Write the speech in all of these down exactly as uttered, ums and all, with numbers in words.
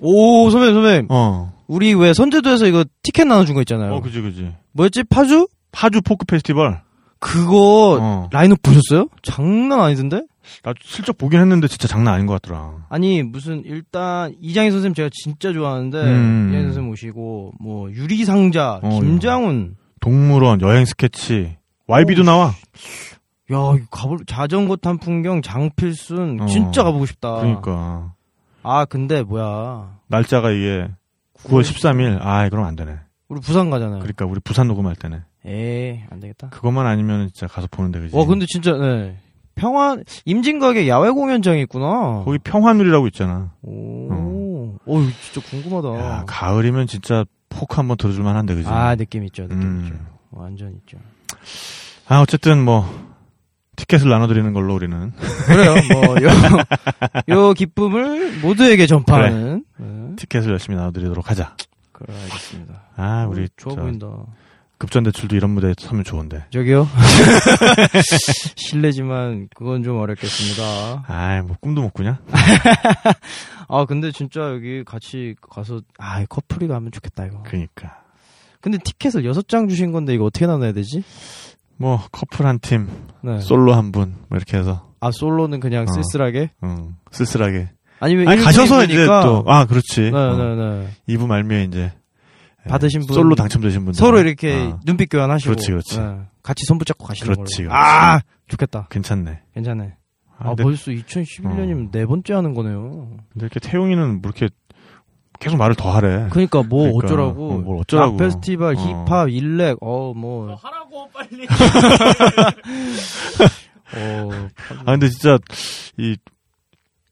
오, 선배님, 선배님. 어. 우리 왜 선제도에서 이거 티켓 나눠준 거 있잖아요. 어, 그지, 그지. 뭐였지? 파주? 파주 포크 페스티벌. 그거, 어. 라인업 보셨어요? 장난 아니던데? 나 슬쩍 보긴 했는데 진짜 장난 아닌 것 같더라. 아니, 무슨, 일단, 이장희 선생님 제가 진짜 좋아하는데, 음. 이장희 선생님 오시고, 뭐, 유리상자, 어, 김장훈. 야. 동물원, 여행 스케치, 와이비도 오, 나와. 야, 가볼, 자전거 탄 풍경, 장필순, 어. 진짜 가보고 싶다. 그러니까. 아, 근데, 뭐야. 날짜가 이게, 구월 십삼일. 아, 그럼 안 되네. 우리 부산 가잖아요. 그러니까, 우리 부산 녹음할 때네. 에이, 안 되겠다. 그것만 아니면 진짜 가서 보는데, 그지? 와, 근데 진짜, 네. 평화, 임진각에 야외 공연장이 있구나. 거기 평화누리라고 있잖아. 오, 어. 오, 진짜 궁금하다. 야, 가을이면 진짜 포크 한번 들어줄만 한데, 그지? 아, 느낌 있죠, 느낌 음. 있죠. 완전 있죠. 아, 어쨌든 뭐, 티켓을 나눠드리는 걸로 우리는. 그래요, 뭐, 요, 요 기쁨을 모두에게 전파하는. 그래. 네. 티켓을 열심히 나눠드리도록 하자. 그래, 알겠습니다. 아, 우리. 좋아 보인다. 급전대출도 이런 무대에 서면 좋은데. 저기요? 실례지만, 그건 좀 어렵겠습니다. 아이, 뭐, 꿈도 못 꾸냐? 아, 근데 진짜 여기 같이 가서, 아, 커플이 가면 좋겠다, 이거. 그니까. 근데 티켓을 여섯 장 주신 건데, 이거 어떻게 나눠야 되지? 뭐, 커플 한 팀, 네. 솔로 한 분, 뭐, 이렇게 해서. 아, 솔로는 그냥 쓸쓸하게? 응, 어, 어, 쓸쓸하게. 아니면, 아니, 가셔서 이제 또, 아, 그렇지. 네네네. 어. 이 부 말미에 이제. 받으신 분. 솔로 당첨되신 분들. 서로 이렇게 아. 눈빛 교환하시고. 그렇지, 그렇지. 네. 같이 손 붙잡고 가시는 그렇지, 걸로. 그렇지. 아! 좋겠다. 괜찮네. 괜찮네. 아, 아 벌써 이천십일 년이면 어. 네 번째 하는 거네요. 근데 이렇게 태용이는 뭐 이렇게 계속 말을 더 하래. 그러니까 뭐 그러니까, 어쩌라고. 어, 뭘 어쩌라고. 락 페스티벌, 힙합, 어. 일렉, 어, 뭐. 어, 하라고, 빨리. 어. 아, 근데 진짜, 이,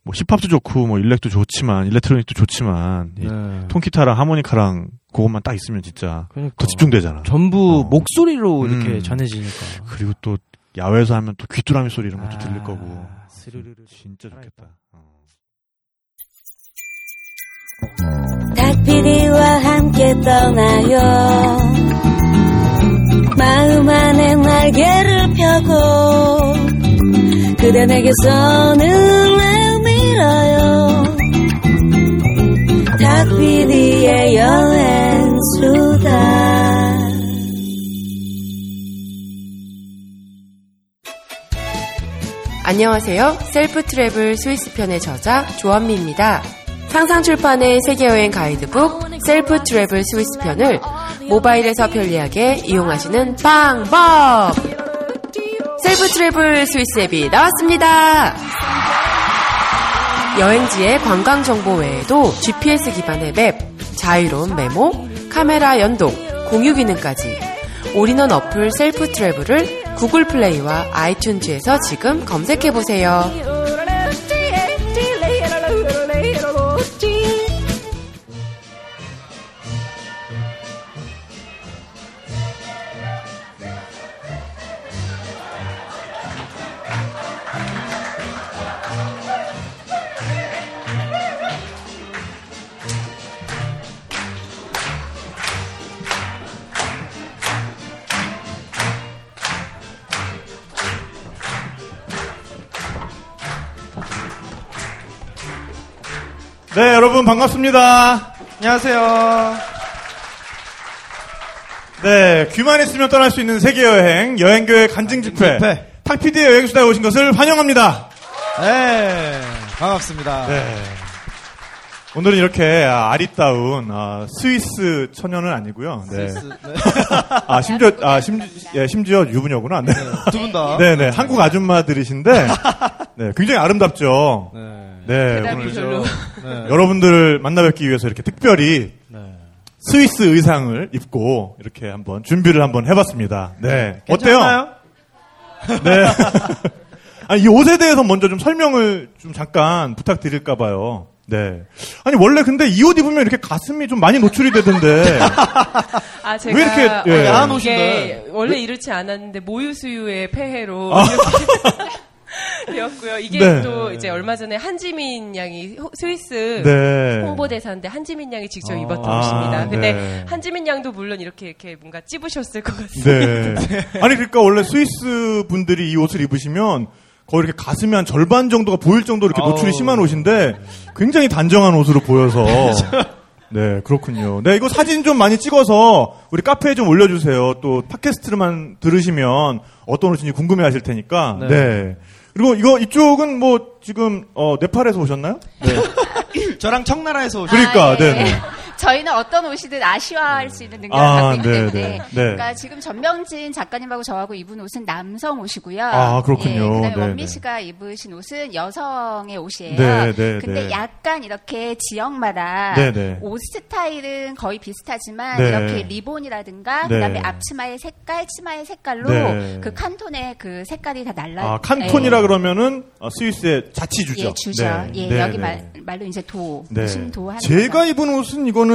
뭐 힙합도 좋고, 뭐 일렉도 좋지만, 일렉트로닉도 좋지만, 네. 이 통기타랑 하모니카랑 그것만 딱 있으면 진짜 그러니까. 더 집중되잖아. 전부 어. 목소리로 이렇게 음. 전해지니까. 그리고 또 야외에서 하면 또 귀뚜라미 소리 이런 것도 아, 들릴 거고. 스르르르. 진짜 좋겠다. 닭피디와 함께 떠나요. 마음 안에 날개를 펴고 그대 내게서 눈을 밀어요. 닭피디의 여행수다. 안녕하세요. 셀프 트래블 스위스 편의 저자 조한미입니다. 상상출판의 세계여행 가이드북 셀프 트래블 스위스 편을 모바일에서 편리하게 이용하시는 방법. 셀프 트래블 스위스 앱이 나왔습니다. 여행지의 관광정보 외에도 지피에스 기반의 맵, 자유로운 메모, 카메라 연동, 공유 기능까지 올인원 어플 셀프 트래블을 구글 플레이와 아이튠즈에서 지금 검색해보세요. 네, 여러분 반갑습니다. 안녕하세요. 네, 귀만 있으면 떠날 수 있는 세계여행, 여행교회 간증집회, 탁피디의 여행수다에 오신 것을 환영합니다. 네, 반갑습니다. 네, 오늘은 이렇게 아리따운 아, 스위스 처녀는 아니고요. 네. 스위스, 네. 아, 심지어, 아, 심지, 예, 심지어 유부녀구나. 네. 두 분 다. 네네, 네. 한국 아줌마들이신데 네, 굉장히 아름답죠. 네. 네, 오늘 별로. 네. 여러분들을 만나뵙기 위해서 이렇게 특별히 네. 스위스 의상을 입고 이렇게 한번 준비를 한번 해봤습니다. 네, 괜찮나요? 어때요? 네, 아니, 이 옷에 대해서 먼저 좀 설명을 좀 잠깐 부탁드릴까 봐요. 네, 아니 원래 근데 이 옷 입으면 이렇게 가슴이 좀 많이 노출이 되던데. 아, 제가 왜 이렇게 예. 야한 옷인데 원래 이렇지 않았는데 모유수유의 폐해로. 아. 이렇게 되었고요. 이게 네. 또 이제 얼마 전에 한지민 양이 스위스 네. 홍보대사인데 한지민 양이 직접 아, 입었던 옷입니다. 아, 근데 네. 한지민 양도 물론 이렇게 이렇게 뭔가 찝으셨을 것 같습니다. 네. 아니 그러니까 원래 스위스 분들이 이 옷을 입으시면 거의 이렇게 가슴이 한 절반 정도가 보일 정도로 이렇게 노출이 아우. 심한 옷인데 굉장히 단정한 옷으로 보여서. 네, 그렇군요. 네, 이거 사진 좀 많이 찍어서 우리 카페에 좀 올려주세요. 또 팟캐스트만 들으시면 어떤 옷인지 궁금해 하실 테니까. 네. 네. 그리고 이거 이쪽은 뭐 지금, 어, 네팔에서 오셨나요? 네. 저랑 청나라에서 오셨어요. 그러니까, 네네. 저희는 어떤 옷이든 아시화할 수 있는 능력을 아, 갖고 있기 때문에 네. 그러니까 지금 전명진 작가님하고 저하고 입은 옷은 남성 옷이고요. 아 그렇군요. 예, 그다음에 원미 씨가 입으신 옷은 여성의 옷이에요. 네, 네, 근데 네. 약간 이렇게 지역마다 네, 네. 옷 스타일은 거의 비슷하지만 네. 이렇게 리본이라든가 네. 그다음에 앞치마의 색깔, 치마의 색깔로 네. 그 칸톤의 그 색깔이 다 달라요. 아 칸톤이라 예. 그러면은 자치주의 자치주죠. 예, 주죠. 네. 예, 네, 여기 네. 말, 말로 이제 도 네. 도심도 하는. 제가 거죠. 입은 옷은 이거는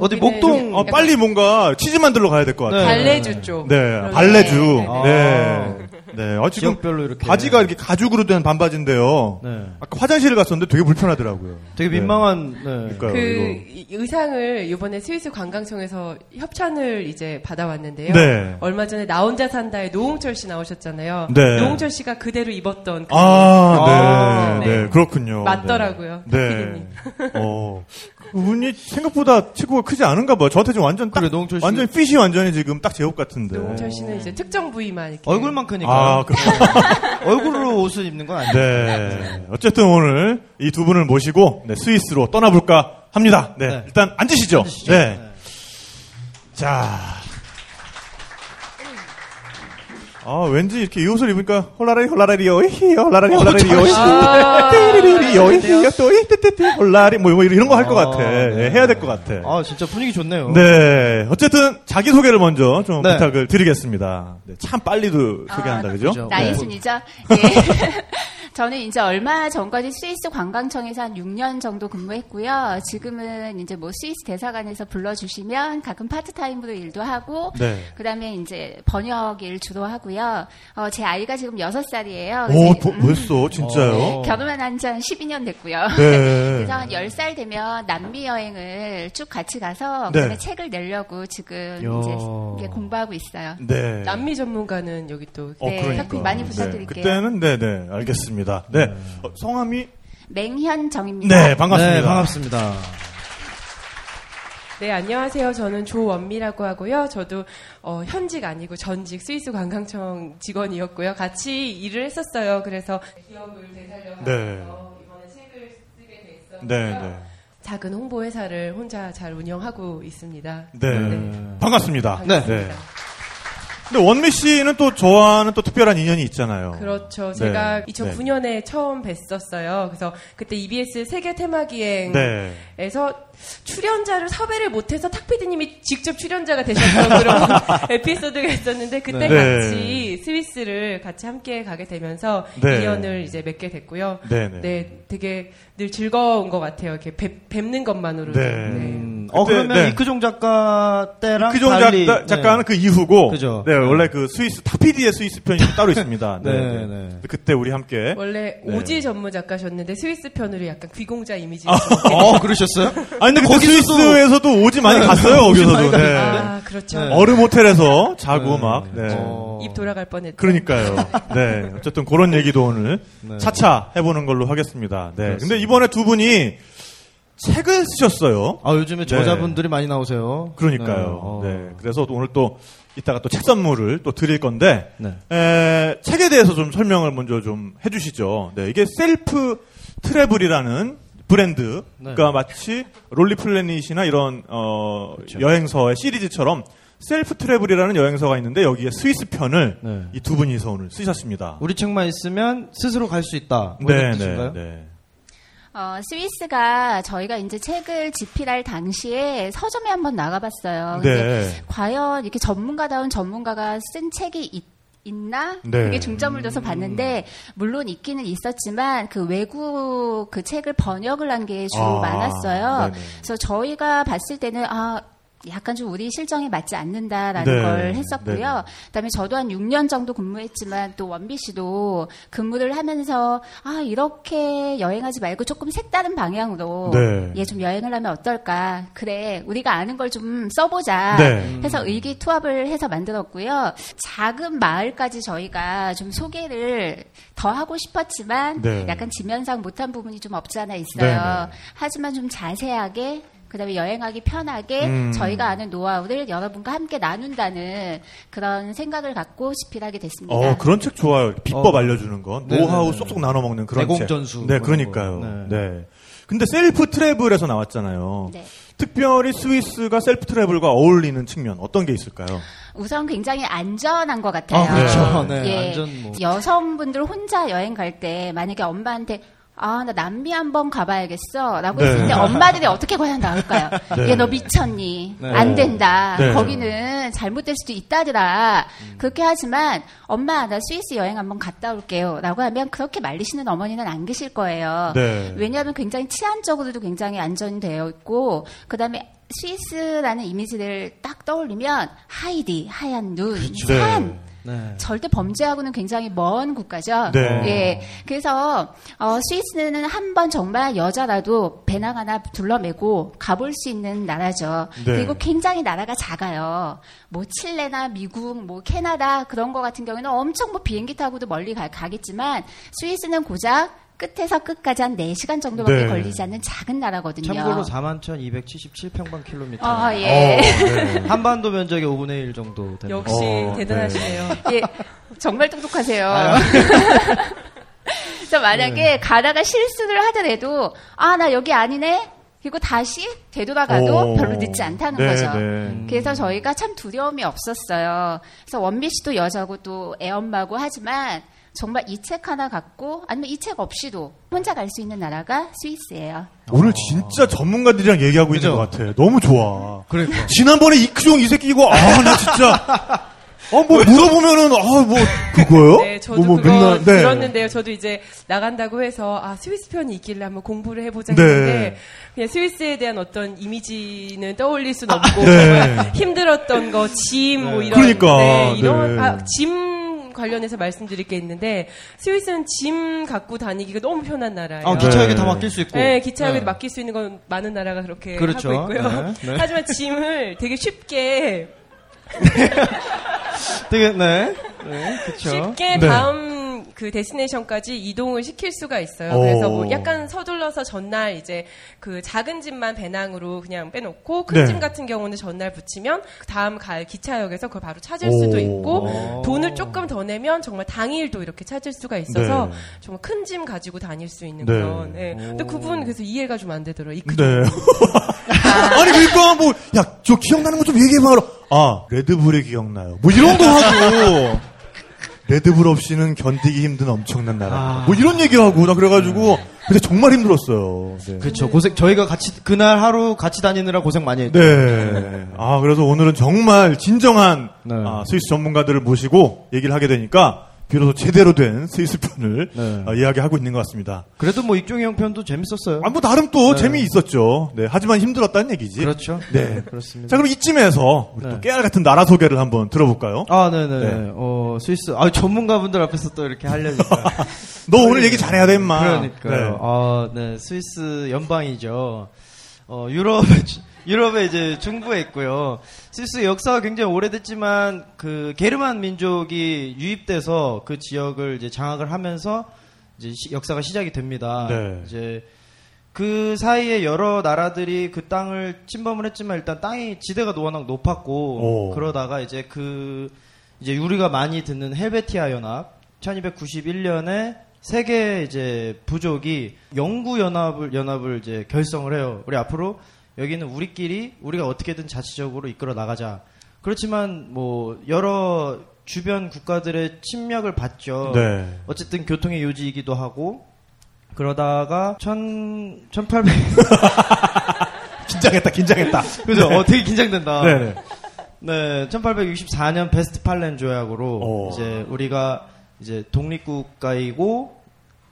어디 목동 어, 빨리 뭔가 치즈 만들러 가야 될 것 같아요. 네. 발레주 쪽. 네, 발레주. 네, 아, 네. 네. 아, 지금 지역별로 이렇게 바지가 이렇게 가죽으로 된 반바지인데요. 네. 아까 화장실을 갔었는데 되게 불편하더라고요. 되게 민망한. 네. 네. 그러니까요, 그 이거. 의상을 이번에 스위스 관광청에서 협찬을 이제 받아왔는데요. 네. 얼마 전에 나 혼자 산다에 노홍철 씨 나오셨잖아요. 네. 노홍철 씨가 그대로 입었던. 그 아, 네. 네. 네. 네, 그렇군요. 맞더라고요. 네. 네. 어. 운이 생각보다 체구가 크지 않은가 봐요. 저한테 지금 완전 딱, 그래, 씨... 완전 핏이 완전히 지금 딱 제 옷 같은데. 노홍철 씨는 이제 특정 부위만 이렇게. 얼굴만 크니까. 아, 얼굴로 옷을 입는 건 아니에요. 네. 어쨌든 오늘 이 두 분을 모시고, 네, 스위스로 떠나볼까 합니다. 네. 네. 일단 앉으시죠. 앉으시죠. 네. 네. 자. 아, 왠지 이렇게 이 옷을 입으니까, 홀라라리, 홀라라리, 요이히, 홀라라리, 홀라라리, 요이히, 띠리리리, 요이히, 또이, 띠띠띠, 홀라리, 뭐, 뭐, 이런 거 할 것 같아. 네, 해야 될 것 같아. 아, 진짜 분위기 좋네요. 네. 어쨌든, 자기소개를 먼저 좀 네. 부탁을 드리겠습니다. 네, 참 빨리도 소개한다, 아, 그죠? 나이 순이죠? 네. 저는 이제 얼마 전까지 스위스 관광청에서 한 육 년 정도 근무했고요. 지금은 이제 뭐 스위스 대사관에서 불러주시면 가끔 파트타임으로 일도 하고, 네. 그 다음에 이제 번역 일 주로 하고요. 어, 제 아이가 지금 여섯 살이에요. 오, 도, 음, 벌써? 진짜요? 결혼한 한 지 한 십이 년 됐고요. 네. 그래서 한 열 살 되면 남미 여행을 쭉 같이 가서, 네. 그 다음에 책을 내려고 지금 요. 이제 공부하고 있어요. 네. 남미 전문가는 여기 또. 어, 네. 그러니까. 많이 부탁드릴게요. 네. 그때는, 네네. 알겠습니다. 네. 어, 성함이 맹현정입니다. 네, 반갑습니다. 네, 반갑습니다. 네, 안녕하세요. 저는 조원미라고 하고요. 저도 어, 현직 아니고 전직 스위스 관광청 직원이었고요. 같이 일을 했었어요. 그래서 기억을 되살려서 네. 이번에 책을 쓰게 됐어요. 네, 네. 작은 홍보 회사를 혼자 잘 운영하고 있습니다. 네, 네. 반갑습니다. 반갑습니다. 네. 네. 근데 원미 씨는 또 저와는 또 특별한 인연이 있잖아요. 그렇죠. 제가 네. 이천구 년에 네. 처음 뵀었어요. 그래서 그때 이비에스 세계 테마기행에서 네. 출연자를 섭외를 못해서 탁 피디님이 직접 출연자가 되셨던 그런 에피소드가 있었는데 그때 네. 같이 스위스를 같이 함께 가게 되면서 네. 인연을 이제 맺게 됐고요. 네, 네. 네, 되게 늘 즐거운 것 같아요. 이렇게 뵙, 뵙는 것만으로도. 네. 네. 어, 그때, 그러면 네. 이크종 작가 때랑 이크종 달리, 작가, 네. 작가는 그 이후고 그죠. 네, 원래 그 스위스 타피디의 스위스 편이 따로 있습니다. 네, 네, 네. 네. 그때 우리 함께 원래 네. 오지 전문 작가셨는데 스위스 편으로 약간 귀공자 이미지. 아, 어, 그러셨어요? 아니 근데 거기 스위스에서도 오지 많이 네. 갔어요. 거기서도. 네. 아, 그렇죠. 네. 얼음 호텔에서 자고 네. 막. 네. 어... 입 돌아갈 뻔했죠. 그러니까요. 네. 어쨌든 그런 얘기도 오늘 네. 차차 해보는 걸로 하겠습니다. 네. 그렇습니다. 근데 이번에 두 분이 책을 쓰셨어요. 아, 요즘에 저자분들이 네. 많이 나오세요. 그러니까요. 네. 네. 그래서 오늘 또 이따가 또 책 선물을 또 드릴 건데 네. 에, 책에 대해서 좀 설명을 먼저 좀 해주시죠. 네. 이게 셀프 트래블이라는 브랜드. 네. 그러니까 마치 롤리플래닛이나 이런 어, 그렇죠. 여행서의 시리즈처럼. 셀프 트래블이라는 여행서가 있는데 여기에 스위스 편을 네. 이 두 분이서 오늘 쓰셨습니다. 우리 책만 있으면 스스로 갈 수 있다. 뭐 네, 뜻인가요? 네, 네. 어, 스위스가 저희가 이제 책을 집필할 당시에 서점에 한번 나가봤어요. 네. 과연 이렇게 전문가다운 전문가가 쓴 책이 있 있나? 네. 그게 중점을 둬서 봤는데 물론 있기는 있었지만 그 외국 그 책을 번역을 한 게 주로 아, 많았어요. 네네. 그래서 저희가 봤을 때는 아 약간 좀 우리 실정에 맞지 않는다라는 네. 걸 했었고요. 네. 그다음에 저도 한 육 년 정도 근무했지만 또 원비 씨도 근무를 하면서 아 이렇게 여행하지 말고 조금 색다른 방향으로 네. 얘 좀 여행을 하면 어떨까? 그래 우리가 아는 걸 좀 써보자 네. 해서 의기투합을 해서 만들었고요. 작은 마을까지 저희가 좀 소개를 더 하고 싶었지만 네. 약간 지면상 못한 부분이 좀 없지 않아 있어요. 네. 하지만 좀 자세하게 그다음에 여행하기 편하게 음. 저희가 아는 노하우를 여러분과 함께 나눈다는 그런 생각을 갖고 집필하게 됐습니다. 어, 그런 책 좋아요. 비법 어. 알려주는 건 네네네. 노하우 쏙쏙 나눠 먹는 그런 책. 대공전수. 네, 그러니까요. 네. 네. 근데 셀프 트래블에서 나왔잖아요. 네. 특별히 스위스가 셀프 트래블과 어울리는 측면 어떤 게 있을까요? 우선 굉장히 안전한 것 같아요. 아, 그렇죠. 네. 네. 예. 안전 뭐. 여성분들 혼자 여행 갈 때 만약에 엄마한테 아, 나 남미 한번 가봐야겠어. 라고 했을 네. 때 엄마들이 어떻게 과연 나올까요? 네. 얘 너 미쳤니? 네. 안 된다. 네. 거기는 잘못될 수도 있다더라. 음. 그렇게 하지만 엄마 나 스위스 여행 한번 갔다 올게요. 라고 하면 그렇게 말리시는 어머니는 안 계실 거예요. 네. 왜냐하면 굉장히 치안적으로도 굉장히 안전되어 있고 그 다음에 스위스라는 이미지를 딱 떠올리면 하이디, 하얀 눈, 그쵸. 산. 네. 네. 절대 범죄하고는 굉장히 먼 국가죠. 네. 예. 그래서 어, 스위스는 한 번 정말 여자라도 배낭 하나 둘러매고 가볼 수 있는 나라죠. 네. 그리고 굉장히 나라가 작아요. 뭐 칠레나 미국, 뭐 캐나다 그런 거 같은 경우에는 엄청 뭐 비행기 타고도 멀리 가, 가겠지만 스위스는 고작 끝에서 끝까지 한 네 시간 정도밖에 네. 걸리지 않는 작은 나라거든요. 참고로 사만 천이백칠십칠 평방킬로미터. 아, 예. 오, 네. 한반도 면적의 오분의 일 정도 되는. 역시 오, 대단하시네요. 네. 예, 정말 똑똑하세요. 저 만약에 네. 가다가 실수를 하더라도 아, 나 여기 아니네? 그리고 다시 되돌아가도 오, 별로 늦지 않다는 네, 거죠. 네. 그래서 저희가 참 두려움이 없었어요. 그래서 원미 씨도 여자고 또 애엄마고 하지만 정말 이 책 하나 갖고 아니면 이 책 없이도 혼자 갈 수 있는 나라가 스위스예요. 오늘 진짜 전문가들이랑 얘기하고 그렇죠? 있는 것 같아. 너무 좋아. 그러니까. 지난번에 이크종 이 새끼고 아, 나 진짜 어, 뭐 물어보면은 아, 뭐 그거요? 네, 저도 뭐, 뭐, 그거 맨날, 네. 들었는데요. 저도 이제 나간다고 해서 아, 스위스 편이 있길래 한번 공부를 해보자 했는데 네. 그냥 스위스에 대한 어떤 이미지는 떠올릴 순 없고 아, 네. 힘들었던 거, 짐 뭐 이런 그러니까, 네, 이런 네. 아, 짐 관련해서 말씀드릴 게 있는데 스위스는 짐 갖고 다니기가 너무 편한 나라예요. 아, 기차역에 네. 다 맡길 수 있고. 네, 기차역에 네. 맡길 수 있는 건 많은 나라가 그렇게 그렇죠. 하고 있고요. 네. 네. 하지만 짐을 되게 쉽게 되게 네, 네 그렇죠. 쉽게 네. 다음 그 데스티네이션까지 이동을 시킬 수가 있어요. 그래서 뭐 약간 서둘러서 전날 이제 그 작은 짐만 배낭으로 그냥 빼놓고 큰 짐 네. 같은 경우는 전날 붙이면 다음 갈 기차역에서 그걸 바로 찾을 수도 있고 돈을 조금 더 내면 정말 당일도 이렇게 찾을 수가 있어서 네. 정말 큰 짐 가지고 다닐 수 있는 네. 그런. 네. 근데 그분 그래서 이해가 좀 안 되더라고요. 이 큰 네. 아니 그러니까 뭐 야 저 기억나는 거 좀 얘기해봐라. 아 레드불이 기억나요. 뭐 이런 거 하고. 레드불 없이는 견디기 힘든 엄청난 나라. 아. 뭐 이런 얘기하고 나 그래가지고 근데 정말 힘들었어요. 네. 그렇죠. 고생 저희가 같이 그날 하루 같이 다니느라 고생 많이 했죠. 네. 아 그래서 오늘은 정말 진정한 네. 아, 스위스 전문가들을 모시고 얘기를 하게 되니까 비로소 제대로 된 스위스 편을 네. 아, 이야기하고 있는 것 같습니다. 그래도 뭐 익종이 형 편도 재밌었어요. 아, 뭐 나름 또 네. 재미 있었죠. 네. 하지만 힘들었다는 얘기지. 그렇죠. 네. 네 그렇습니다. 자, 그럼 이쯤에서 우리 네. 또 깨알 같은 나라 소개를 한번 들어볼까요? 아, 네네. 네. 어, 스위스. 아, 전문가분들 앞에서 또 이렇게 하려니까. 너 아니, 오늘 얘기 잘해야 돼, 인마. 그러니까요. 네. 아, 네. 스위스 연방이죠. 어, 유럽, 유럽에 이제 중부에 있고요. 스위스 역사가 굉장히 오래됐지만 그 게르만 민족이 유입돼서 그 지역을 이제 장악을 하면서 이제 시, 역사가 시작이 됩니다. 네. 이제 그 사이에 여러 나라들이 그 땅을 침범을 했지만 일단 땅이 지대가 워낙 높았고 오. 그러다가 이제 그 이제 우리가 많이 듣는 헬베티아 연합 천이백구십일 년에 세 개 이제 부족이 영구 연합을 연합을 이제 결성을 해요. 우리 앞으로 여기는 우리끼리 우리가 어떻게든 자치적으로 이끌어 나가자. 그렇지만 뭐 여러 주변 국가들의 침략을 받죠. 네. 어쨌든 교통의 요지이기도 하고 그러다가 천 천팔백 긴장했다 긴장했다. 그죠? 네. 어 되게 긴장된다. 네네. 네. 천팔백육십사 년 베스트팔렌 조약으로 오. 이제 우리가 이제 독립국가이고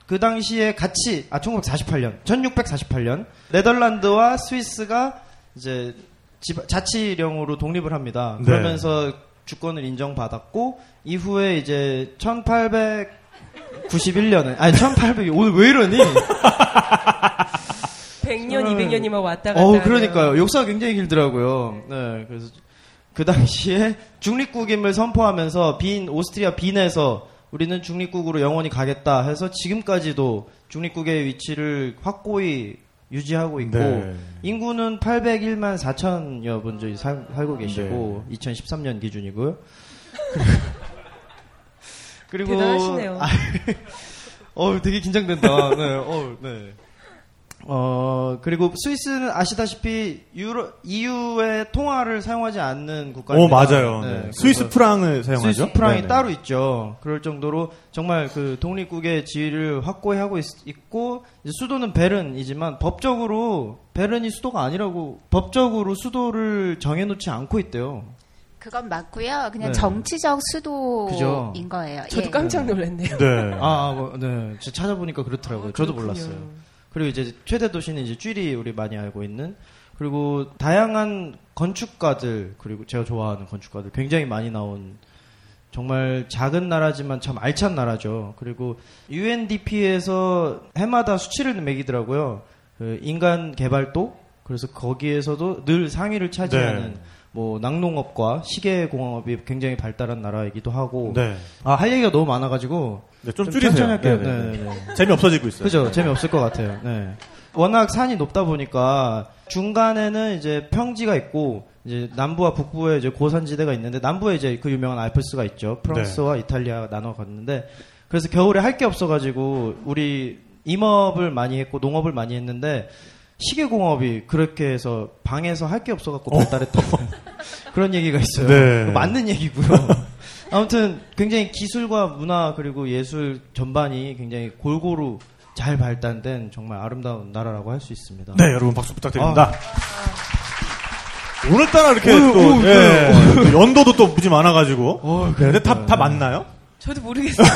그 당시에 같이 아 천구백사십팔 년 천육백사십팔 년 네덜란드와 스위스가 이제 집, 자치령으로 독립을 합니다. 그러면서 네. 주권을 인정받았고 이후에 이제 천팔백구십일 년에 아니 천팔백 오늘 왜 이러니? 백 년, 네. 이백 년이 막 왔다 갔다. 어, 그러니까요. 역사가 굉장히 길더라고요. 네, 그래서 그 당시에 중립국임을 선포하면서 빈 오스트리아 빈에서 우리는 중립국으로 영원히 가겠다 해서 지금까지도 중립국의 위치를 확고히 유지하고 있고 네. 인구는 팔백일만 사천여 분이 살고 계시고 네. 이천십삼 년 기준이고요. 그리고 대단하시네요. 어, 되게 긴장된다. 네, 어, 네. 어, 그리고 스위스는 아시다시피 유로, 이유의 통화를 사용하지 않는 국가입니다. 오, 맞아요. 네, 네. 스위스 프랑을 사용하죠. 스위스 프랑이 네네. 따로 있죠. 그럴 정도로 정말 그 독립국의 지위를 확고히 하고 있, 있고, 이제 수도는 베른이지만 법적으로 베른이 수도가 아니라고, 법적으로 수도를 정해놓지 않고 있대요. 그건 맞고요. 그냥 네. 정치적 수도인 그죠? 거예요. 저도 예. 깜짝 놀랐네요. 네. 아, 뭐, 네. 찾아보니까 그렇더라고요. 아, 저도 몰랐어요. 그리고 이제 최대 도시는 이제 쥐리 우리 많이 알고 있는 그리고 다양한 건축가들 그리고 제가 좋아하는 건축가들 굉장히 많이 나온 정말 작은 나라지만 참 알찬 나라죠. 그리고 유엔디피에서 해마다 수치를 매기더라고요. 그 인간 개발도 그래서 거기에서도 늘 상위를 차지하는 네. 뭐 낙농업과 시계공업이 굉장히 발달한 나라이기도 하고 네. 아, 할 얘기가 너무 많아가지고 네, 좀, 좀 줄이세요. 네, 네, 네. 재미없어지고 있어요. 그죠? 재미없을 것 같아요. 네. 워낙 산이 높다 보니까 중간에는 이제 평지가 있고 이제 남부와 북부에 이제 고산지대가 있는데 남부에 이제 그 유명한 알프스가 있죠. 프랑스와 네. 이탈리아가 나눠 갔는데 그래서 겨울에 할 게 없어가지고 우리 임업을 많이 했고 농업을 많이 했는데 시계공업이 그렇게 해서 방에서 할 게 없어갖고 발달했다고 어. 그런 얘기가 있어요. 네. 맞는 얘기고요. 아무튼 굉장히 기술과 문화 그리고 예술 전반이 굉장히 골고루 잘 발달된 정말 아름다운 나라라고 할 수 있습니다. 네, 여러분 박수 부탁드립니다. 아. 오늘따라 이렇게 어휴, 또 어휴, 예, 어휴. 연도도 또 무지 많아가지고. 어, 근데 다, 다 맞나요? 저도 모르겠어요.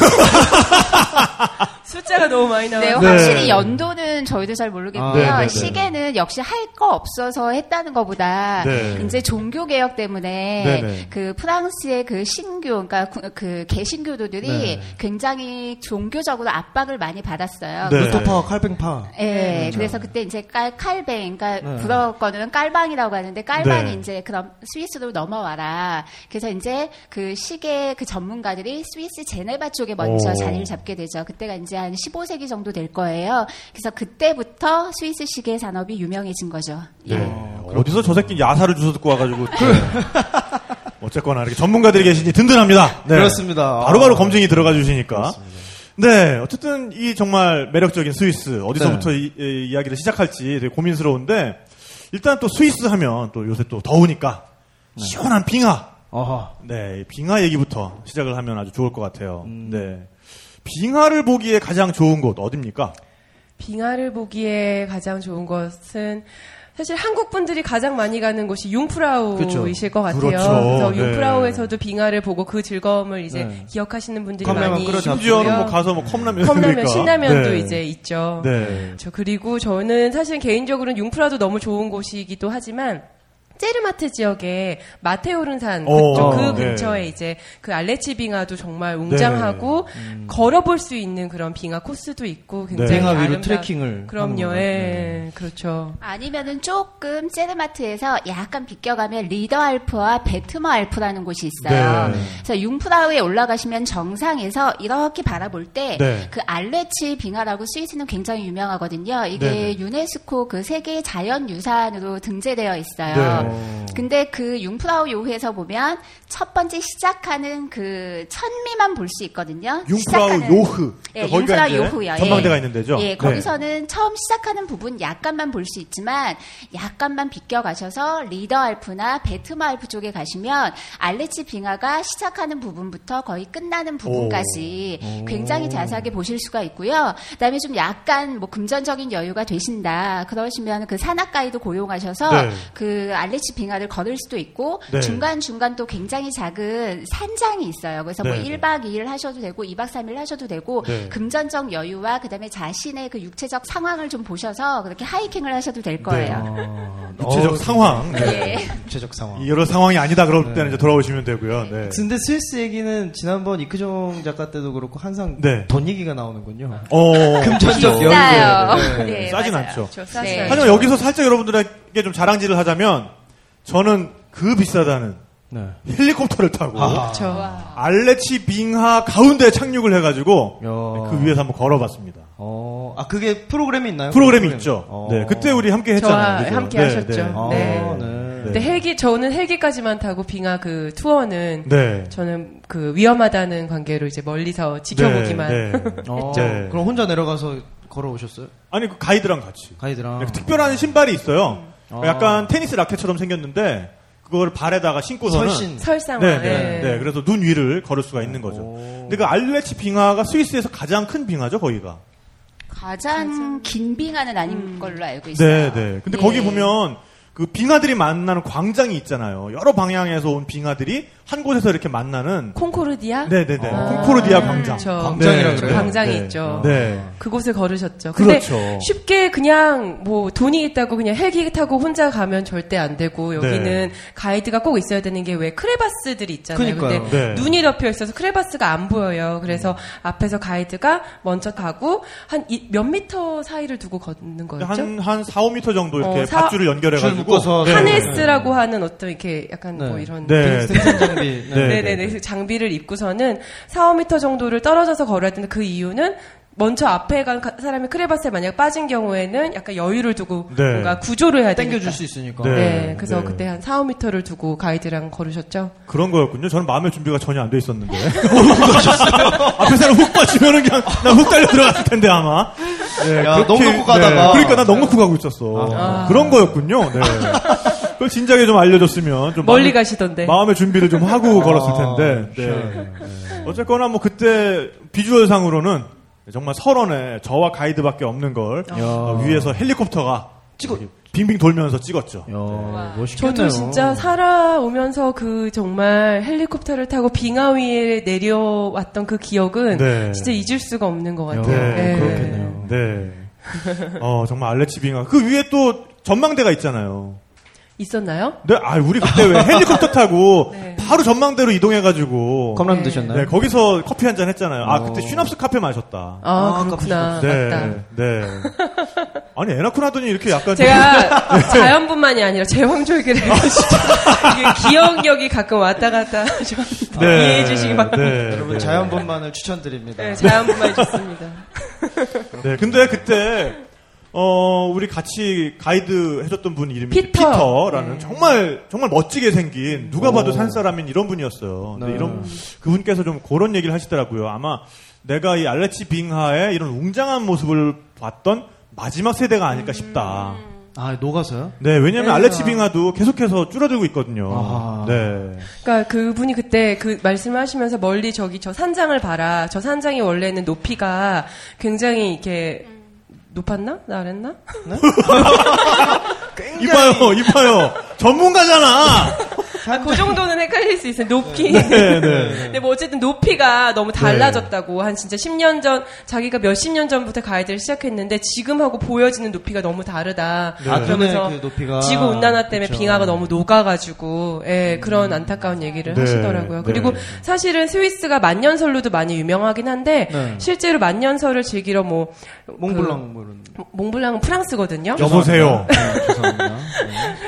숫자가 너무 많이 나와요. 네, 확실히 네. 연도는 저희도 잘 모르겠고요. 아, 시계는 역시 할 거 없어서 했다는 것보다 네. 이제 종교 개혁 때문에 네네. 그 프랑스의 그 신교, 그러니까 그 개신교도들이 네. 굉장히 종교적으로 압박을 많이 받았어요. 루터파, 네. 칼뱅파. 예. 네. 네. 그래서 그때 이제 칼, 칼뱅, 그러니까 네. 불어 거는 깔방이라고 하는데 깔방이 네. 이제 그럼 스위스로 넘어와라. 그래서 이제 그 시계 그 전문가들이 스위스 제네바 쪽에 먼저 오. 자리를 잡게 되죠. 그때가 이제 한 십오 세기 정도 될 거예요. 그래서 그때부터 스위스 시계 산업이 유명해진 거죠. 네. 어, 어디서 저 새끼 야사를 주워 듣고 와가지고. 어쨌거나 이렇게 전문가들이 계시니 든든합니다. 네. 그렇습니다. 바로바로 검증이 들어가 주시니까. 그렇습니다. 네. 어쨌든 이 정말 매력적인 스위스. 어디서부터 네. 이, 이 이야기를 시작할지 되게 고민스러운데 일단 또 스위스 하면 또 요새 또 더우니까 네. 시원한 빙하. 어허. 네. 빙하 얘기부터 시작을 하면 아주 좋을 것 같아요. 음. 네. 빙하를 보기에 가장 좋은 곳 어디입니까? 빙하를 보기에 가장 좋은 곳은 사실 한국 분들이 가장 많이 가는 곳이 융프라우이실 것 같아요. 그렇죠. 그래서 네. 융프라우에서도 빙하를 보고 그 즐거움을 이제 네. 기억하시는 분들이 많이 있고요. 심지어는 뭐 가서 뭐 컵라면, 컵라면, 그러니까. 신라면도 네. 이제 있죠. 네. 저 그리고 저는 사실 개인적으로는 융프라도 너무 좋은 곳이기도 하지만. 세르마트 지역에 마테오른산 그쪽 그 근처에 네. 이제 그 알레치 빙하도 정말 웅장하고 네. 음. 걸어볼 수 있는 그런 빙하 코스도 있고 굉장히 네. 아름다운 트레킹을 그럼요, 예, 네. 그렇죠. 아니면은 조금 세르마트에서 약간 비껴가면 리더 알프와 베트머 알프라는 곳이 있어요. 네. 그래서 융프라우에 올라가시면 정상에서 이렇게 바라볼 때 그 네. 알레치 빙하라고 스위스는 굉장히 유명하거든요. 이게 네. 유네스코 그 세계 자연유산으로 등재되어 있어요. 네. 근데 그 융프라우 요흐에서 보면 첫 번째 시작하는 그 천미만 볼 수 있거든요. 융프라우 요흐. 예, 융프라우 요흐요. 전망대가 예. 있는 데죠. 예, 거기서는 네. 처음 시작하는 부분 약간만 볼 수 있지만 약간만 비껴 가셔서 리더 알프나 베트머 알프 쪽에 가시면 알레치 빙하가 시작하는 부분부터 거의 끝나는 부분까지 오. 굉장히 자세하게 보실 수가 있고요. 그다음에 좀 약간 뭐 금전적인 여유가 되신다. 그러시면 그 산악 가이드 고용하셔서 네. 그 알레치 빙하를 걸을 수도 있고 네. 중간중간 또 굉장히 작은 산장이 있어요. 그래서 네. 뭐 일 박 이 일 하셔도 되고 이 박 삼 일 하셔도 되고 네. 금전적 여유와 그다음에 자신의 그 육체적 상황을 좀 보셔서 그렇게 하이킹을 하셔도 될 거예요. 네. 아, 육체적 상황. 네. 네. 구체적 상황. 여러 상황이 아니다 그럴 네. 때는 이제 돌아오시면 되고요. 네. 근데 스위스 얘기는 지난번 이크종 작가 때도 그렇고 항상 네. 돈 얘기가 나오는군요. 어, 금전적 연계. 네. 네, 싸진 맞아요. 않죠. 네. 하지만 여기서 살짝 여러분들에게 좀 자랑질을 하자면 저는 그 비싸다는 네. 헬리콥터를 타고 아. 알레치 빙하 가운데 착륙을 해가지고 야. 그 위에서 한번 걸어봤습니다. 어, 아 그게 프로그램이 있나요? 프로그램이 프로그램. 있죠. 어. 네, 그때 우리 함께 했잖아요. 저와 함께 네, 하셨죠. 네. 아, 네. 네. 네. 근데 헬기 저는 헬기까지만 타고 빙하 그 투어는 네. 저는 그 위험하다는 관계로 이제 멀리서 지켜보기만 네. 네. 했죠. 네. 그럼 혼자 내려가서 걸어오셨어요? 아니 그 가이드랑 같이. 가이드랑. 네, 그 특별한 신발이 있어요. 음. 아. 약간 테니스 라켓처럼 생겼는데. 그걸 발에다가 신고서는 설신, 설상화. 네, 네, 네. 그래서 눈 위를 걸을 수가 있는 거죠. 오. 근데 그 알레치 빙하가 스위스에서 가장 큰 빙하죠, 거기가. 가장, 가장... 긴 빙하는 아닌 음. 걸로 알고 있어요. 네, 네. 근데 예. 거기 보면 그 빙하들이 만나는 광장이 있잖아요. 여러 방향에서 온 빙하들이 한 곳에서 이렇게 만나는 콩코르디아? 네, 네, 네. 아. 콩코르디아 광장. 그렇죠. 광장이라고 그래요. 광장이 네. 있죠. 네. 그곳을 걸으셨죠. 근데 그렇죠. 쉽게 그냥 뭐 돈이 있다고 그냥 헬기 타고 혼자 가면 절대 안 되고 여기는 네. 가이드가 꼭 있어야 되는 게 왜 크레바스들이 있잖아요. 그러니까요. 근데 네. 눈이 덮여 있어서 크레바스가 안 보여요. 그래서 앞에서 가이드가 먼저 가고 한 몇 미터 사이를 두고 걷는 거였죠? 한 한 사, 오 미터 정도 이렇게 어, 사... 밧줄을 연결해 가지고 묶어서 네. 하네스라고 네. 하는 어떤 이렇게 약간 네. 뭐 이런 네. 장비, 네. 네네네. 네. 네. 장비를 입고서는 사, 오 미터 정도를 떨어져서 걸어야 되는데 그 이유는 먼저 앞에 간 사람이 크레바스에 만약 빠진 경우에는 약간 여유를 두고 네. 뭔가 구조를 해야 되니까 당겨줄 수 있으니까. 네. 네. 그래서 네. 그때 한 사, 오 미터를 두고 가이드랑 걸으셨죠? 그런 거였군요. 저는 마음의 준비가 전혀 안 돼 있었는데. 앞에 사람 훅 빠지면은 그냥 나 훅 달려 들어갔을 텐데 아마. 네, 야, 넉넉히 네. 가다가. 그러니까 나 넉넉히 가고 있었어. 아. 그런 거였군요. 네. 그걸 진작에 좀 알려줬으면 좀 멀리 마음, 가시던데 마음의 준비를 좀 하고 걸었을 텐데. 네. 네. 어쨌거나 뭐 그때 비주얼상으로는 정말 설원에 저와 가이드밖에 없는 걸 야. 위에서 헬리콥터가 찍어. 빙빙 돌면서 찍었죠. 야, 멋있겠네요. 저도 진짜 살아오면서 그 정말 헬리콥터를 타고 빙하 위에 내려왔던 그 기억은 네. 진짜 잊을 수가 없는 것 같아요. 야, 네, 네. 그렇겠네요. 네. 어, 정말 알레치 빙하. 그 위에 또 전망대가 있잖아요. 있었나요? 네, 아, 우리 그때 왜 헬리콥터 타고 네. 바로 전망대로 이동해가지고 컵라면 네. 드셨나요? 네, 거기서 커피 한잔 했잖아요. 아, 그때 슈납스 카페 마셨다. 아, 아 그렇구나. 네, 맞다. 네. 아니, 애 낳고 나더니 이렇게 약간 제가 네. 자연뿐만이 아니라 제왕절개를 해가지고 이게 기억력이 가끔 왔다 갔다 좀 네. 이해해 주시기 바랍니다. 네. 여러분, 자연분만을 추천드립니다. 네, 자연분만이 좋습니다. 네, 근데 그때 어, 우리 같이 가이드 해줬던 분 이름이 피터. 피터라는 네. 정말, 정말 멋지게 생긴, 누가 봐도 산 사람인 이런 분이었어요. 네. 근데 이런, 그분께서 좀 그런 얘기를 하시더라고요. 아마 내가 이 알레치 빙하의 이런 웅장한 모습을 봤던 마지막 세대가 아닐까 싶다. 음. 아, 녹아서요? 네, 왜냐면 네, 알레치 빙하도 계속해서 줄어들고 있거든요. 아. 네. 그러니까 그분이 그때 그 말씀하시면서 멀리 저기 저 산장을 봐라. 저 산장이 원래는 높이가 굉장히 이렇게 높았나? 나 안 했나? 네? 굉장히... 이봐요, 이봐요. 전문가잖아. 아, 그 정도는 헷갈릴 수 있어요. 높이. 네, 네, 네. 근데 뭐 어쨌든 높이가 너무 달라졌다고. 네. 한 진짜 십 년 전, 자기가 몇십 년 전부터 가이드를 시작했는데 지금하고 보여지는 높이가 너무 다르다. 네. 아, 그러면서 그 높이가... 지구 온난화 때문에 그렇죠. 빙하가 너무 녹아가지고, 예, 그런 안타까운 얘기를 네. 하시더라고요. 그리고 네. 사실은 스위스가 만년설로도 많이 유명하긴 한데, 네. 실제로 만년설을 즐기러 뭐, 몽블랑, 그, 몽블랑은 프랑스거든요. 여보세요. 네, 죄송합니다. 네.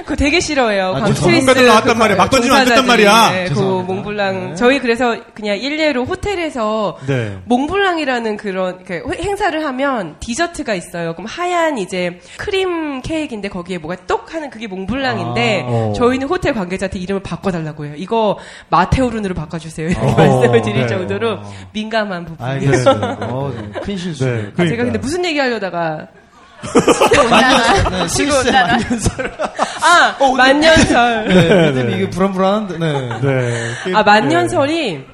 그거 되게 싫어해요. 아, 전문가들 나왔단 말이에요. 막 던지면 안 됐단 말이야. 네, 그 몽블랑 네. 저희 그래서 그냥 일례로 호텔에서 네. 몽블랑이라는 그런 행사를 하면 디저트가 있어요. 그럼 하얀 이제 크림 케이크인데 거기에 뭐가 똑 하는 그게 몽블랑인데 아, 저희는 호텔 관계자한테 이름을 바꿔달라고 해요. 이거 마테오른으로 바꿔주세요. 이렇게 어, 말씀을 드릴 네. 정도로 민감한 부분이에요. 아, 네. 큰 실수. 네, 그러니까. 아, 제가 근데 무슨 얘기 하려다가 만년설. 스위스 만년설. 아, 어, 만년설. 네, 네, 네. 이게 불안불안한데. 네. 네. 아, 만년설이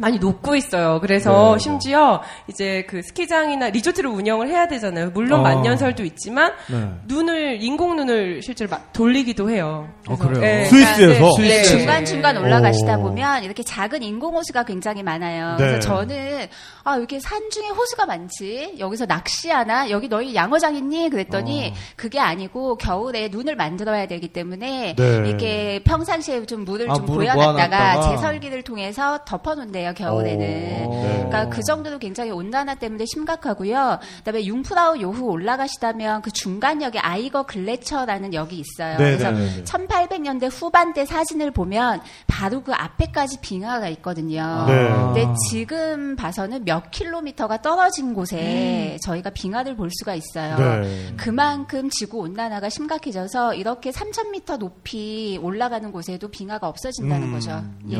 많이 녹고 있어요. 그래서 네. 심지어 이제 그 스키장이나 리조트를 운영을 해야 되잖아요. 물론 어. 만년설도 있지만 네. 눈을 인공 눈을 실제로 막 돌리기도 해요. 어, 그래요. 네. 스위스에서 네. 중간 중간 올라가시다 오. 보면 이렇게 작은 인공 호수가 굉장히 많아요. 네. 그래서 저는 아 이렇게 산 중에 호수가 많지 여기서 낚시하나 여기 너희 양어장 있니? 그랬더니 어. 그게 아니고 겨울에 눈을 만들어야 되기 때문에 네. 이렇게 평상시에 좀 물을 아, 좀 보여놨다가 재설기를 통해서 덮어놓는데요. 겨울에는. 오, 네. 그러니까 그 정도로 굉장히 온난화 때문에 심각하고요. 그다음에 융프라우 요후 올라가시다면 그 중간역에 아이거 글래처라는 역이 있어요. 네, 그래서 네, 네. 천팔백 년대 후반대 사진을 보면 바로 그 앞에까지 빙하가 있거든요. 네. 근데 지금 봐서는 몇 킬로미터가 떨어진 곳에 음. 저희가 빙하를 볼 수가 있어요. 네. 그만큼 지구 온난화가 심각해져서 이렇게 삼천 미터 높이 올라가는 곳에도 빙하가 없어진다는 음, 거죠. 예.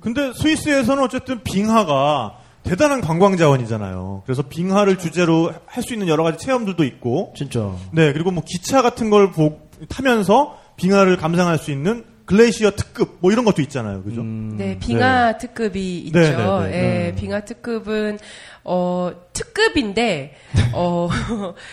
근데 스위스에서는 어쨌든 빙하가 대단한 관광 자원이잖아요. 그래서 빙하를 주제로 할 수 있는 여러 가지 체험들도 있고. 진짜. 네, 그리고 뭐 기차 같은 걸 보, 타면서 빙하를 감상할 수 있는 글레이시어 특급 뭐 이런 것도 있잖아요. 그죠? 음... 네, 빙하 네. 특급이 있죠. 네, 네, 네, 네. 예, 빙하 특급은 어 특급인데 어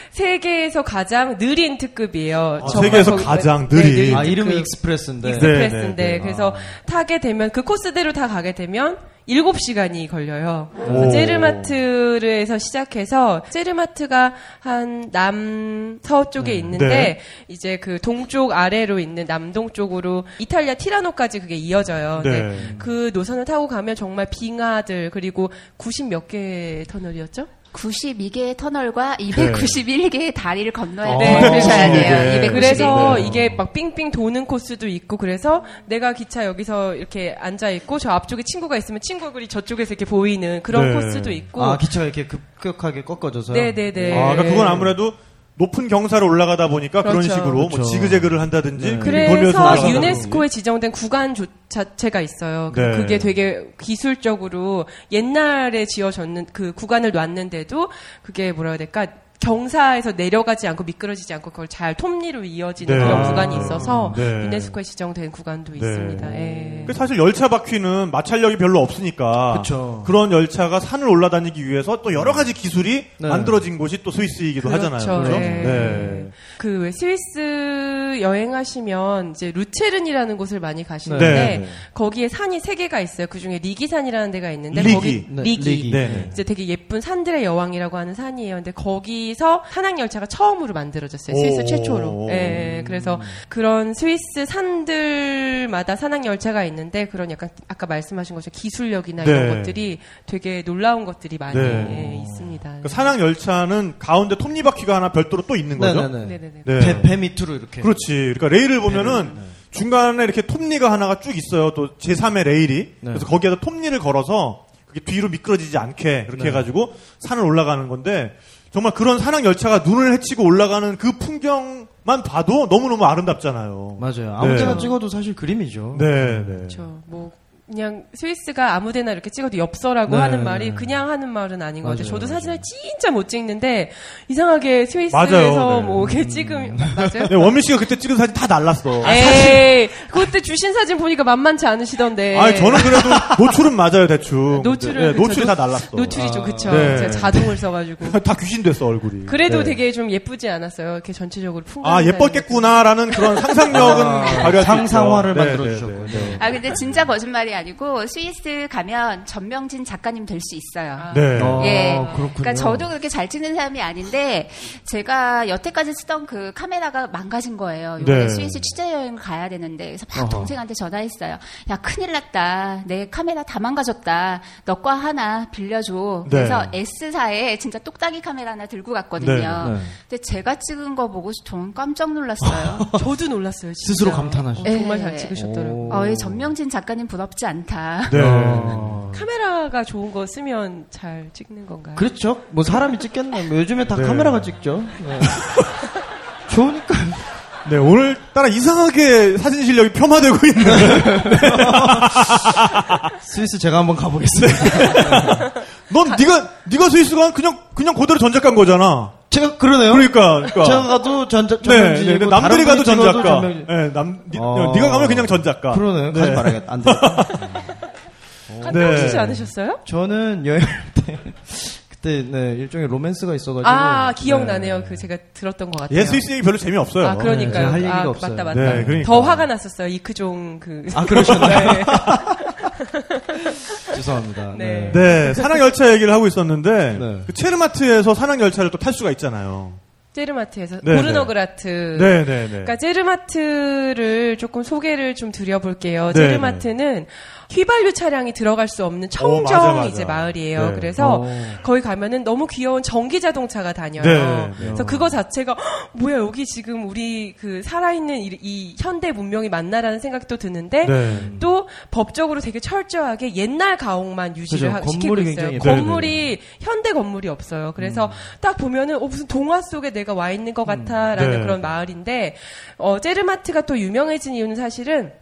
세계에서 가장 느린 특급이에요. 아, 세계에서 거기서, 가장 느린. 네, 느린 아, 이름이 익스프레스인데. 익스프레스인데. 네, 네, 네. 그래서 아. 타게 되면 그 코스대로 다 가게 되면 일곱 시간이 걸려요. 오. 제르마트에서 시작해서 제르마트가 한 남서쪽에 네. 있는데 네. 이제 그 동쪽 아래로 있는 남동쪽으로 이탈리아 티라노까지 그게 이어져요. 네. 근데 그 노선을 타고 가면 정말 빙하들 그리고 구십 몇 개의 터널이었죠? 구십이 개의 터널과 이백구십일 개의 다리를 건너야 네, 건너셔야 돼요. 네. 그래서 이게 막 빙빙 도는 코스도 있고 그래서 내가 기차 여기서 이렇게 앉아 있고 저 앞쪽에 친구가 있으면 친구 얼굴이 저쪽에서 이렇게 보이는 그런 네. 코스도 있고 아 기차가 이렇게 급격하게 꺾어져서요? 네네네. 아 그러니까 그건 아무래도 높은 경사를 올라가다 보니까 그렇죠. 그런 식으로 그렇죠. 뭐 지그재그를 한다든지 네. 그래서 유네스코에 지정된 구간 조, 자체가 있어요. 네. 그게 되게 기술적으로 옛날에 지어졌는 그 구간을 놨는데도 그게 뭐라 해야 될까? 경사에서 내려가지 않고 미끄러지지 않고 그걸 잘 톱니로 이어지는 네. 그런 구간이 있어서 네. 유네스코에 지정된 구간도 네. 있습니다. 네. 사실 열차 바퀴는 마찰력이 별로 없으니까 그쵸. 그런 열차가 산을 올라다니기 위해서 또 여러 가지 기술이 네. 만들어진 곳이 또 스위스이기도 그렇죠. 하잖아요. 그렇죠? 네. 네. 그 스위스 여행하시면 이제 루체른이라는 곳을 많이 가시는데 네. 네. 거기에 산이 세 개가 있어요. 그 중에 리기산이라는 데가 있는데 리기. 거기 네. 리기, 리기. 네. 이제 되게 예쁜 산들의 여왕이라고 하는 산이에요. 근데 거기 에서 산악열차가 처음으로 만들어졌어요. 스위스 최초로. 예, 그래서 그런 스위스 산들마다 산악열차가 있는데 그런 약간 아까 말씀하신 것처럼 기술력이나 네. 이런 것들이 되게 놀라운 것들이 많이 네. 예, 있습니다. 그 산악열차는 가운데 톱니바퀴가 하나 별도로 또 있는 거죠? 네네네. 네. 배, 배 밑으로 이렇게. 그렇지. 그러니까 레일을 보면은 네. 중간에 이렇게 톱니가 하나가 쭉 있어요. 또 제삼의 레일이. 네. 그래서 거기에다 톱니를 걸어서 그게 뒤로 미끄러지지 않게 이렇게 네. 해가지고 산을 올라가는 건데 정말 그런 산악열차가 눈을 헤치고 올라가는 그 풍경만 봐도 너무너무 아름답잖아요. 맞아요. 아무 데나 네. 찍어도 사실 그림이죠. 네. 네. 그렇죠. 뭐 그냥 스위스가 아무 데나 이렇게 찍어도 엽서라고 네. 하는 말이 그냥 하는 말은 아닌 것 같아요. 저도 사진을 진짜 못 찍는데 이상하게 스위스에서 네. 뭐 이렇게 찍으면 맞아요? 네, 원민 씨가 그때 찍은 사진 다 날랐어. 아, 에이, 그때 주신 사진 보니까 만만치 않으시던데. 아, 저는 그래도 노출은 맞아요, 대충. 노출은 네, 노출이 다 날랐어. 노출이죠, 아. 그쵸. 네. 제가 자동을 써가지고. 다 귀신 됐어 얼굴이. 그래도 네. 되게 좀 예쁘지 않았어요. 이렇게 전체적으로 풍경. 아, 예뻤겠구나라는 그런 상상력은 발휘. 아, 상상화를 네, 만들어주셨고요. 네, 네, 네. 아, 근데 진짜 거짓말이 아니고 스위스 가면 전명진 작가님 될 수 있어요. 네. 아, 예. 그렇군요. 그러니까 저도 그렇게 잘 찍는 사람이 아닌데 제가 여태까지 쓰던 그 카메라가 망가진 거예요. 이번에 네. 스위스 취재 여행 가야 되는데 그래서 막 동생한테 전화했어요. 야 큰일 났다. 내 카메라 다 망가졌다. 너꺼 하나 빌려줘. 네. 그래서 S사에 진짜 똑딱이 카메라 하나 들고 갔거든요. 네. 네. 근데 제가 찍은 거 보고 저는 깜짝 놀랐어요. 저도 놀랐어요. 진짜. 스스로 감탄하시죠. 네. 정말 잘 찍으셨더라고요. 어, 예. 전명진 작가님 부럽지 않다. 네. 카메라가 좋은 거 쓰면 잘 찍는 건가요? 그렇죠. 뭐 사람이 찍겠네. 뭐 요즘에 다 네. 카메라가 찍죠. 네. 좋으니까요. 네, 오늘따라 이상하게 사진 실력이 폄하되고 있는. 네. 스위스 제가 한번 가보겠습니다. 넌 네가 네가 스위스 가 그냥 그냥 그대로 전작 간 거잖아. 제가 그러네요. 그러니까, 그러니까. 제가 가도 전작. 네, 네, 네. 남들이 가도 전작가. 네, 남. 아... 네가 가면 그냥 전작가. 그러네요. 가지 네. 말아야겠다. 안 돼. 갔다 네. 오시지 않으셨어요? 저는 여행 때 그때 네, 일종의 로맨스가 있어가지고 아 기억나네요. 네. 그 제가 들었던 것 같아요. 예스 이스 얘기 별로 재미 없어요. 아 그러니까요. 네, 할 얘기가 아, 없어요. 맞다 맞다. 네, 그러니까. 더 화가 났었어요. 이크종 그 아 그러셨나요? 죄송합니다. 네. 네. 네 산악 열차 얘기를 하고 있었는데 네. 그 체르마트에서 산악 열차를 또 탈 수가 있잖아요. 제르마트에서 고르노그라트. 네, 네, 그러니까 제르마트를 조금 소개를 좀 드려볼게요. 네네. 제르마트는 휘발유 차량이 들어갈 수 없는 청정 오, 맞아, 맞아. 이제 마을이에요. 네. 그래서 오. 거기 가면은 너무 귀여운 전기 자동차가 다녀요. 네네. 그래서 그거 자체가 헉, 뭐야 여기 지금 우리 그 살아있는 이, 이 현대 문명이 맞나라는 생각이 또 드는데 네. 또 법적으로 되게 철저하게 옛날 가옥만 유지를 하, 시키고 있어요. 예쁘. 건물이 네네. 현대 건물이 없어요. 그래서 음. 딱 보면은 어, 무슨 동화 속에 내가 와 있는 것 같아라는 음. 네. 그런 마을인데 어, 제르마트가 또 유명해진 이유는 사실은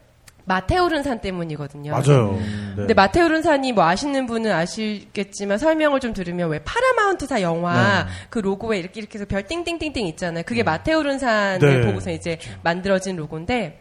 마테오른산 때문이거든요. 맞아요. 음, 네. 근데 마테오른산이 뭐 아시는 분은 아시겠지만 설명을 좀 들으면 왜 파라마운트사 영화 네. 그 로고에 이렇게 이렇게 해서 별 띵띵띵띵 있잖아요. 그게 네. 마테오른산을 네. 보고서 이제 만들어진 로고인데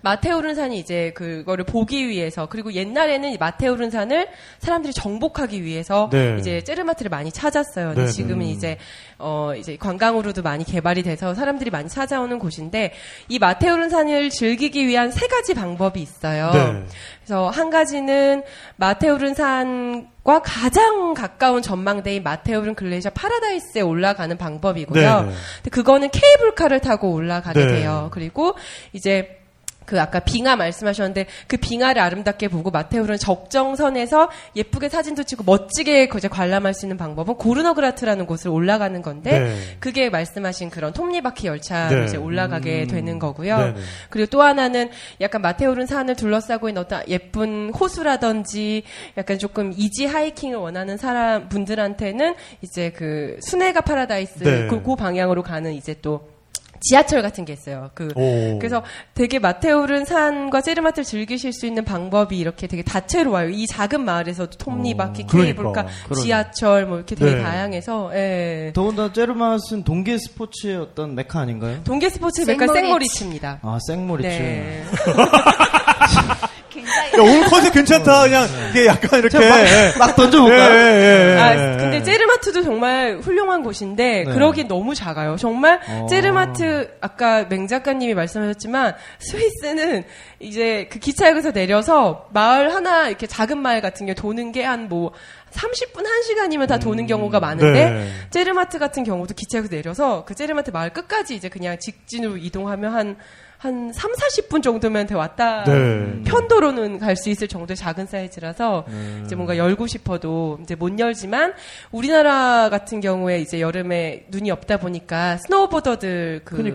마테오른산이 이제 그거를 보기 위해서 그리고 옛날에는 마테오른산을 사람들이 정복하기 위해서 네. 이제 제르마트를 많이 찾았어요. 근데 네. 지금은 이제 어 이제 관광으로도 많이 개발이 돼서 사람들이 많이 찾아오는 곳인데 이 마테오른산을 즐기기 위한 세 가지 방법이 있어요. 네. 그래서 한 가지는 마테오른산과 가장 가까운 전망대인 마테오른 글레이셔 파라다이스에 올라가는 방법이고요. 네. 근데 그거는 케이블카를 타고 올라가게 네. 돼요. 그리고 이제 그 아까 빙하 말씀하셨는데 그 빙하를 아름답게 보고 마테오른 적정선에서 예쁘게 사진도 찍고 멋지게 이제 관람할 수 있는 방법은 고르노그라트라는 곳을 올라가는 건데 네. 그게 말씀하신 그런 톱니바퀴 열차로 네. 이제 올라가게 음. 되는 거고요. 네, 네. 그리고 또 하나는 약간 마테오른 산을 둘러싸고 있는 어떤 예쁜 호수라든지 약간 조금 이지 하이킹을 원하는 사람 분들한테는 이제 그 수네가 파라다이스 네. 그, 그 방향으로 가는 이제 또 지하철 같은 게 있어요. 그 오. 그래서 되게 마테오른 산과 제르마트를 즐기실 수 있는 방법이 이렇게 되게 다채로워요. 이 작은 마을에서도 톱니바퀴, 케이블카, 그러니까. 지하철 뭐 이렇게 되게 네. 다양해서. 예. 더군다나 제르마트는 동계 스포츠의 어떤 메카 아닌가요? 동계 스포츠의 메카 생머리치입니다. 아 생머리치. 네. 야, 오늘 컨셉 괜찮다. 그냥 이게 약간 이렇게 막, 예. 막 던져볼까요? 예, 예, 예, 아, 근데 제르마트도 정말 훌륭한 곳인데 네. 그러기엔 너무 작아요. 정말 어... 제르마트 아까 맹 작가님이 말씀하셨지만 스위스는 이제 그 기차역에서 내려서 마을 하나 이렇게 작은 마을 같은 게 도는 게 한 뭐 삼십 분, 한 시간이면 다 도는 경우가 많은데 네. 제르마트 같은 경우도 기차역에서 내려서 그 제르마트 마을 끝까지 이제 그냥 직진으로 이동하면 한 한 삼, 사십 분 정도면 돼 왔다. 네. 편도로는 갈 수 있을 정도의 작은 사이즈라서 네. 이제 뭔가 열고 싶어도 이제 못 열지만 우리나라 같은 경우에 이제 여름에 눈이 없다 보니까 스노우보더들 그들이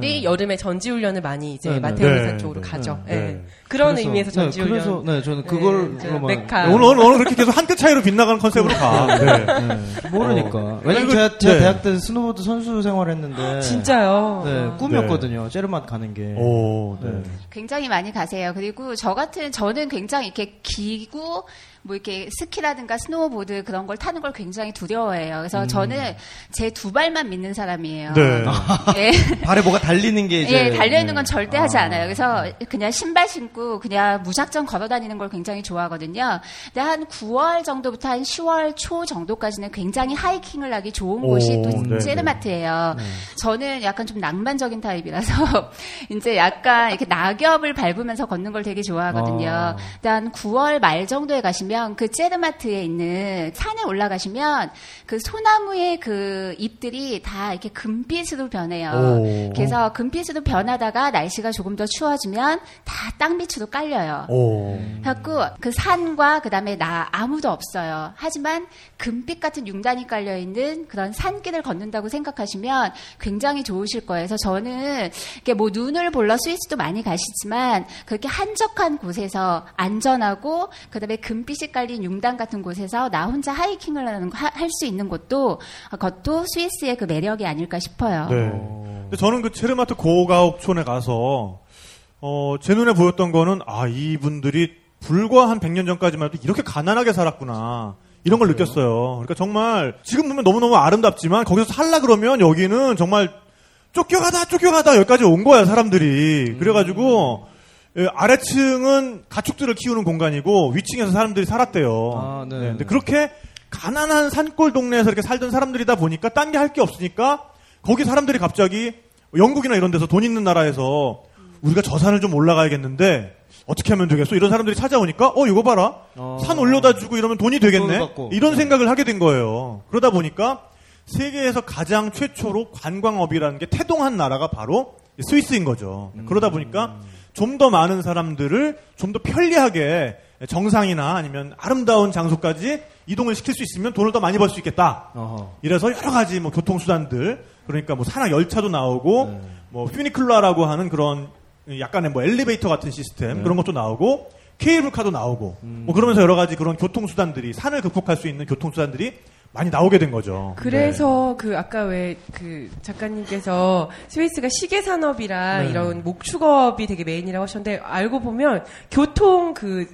네. 여름에 전지 훈련을 많이 이제 네. 마테오른산 네. 쪽으로 네. 가죠. 네. 네. 그런 그래서, 의미에서 전지 훈련. 네. 그래서 네, 저는 그걸로 네. 네. 오늘 오늘 오늘 그렇게 계속 한 끗 차이로 빗나가는 컨셉으로 가. 네. 네. 모르니까. 어. 왜냐면 제가, 제가 네. 대학 때 스노우보드 선수 생활했는데 진짜요. 네, 꿈이었거든요. 네. 제르마트 가는. 게. 오, 네. 굉장히 많이 가세요. 그리고 저 같은 저는 굉장히 이렇게 기구 뭐 이렇게 스키라든가 스노우보드 그런 걸 타는 걸 굉장히 두려워해요. 그래서 음. 저는 제 두 발만 믿는 사람이에요. 네. 네. 발에 뭐가 달리는 게 이제 네, 달려 있는 건 절대 아. 하지 않아요. 그래서 그냥 신발 신고 그냥 무작정 걸어 다니는 걸 굉장히 좋아하거든요. 근데 한 구월 정도부터 한 시월 초 정도까지는 굉장히 하이킹을 하기 좋은 오, 곳이 또 제르마트예요. 네. 저는 약간 좀 낭만적인 타입이라서 이제 약간 이렇게 낙엽을 밟으면서 걷는 걸 되게 좋아하거든요. 아. 근데 한 구월 말 정도에 가시면 그 제르마트에 있는 산에 올라가시면 그 소나무의 그 잎들이 다 이렇게 금빛으로 변해요. 오. 그래서 금빛으로 변하다가 날씨가 조금 더 추워지면 다 땅빛으로 깔려요. 그래갖고 그 산과 그 다음에 나 아무도 없어요. 하지만 금빛 같은 융단이 깔려 있는 그런 산길을 걷는다고 생각하시면 굉장히 좋으실 거예요. 그래서 저는 이게 뭐 눈을 볼러 스위스도 많이 가시지만 그렇게 한적한 곳에서 안전하고 그 다음에 금빛 깔린 융단 같은 곳에서 나 혼자 하이킹을 하는 할 수 있는 것도 그것도 스위스의 그 매력이 아닐까 싶어요. 네. 근데 저는 그 체르마트 고가옥촌에 가서 어, 제 눈에 보였던 거는 아 이분들이 불과 한 백 년 전까지만 해도 이렇게 가난하게 살았구나. 이런 걸 느꼈어요. 그러니까 정말 지금 보면 너무너무 아름답지만 거기서 살라 그러면 여기는 정말 쫓겨가다 쫓겨가다 여기까지 온 거야 사람들이. 그래가지고 아래층은 가축들을 키우는 공간이고 위층에서 사람들이 살았대요. 아, 네. 근데 그렇게 가난한 산골 동네에서 이렇게 살던 사람들이다 보니까 딴 게 할 게 없으니까 거기 사람들이 갑자기 영국이나 이런 데서 돈 있는 나라에서 우리가 저 산을 좀 올라가야겠는데 어떻게 하면 되겠어? 이런 사람들이 찾아오니까 어 이거 봐라. 어... 산 올려다 주고 이러면 돈이 되겠네. 이런 생각을 하게 된 거예요. 그러다 보니까 세계에서 가장 최초로 관광업이라는 게 태동한 나라가 바로 스위스인 거죠. 음... 그러다 보니까 좀 더 많은 사람들을 좀 더 편리하게 정상이나 아니면 아름다운 장소까지 이동을 시킬 수 있으면 돈을 더 많이 벌 수 있겠다. 어허. 이래서 여러 가지 뭐 교통수단들, 그러니까 뭐 산악 열차도 나오고, 네. 뭐 퓨니클라라고 하는 그런 약간의 뭐 엘리베이터 같은 시스템, 네. 그런 것도 나오고, 케이블카도 나오고, 음. 뭐 그러면서 여러 가지 그런 교통수단들이, 산을 극복할 수 있는 교통수단들이 많이 나오게 된 거죠. 그래서 네. 그 아까 왜 그 작가님께서 스위스가 시계 산업이랑 네. 이런 목축업이 되게 메인이라고 하셨는데 알고 보면 교통 그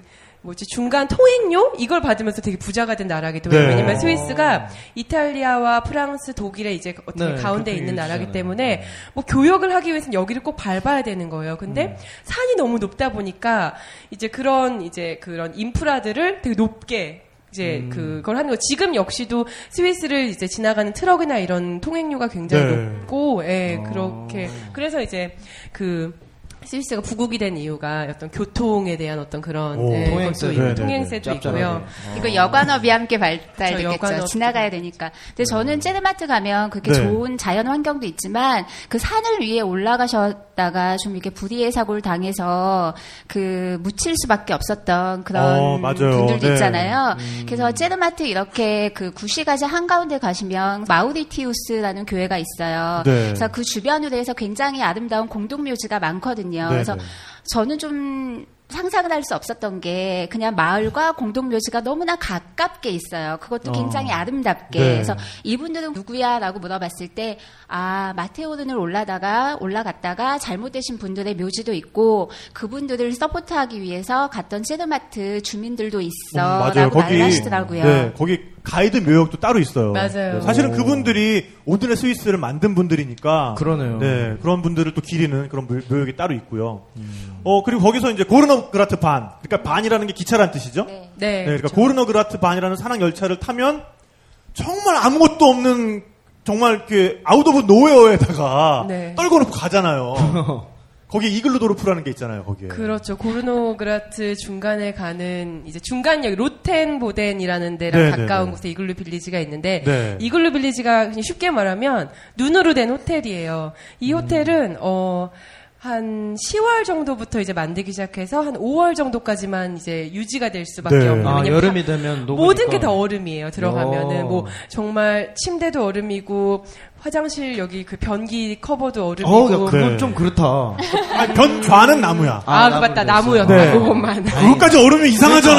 뭐지 중간 통행료 이걸 받으면서 되게 부자가 된 나라기 때문에 네. 왜냐면 스위스가 이탈리아와 프랑스, 독일의 이제 어떻게 네, 가운데에 있는 나라기 때문에 뭐 교역을 하기 위해서는 여기를 꼭 밟아야 되는 거예요. 근데 음. 산이 너무 높다 보니까 이제 그런 이제 그런 인프라들을 되게 높게 이제 음. 그걸 하는 거. 지금 역시도 스위스를 이제 지나가는 트럭이나 이런 통행료가 굉장히 네. 높고, 예, 아. 그렇게 그래서 이제 그. 스위스가 부국이 된 이유가 어떤 교통에 대한 어떤 그런 오, 네, 통행세, 것도 네, 통행세도 네, 있고요. 네. 이거 여관업이 함께 발달됐겠죠. 지나가야 되니까. 근데 저는 체르마트 가면 그렇게 네. 좋은 자연 환경도 있지만 그 산을 위에 올라가셨다가 좀 이렇게 불의의 사고를 당해서 그 묻힐 수밖에 없었던 그런 어, 분들도 네. 있잖아요. 음. 그래서 체르마트 이렇게 그 구시가지 한가운데 가시면 마우리티우스라는 교회가 있어요. 네. 그래서 그 주변으로 해서 굉장히 아름다운 공동묘지가 많거든요. 네네. 그래서 저는 좀 상상을 할 수 없었던 게 그냥 마을과 공동묘지가 너무나 가깝게 있어요. 그것도 굉장히 어. 아름답게. 네. 그래서 이분들은 누구야? 라고 물어봤을 때 아, 마테오른을 올라다가 올라갔다가 잘못되신 분들의 묘지도 있고 그분들을 서포트하기 위해서 갔던 체르마트 주민들도 있어. 음, 맞아요. 라고 말을 하시더라고요. 네, 거기 가이드 묘역도 따로 있어요. 맞아요. 네, 사실은 오. 그분들이 오늘의 스위스를 만든 분들이니까. 그러네요. 네, 그런 분들을 또 기리는 그런 묘역이 따로 있고요. 음. 어, 그리고 거기서 이제 고르노그라트 반. 그러니까 반이라는 게 기차란 뜻이죠? 네. 네. 네 그러니까 그렇죠. 고르노그라트 반이라는 산악 열차를 타면 정말 아무것도 없는 정말 이렇게 아웃 오브 노웨어에다가 네. 떨궈놓고 가잖아요. 거기 이글루도르프라는 게 있잖아요, 거기에. 그렇죠. 고르노그라트 중간에 가는, 이제 중간역, 로텐보덴이라는 데랑 네네네. 가까운 곳에 이글루 빌리지가 있는데, 네. 이글루 빌리지가 그냥 쉽게 말하면, 눈으로 된 호텔이에요. 이 호텔은, 음. 어, 한 시월 정도부터 이제 만들기 시작해서 한 오월 정도까지만 이제 유지가 될 수밖에 네. 없는. 아, 여름이 되면 녹으니까. 모든 게 다 얼음이에요. 들어가면은 뭐 정말 침대도 얼음이고 화장실 여기 그 변기 커버도 얼음이고. 어, 그건 네. 좀 그렇다. 아, 변 좌는 나무야. 아, 아 나무 맞다 나무였다. 네. 그것만. 그것까지 얼음이 이상하잖아.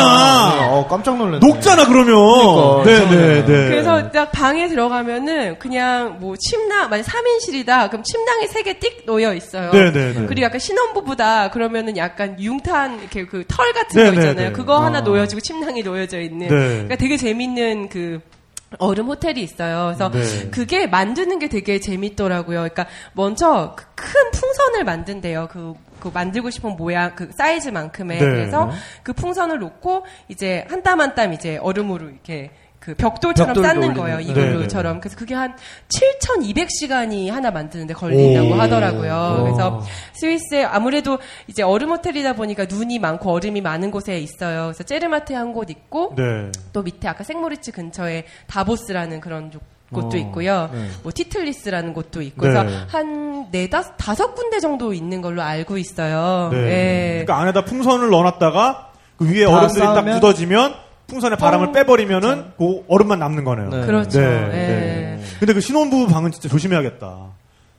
그러니까. 어, 깜짝 놀랐네. 녹잖아 그러면. 네네네. 그러니까, 네, 네. 그래서 딱 방에 들어가면은 그냥 뭐 침낭 만약 삼인실이다 그럼 침낭이 세 개 띡 놓여 있어요. 네네. 네. 그리고 약간 신혼부부다 그러면은 약간 융탄 이렇게 그 털 같은 네, 거 있잖아요. 네, 네. 그거 아. 하나 놓여지고 침낭이 놓여져 있는. 네. 그러니까 되게 재밌는 그 얼음 호텔이 있어요. 그래서 네. 그게 만드는 게 되게 재밌더라고요. 그러니까 먼저 큰 풍선을 만든대요. 그, 그 만들고 싶은 모양, 그 사이즈만큼의. 네. 그래서 그 풍선을 놓고 이제 한 땀 한 땀 이제 얼음으로 이렇게. 그 벽돌처럼 쌓는 거예요. 이글루처럼. 그래서 그게 한 칠천이백 시간이 하나 만드는데 걸린다고 오. 하더라고요. 오. 그래서 스위스에 아무래도 이제 얼음 호텔이다 보니까 눈이 많고 얼음이 많은 곳에 있어요. 그래서 체르마트 한 곳 있고 네. 또 밑에 아까 생모리츠 근처에 다보스라는 그런 곳도 어, 있고요. 네. 뭐 티틀리스라는 곳도 있고. 네. 그래서 한 네 다섯, 다섯 군데 정도 있는 걸로 알고 있어요. 네. 네. 그러니까 안에다 풍선을 넣어놨다가 그 위에 얼음들이 딱 굳어지면 풍선에 바람을 빼버리면은 그 얼음만 남는 거네요. 네. 그렇죠. 네. 네. 네. 근데 그 신혼부부 방은 진짜 조심해야겠다.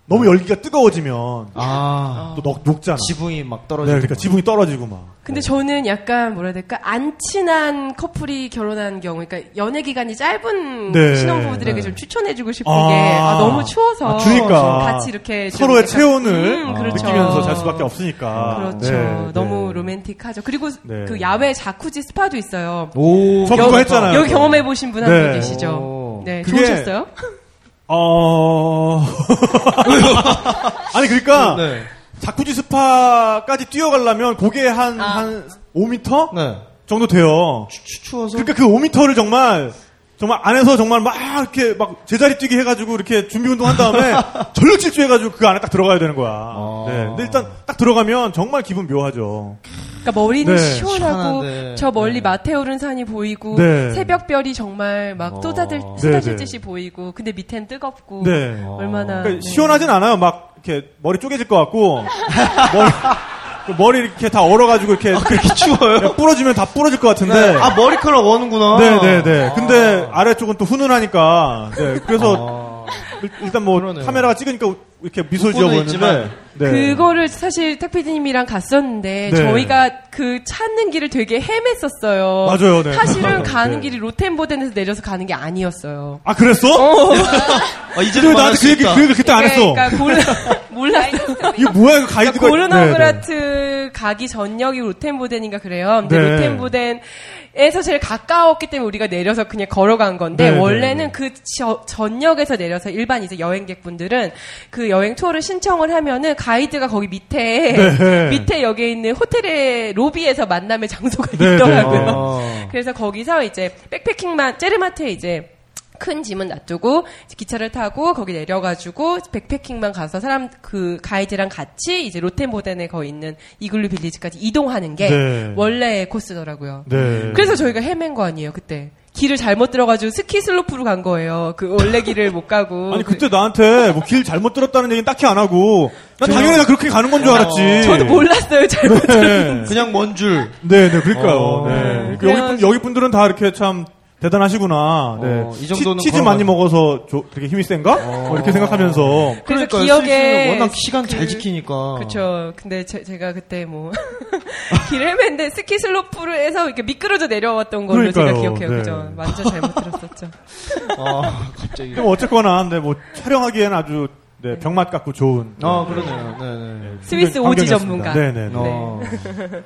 너무 열기가 뜨거워지면 아. 또 녹, 녹잖아. 지붕이 막 떨어지고. 네, 그러니까 지붕이 떨어지고 막. 근데 저는 약간 뭐라 해야 될까? 안 친한 커플이 결혼한 경우, 그러니까 연애 기간이 짧은 네. 신혼부부들에게 네. 좀 추천해주고 싶은 아. 게 아, 너무 추워서 아, 추우니까. 같이 이렇게 서로의 약간, 체온을 음, 그렇죠. 느끼면서 잘 수밖에 없으니까. 그렇죠. 네, 너무 네. 로맨틱하죠. 그리고 네. 그 야외 자쿠지 스파도 있어요. 오, 저 그거 했잖아요. 여기 경험해 보신 분 한 분 네. 계시죠. 오. 네, 그게... 좋으셨어요? 어. 아니, 그러니까, 네. 자쿠지 스파까지 뛰어가려면 그게 한, 아. 한 오 미터? 네. 정도 돼요. 추, 추워서. 그러니까 그 오 미터를 정말, 정말 안에서 정말 막 이렇게 막 제자리 뛰기 해가지고 이렇게 준비 운동 한 다음에 전력 질주해가지고 그 안에 딱 들어가야 되는 거야. 아. 네. 근데 일단 딱 들어가면 정말 기분 묘하죠. 그러니까 머리는 네. 시원하고 시원한데. 저 멀리 네. 마테오른 산이 보이고 네. 새벽별이 정말 막 쏟아질, 어. 쏟아질 듯이 보이고 근데 밑엔 뜨겁고 네. 얼마나. 그러니까 네. 시원하진 않아요. 막 이렇게 머리 쪼개질 것 같고. 머리... 머리 이렇게 다 얼어가지고 이렇게. 아, 그렇게 추워요? 부러지면 다 부러질 것 같은데. 네. 아, 머리카락 오는구나. 네네네. 아. 근데 아래쪽은 또 훈훈하니까. 네. 그래서 아. 일단 뭐 그러네요. 카메라가 찍으니까 이렇게 미소를 지어보였는데. 네. 그거를 사실 탁 피디님이랑 갔었는데 네. 저희가 그 찾는 길을 되게 헤맸었어요. 맞아요. 네. 사실은 가는 네. 길이 로텐보덴에서 내려서 가는 게 아니었어요. 아, 그랬어? 어. 아, 이제는 나한테 그 얘기, 그 얘기를 그때 안 했어. 그러니까 몰라. 몰라. 이거 뭐야, 이거 가이드가. 그러니까 고르노그라트 네, 네. 가기 전역이 로텐보덴인가 그래요. 근데 네. 로텐보덴에서 제일 가까웠기 때문에 우리가 내려서 그냥 걸어간 건데, 네, 원래는 네. 그 저, 전역에서 내려서 일반 이제 여행객분들은 그 여행 투어를 신청을 하면은 가이드가 거기 밑에, 네. 밑에 여기에 있는 호텔의 로비에서 만남의 장소가 네, 있더라고요. 네. 아. 그래서 거기서 이제 백패킹만, 제르마트에 이제 큰 짐은 놔두고 기차를 타고 거기 내려가지고 백패킹만 가서 사람 그 가이드랑 같이 이제 로텐보덴에 거기 있는 이글루 빌리지까지 이동하는 게 네. 원래의 코스더라고요. 네. 그래서 저희가 헤맨 거 아니에요 그때. 길을 잘못 들어가지고 스키 슬로프로 간 거예요. 그 원래 길을 못 가고. 아니 그때 나한테 뭐 길 잘못 들었다는 얘기는 딱히 안 하고 난 당연히 나 그렇게 가는 건 줄 알았지. 어, 저도 몰랐어요. 잘못 네. 들었는지. 그냥 먼 줄. 네네 그러니까요. 어, 네. 그냥... 여기 분 여기 분들은 다 이렇게 참 대단하시구나. 네. 어, 이 정도는 치, 치즈 많이 먹어서 저, 되게 힘이 센가? 어. 이렇게 생각하면서. 그래서 그러니까 기억에 워낙 시간 그, 잘 지키니까. 그렇죠. 근데 제, 제가 그때 뭐 길을 헤맸는데 스키 슬로프에서 이렇게 미끄러져 내려왔던 걸로 그러니까요. 제가 기억해요. 네. 그죠? 완전 잘못 들었었죠. 아, 갑자기. 그럼 어쨌거나 근데 뭐 촬영하기에는 아주 네, 병맛 같고 좋은. 아, 네. 그러네요. 네, 네. 스위스 오지 전문가. 네네. 네. 어.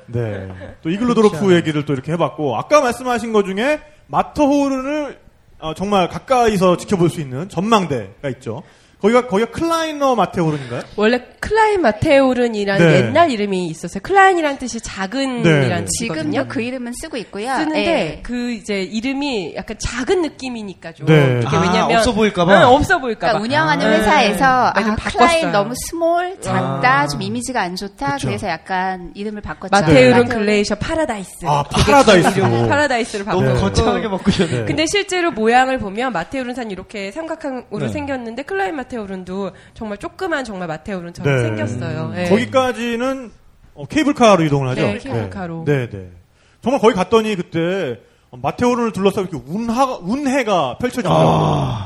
네. 또 이글루도르프 얘기를 또 이렇게 해봤고 아까 말씀하신 것 중에. 마터호른을 어, 정말 가까이서 지켜볼 수 있는 전망대가 있죠. 거기가 거기가 클라이너 마테오른인가요? 원래 클라인 마테오른이라는 네. 옛날 이름이 있었어요. 클라인이라는 뜻이 작은이라는 네. 지금요 그 이름은 쓰고 있고요. 쓰는데 네. 그 이제 이름이 약간 작은 느낌이니까 좀 네. 이게 아, 왜냐면 없어 보일까봐. 응, 없어 보일까봐. 그러니까 운영하는 아, 회사에서 아, 아, 클라인 너무 스몰 작다 아. 좀 이미지가 안 좋다. 그쵸. 그래서 약간 이름을 바꿨죠. 마테오른 네. 글레이셔 파라다이스. 아 파라다이스. 파라다이스를 바꿨고. 너무 거창하게 바꾸셨네. 근데 실제로 모양을 보면 마테오른 산이 이렇게 삼각형으로 네. 생겼는데 클라인 마테 마테오른도 정말 조그만 정말 마테오른처럼 네. 생겼어요. 음. 네. 거기까지는 어, 케이블카로 이동을 하죠. 네, 케이블카로. 네. 네, 네. 정말 거기 갔더니 그때 마테오른을 둘러싸고 이렇게 운하, 운해가 펼쳐지더라고요.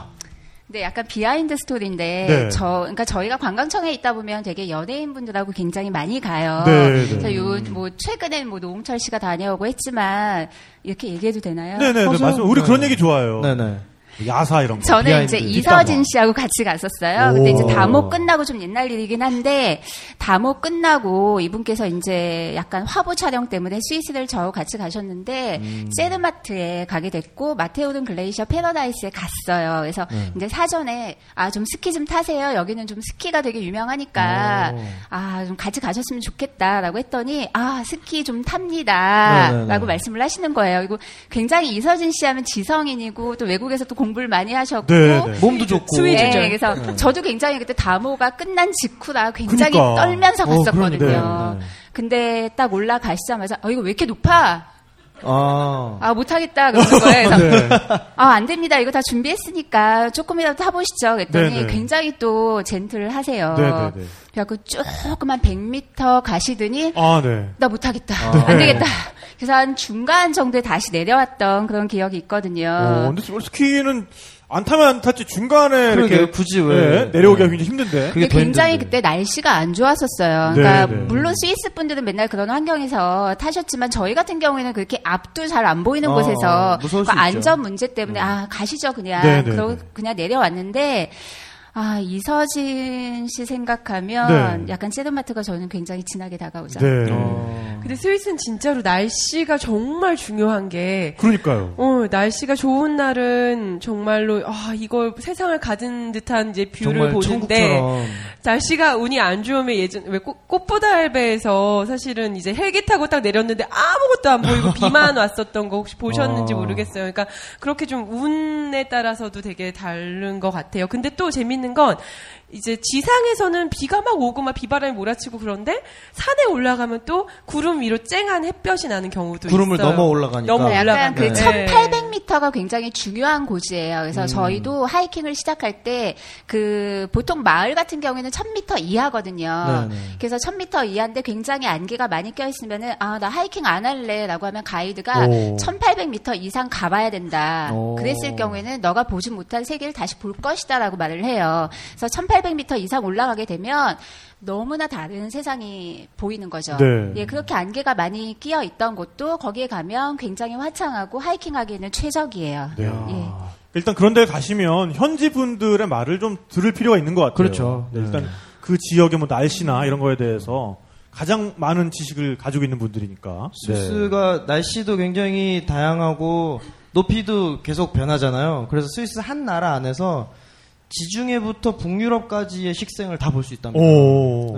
네, 약간 비하인드 스토리인데 네. 저 그러니까 저희가 관광청에 있다 보면 되게 연예인분들하고 굉장히 많이 가요. 네, 그래서 네. 요 뭐 최근엔 뭐 노홍철 씨가 다녀오고 했지만 이렇게 얘기해도 되나요? 네, 네, 맞습니다. 우리 그런 얘기 좋아해요. 네, 네. 야사 이런 거. 저는 이제 이서진 씨하고 같이 갔었어요. 근데 이제 다모 끝나고 좀 옛날 일이긴 한데 다모 끝나고 이분께서 이제 약간 화보 촬영 때문에 스위스를 저하고 같이 가셨는데 음. 제르마트에 가게 됐고 마테오른 글레이셔 패러다이스에 갔어요. 그래서 음. 이제 사전에 아 좀 스키 좀 타세요. 여기는 좀 스키가 되게 유명하니까 아 좀 같이 가셨으면 좋겠다라고 했더니 아 스키 좀 탑니다라고 네네네. 말씀을 하시는 거예요. 그리고 굉장히 이서진 씨하면 지성인이고 또 외국에서 또 공부를 많이 하셨고 네네. 몸도 좋고 네, 그래서 네. 저도 굉장히 그때 다모가 끝난 직후라 굉장히 그러니까. 떨면서 갔었거든요. 어, 근데 딱 올라가시자마자 어, 이거 왜 이렇게 높아? 아, 아 못하겠다 그러는 거예요. 그래서, 네. 아 안됩니다. 이거 다 준비했으니까 조금이라도 타보시죠. 그랬더니 네네. 굉장히 또 젠틀하세요. 네네네. 그래갖고 조금 한 백 미터 가시더니 아, 네. 나 못하겠다. 아, 안되겠다. 네. 그래서 한 중간 정도에 다시 내려왔던 그런 기억이 있거든요. 어, 근데 스키는 안 타면 안 탔지 중간에 그러게, 이렇게 굳이 왜 네, 내려오기가 네. 굉장히 힘든데. 그게 굉장히 힘든데. 그때 날씨가 안 좋았었어요. 네, 그러니까 네. 물론 스위스 분들은 맨날 그런 환경에서 타셨지만 저희 같은 경우에는 그렇게 앞도 잘 안 보이는 아, 곳에서 그 안전 문제 때문에 네. 아 가시죠 그냥 네, 네, 그러, 네. 그냥 내려왔는데. 아, 이서진 씨 생각하면 네. 약간 세르마트가 저는 굉장히 진하게 다가오잖아요. 네. 어. 근데 스위스는 진짜로 날씨가 정말 중요한 게. 그러니까요. 어, 날씨가 좋은 날은 정말로, 아, 이걸 세상을 가진 듯한 이제 뷰를 보는데. 천국처럼. 날씨가 운이 안 좋으면 예전, 왜 꽃, 꽃보다 할배에서 사실은 이제 헬기 타고 딱 내렸는데 아무것도 안 보이고 비만 왔었던 거 혹시 보셨는지 아. 모르겠어요. 그러니까 그렇게 좀 운에 따라서도 되게 다른 것 같아요. 근데 또 재밌는 건 이제 지상에서는 비가 막 오고 막 비바람이 몰아치고 그런데 산에 올라가면 또 구름 위로 쨍한 햇볕이 나는 경우도 구름을 있어요. 구름을 넘어 올라가니까. 넘어 올라가니까. 그 네. 천팔백 미터가 굉장히 중요한 고지예요. 그래서 음. 저희도 하이킹을 시작할 때 그 보통 마을 같은 경우에는 천 미터 이하거든요. 네네. 그래서 천 미터 이하인데 굉장히 안개가 많이 껴있으면은 아, 나 하이킹 안 할래 라고 하면 가이드가 오. 천팔백 미터 이상 가봐야 된다. 오. 그랬을 경우에는 너가 보지 못한 세계를 다시 볼 것이다 라고 말을 해요. 그래서 천팔백 미터 이상 올라가게 되면 너무나 다른 세상이 보이는 거죠. 네. 예, 그렇게 안개가 많이 끼어 있던 곳도 거기에 가면 굉장히 화창하고 하이킹하기에는 최적이에요. 네. 예. 일단 그런 데 가시면 현지 분들의 말을 좀 들을 필요가 있는 것 같아요. 그렇죠. 네. 일단 네. 그 지역의 뭐 날씨나 이런 거에 대해서 가장 많은 지식을 가지고 있는 분들이니까. 스위스가 네. 날씨도 굉장히 다양하고 높이도 계속 변하잖아요. 그래서 스위스 한 나라 안에서 지중해부터 북유럽까지의 식생을 다 볼 수 있답니다.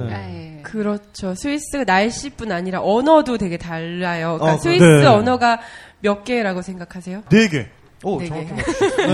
네. 아, 예. 그렇죠. 스위스 날씨뿐 아니라 언어도 되게 달라요. 그러니까 어, 스위스 네. 언어가 몇 개라고 생각하세요? 네 개. 오, 네 정확하게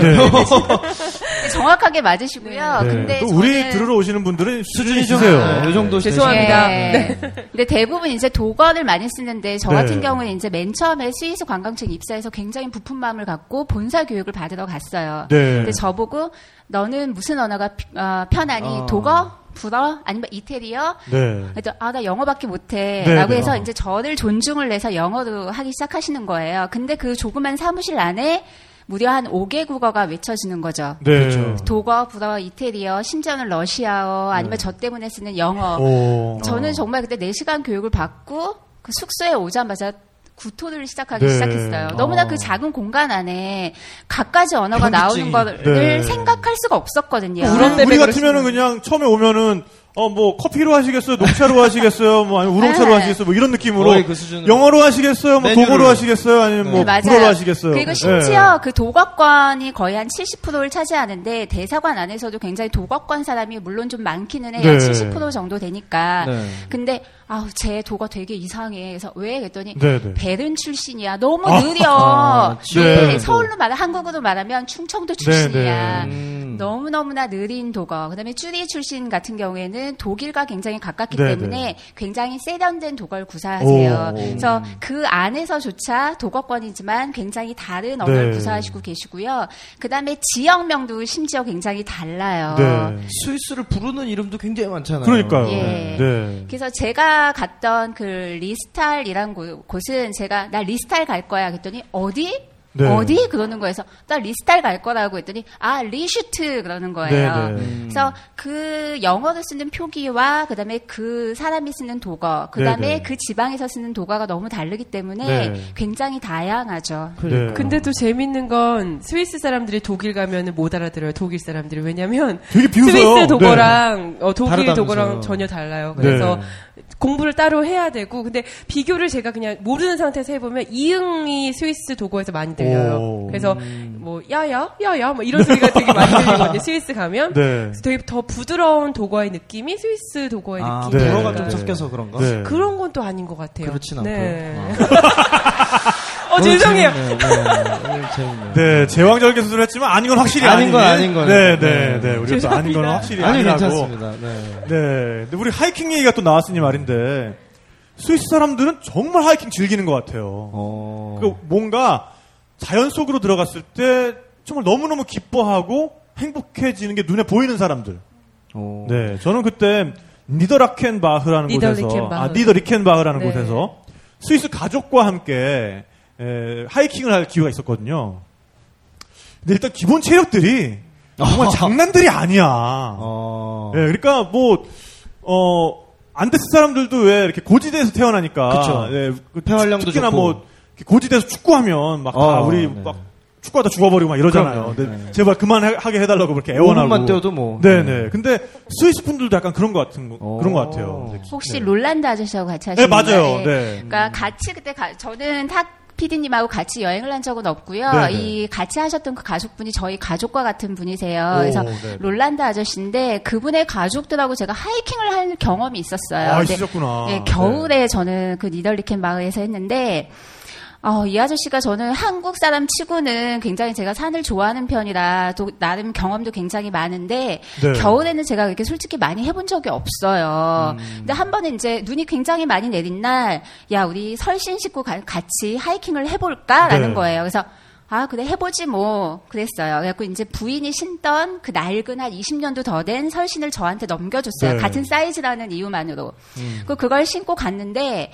네. 정확하게 맞으시고요. 네. 근데 또 우리 저는... 들으러 오시는 분들은 수준이 세요. 네. 이 정도 네. 죄송합니다. 네. 네. 근데 대부분 이제 독어를 많이 쓰는데 저 같은 네. 경우는 이제 맨 처음에 스위스 관광청 입사해서 굉장히 부푼 마음을 갖고 본사 교육을 받으러 갔어요. 네. 근데 저보고 너는 무슨 언어가 어, 편하니? 아. 독어? 불어? 아니면 이태리어? 네. 아, 나 영어밖에 못해. 네, 라고 해서 네. 이제 저를 존중을 내서 영어로 하기 시작하시는 거예요. 근데 그 조그만 사무실 안에 무려 한 다섯 개 국어가 외쳐지는 거죠. 네. 그렇죠. 독어, 불어, 이태리어, 심지어는 러시아어, 아니면 네. 저 때문에 쓰는 영어. 오. 저는 정말 그때 네 시간 교육을 받고 그 숙소에 오자마자 구토를 시작하기 네. 시작했어요. 너무나 아. 그 작은 공간 안에 갖가지 언어가 편집증이. 나오는 거를 네. 생각할 수가 없었거든요. 우리, 우리 같으면은 그냥 처음에 오면은 어, 뭐, 커피로 하시겠어요? 녹차로 하시겠어요? 뭐, 아니면 우롱차로 네. 하시겠어요? 뭐, 이런 느낌으로. 어이, 그 영어로 하시겠어요? 뭐, 메뉴를. 독어로 하시겠어요? 아니면 뭐, 네, 불어로 하시겠어요? 그리고 심지어 네. 그 도거권이 거의 한 칠십 퍼센트를 차지하는데, 대사관 안에서도 굉장히 도거권 사람이 물론 좀 많기는 해요. 네. 칠십 퍼센트 정도 되니까. 네. 근데, 아우, 쟤 도거 되게 이상해. 그래서 왜? 그랬더니, 네, 네. 베른 출신이야. 너무 느려. 아, 네. 네. 서울로 말하면, 한국어로 말하면 충청도 출신이야. 네, 네. 음. 너무너무나 느린 도거. 그 다음에 쭈리 출신 같은 경우에는, 독일과 굉장히 가깝기 네네. 때문에 굉장히 세련된 독어를 구사하세요. 오, 오. 그래서 그 안에서조차 독어권이지만 굉장히 다른 언어를 네. 구사하시고 계시고요. 그 다음에 지역명도 심지어 굉장히 달라요. 네. 스위스를 부르는 이름도 굉장히 많잖아요. 그러니까요. 예. 네. 그래서 제가 갔던 그 리스탈이란 곳은 제가 나 리스탈 갈 거야 그랬더니 어디? 네. 어디? 그러는 거에서 나 리스탈 갈 거라고 했더니 아 리슈트 그러는 거예요. 네, 네. 그래서 그 영어로 쓰는 표기와 그 다음에 그 사람이 쓰는 독어 그 다음에 네, 네. 그 지방에서 쓰는 독어가 너무 다르기 때문에 네. 굉장히 다양하죠. 네. 근데 또 재밌는 건 스위스 사람들이 독일 가면은 못 알아들어요. 독일 사람들이. 왜냐면 되게 스위스 독어랑 네. 어, 독일 다르다면서요. 독어랑 전혀 달라요. 그래서 네. 공부를 따로 해야 되고 근데 비교를 제가 그냥 모르는 상태에서 해보면 이응이 스위스 독어에서 많이 들려요. 그래서 뭐 야야 야야 뭐 이런 소리가 되게 많이 들리거든요. 스위스 가면 네. 되게 더 부드러운 독어의 느낌이 스위스 독어의 아, 느낌이 네. 불어가 좀 섞여서 그런가? 네. 그런 건 또 아닌 것 같아요. 그렇진 않고요. 네. 어, 죄송해요. 재밌네요. 네, 재밌네요. 네, 제왕절개술을 했지만 아닌 건 확실히 아닌 건 아닌 거예요. 네, 네, 네. 우리가 또 아닌 건 확실히 아니, 아니라고. 괜찮습니다. 네. 네. 근데 우리 하이킹 얘기가 또 나왔으니 말인데 스위스 사람들은 정말 하이킹 즐기는 것 같아요. 어. 그 뭔가 자연 속으로 들어갔을 때 정말 너무 너무 기뻐하고 행복해지는 게 눈에 보이는 사람들. 어. 네, 저는 그때 니더라켄바흐라는 니더리켄바흐. 곳에서 아 니더리켄바흐라는 네. 곳에서 스위스 가족과 함께 에, 하이킹을 할 기회가 있었거든요. 근데 일단 기본 체력들이 정말 어. 장난들이 아니야. 어. 예, 그러니까 뭐, 어, 안데스 사람들도 왜 이렇게 고지대에서 태어나니까. 그쵸. 예, 폐활량도 좋고. 특히나 뭐, 고지대에서 축구하면 막 다 어, 우리 네. 막 축구하다 죽어버리고 막 이러잖아요. 그럼요. 근데 네. 제발 그만하게 해달라고 그렇게 애원하고. 오분만 뛰어도 뭐. 네네. 네. 근데 스위스 분들도 약간 그런 것 같은 거, 그런 것 같아요. 혹시 네. 롤란드 아저씨하고 같이 하시는 거예요? 네, 맞아요. 네. 네. 그러니까 같이 그때 가, 저는 탁. 피디님하고 같이 여행을 한 적은 없고요. 네네. 이 같이 하셨던 그 가족분이 저희 가족과 같은 분이세요. 오, 그래서 네네. 롤란드 아저씨인데 그분의 가족들하고 제가 하이킹을 한 경험이 있었어요. 아, 있으셨구나. 네, 겨울에 네. 저는 그 니덜리켄 마을에서 했는데 어, 이 아저씨가 저는 한국 사람 치고는 굉장히 제가 산을 좋아하는 편이라 또 나름 경험도 굉장히 많은데 네. 겨울에는 제가 이렇게 솔직히 많이 해본 적이 없어요. 음. 근데 한 번은 이제 눈이 굉장히 많이 내린 날, 야, 우리 설신 식구 가, 같이 하이킹을 해볼까라는 네. 거예요. 그래서 아, 그래, 해보지, 뭐, 그랬어요. 그래갖고, 이제 부인이 신던 그 낡은 한 이십 년도 더 된 설신을 저한테 넘겨줬어요. 네. 같은 사이즈라는 이유만으로. 음. 그걸 신고 갔는데,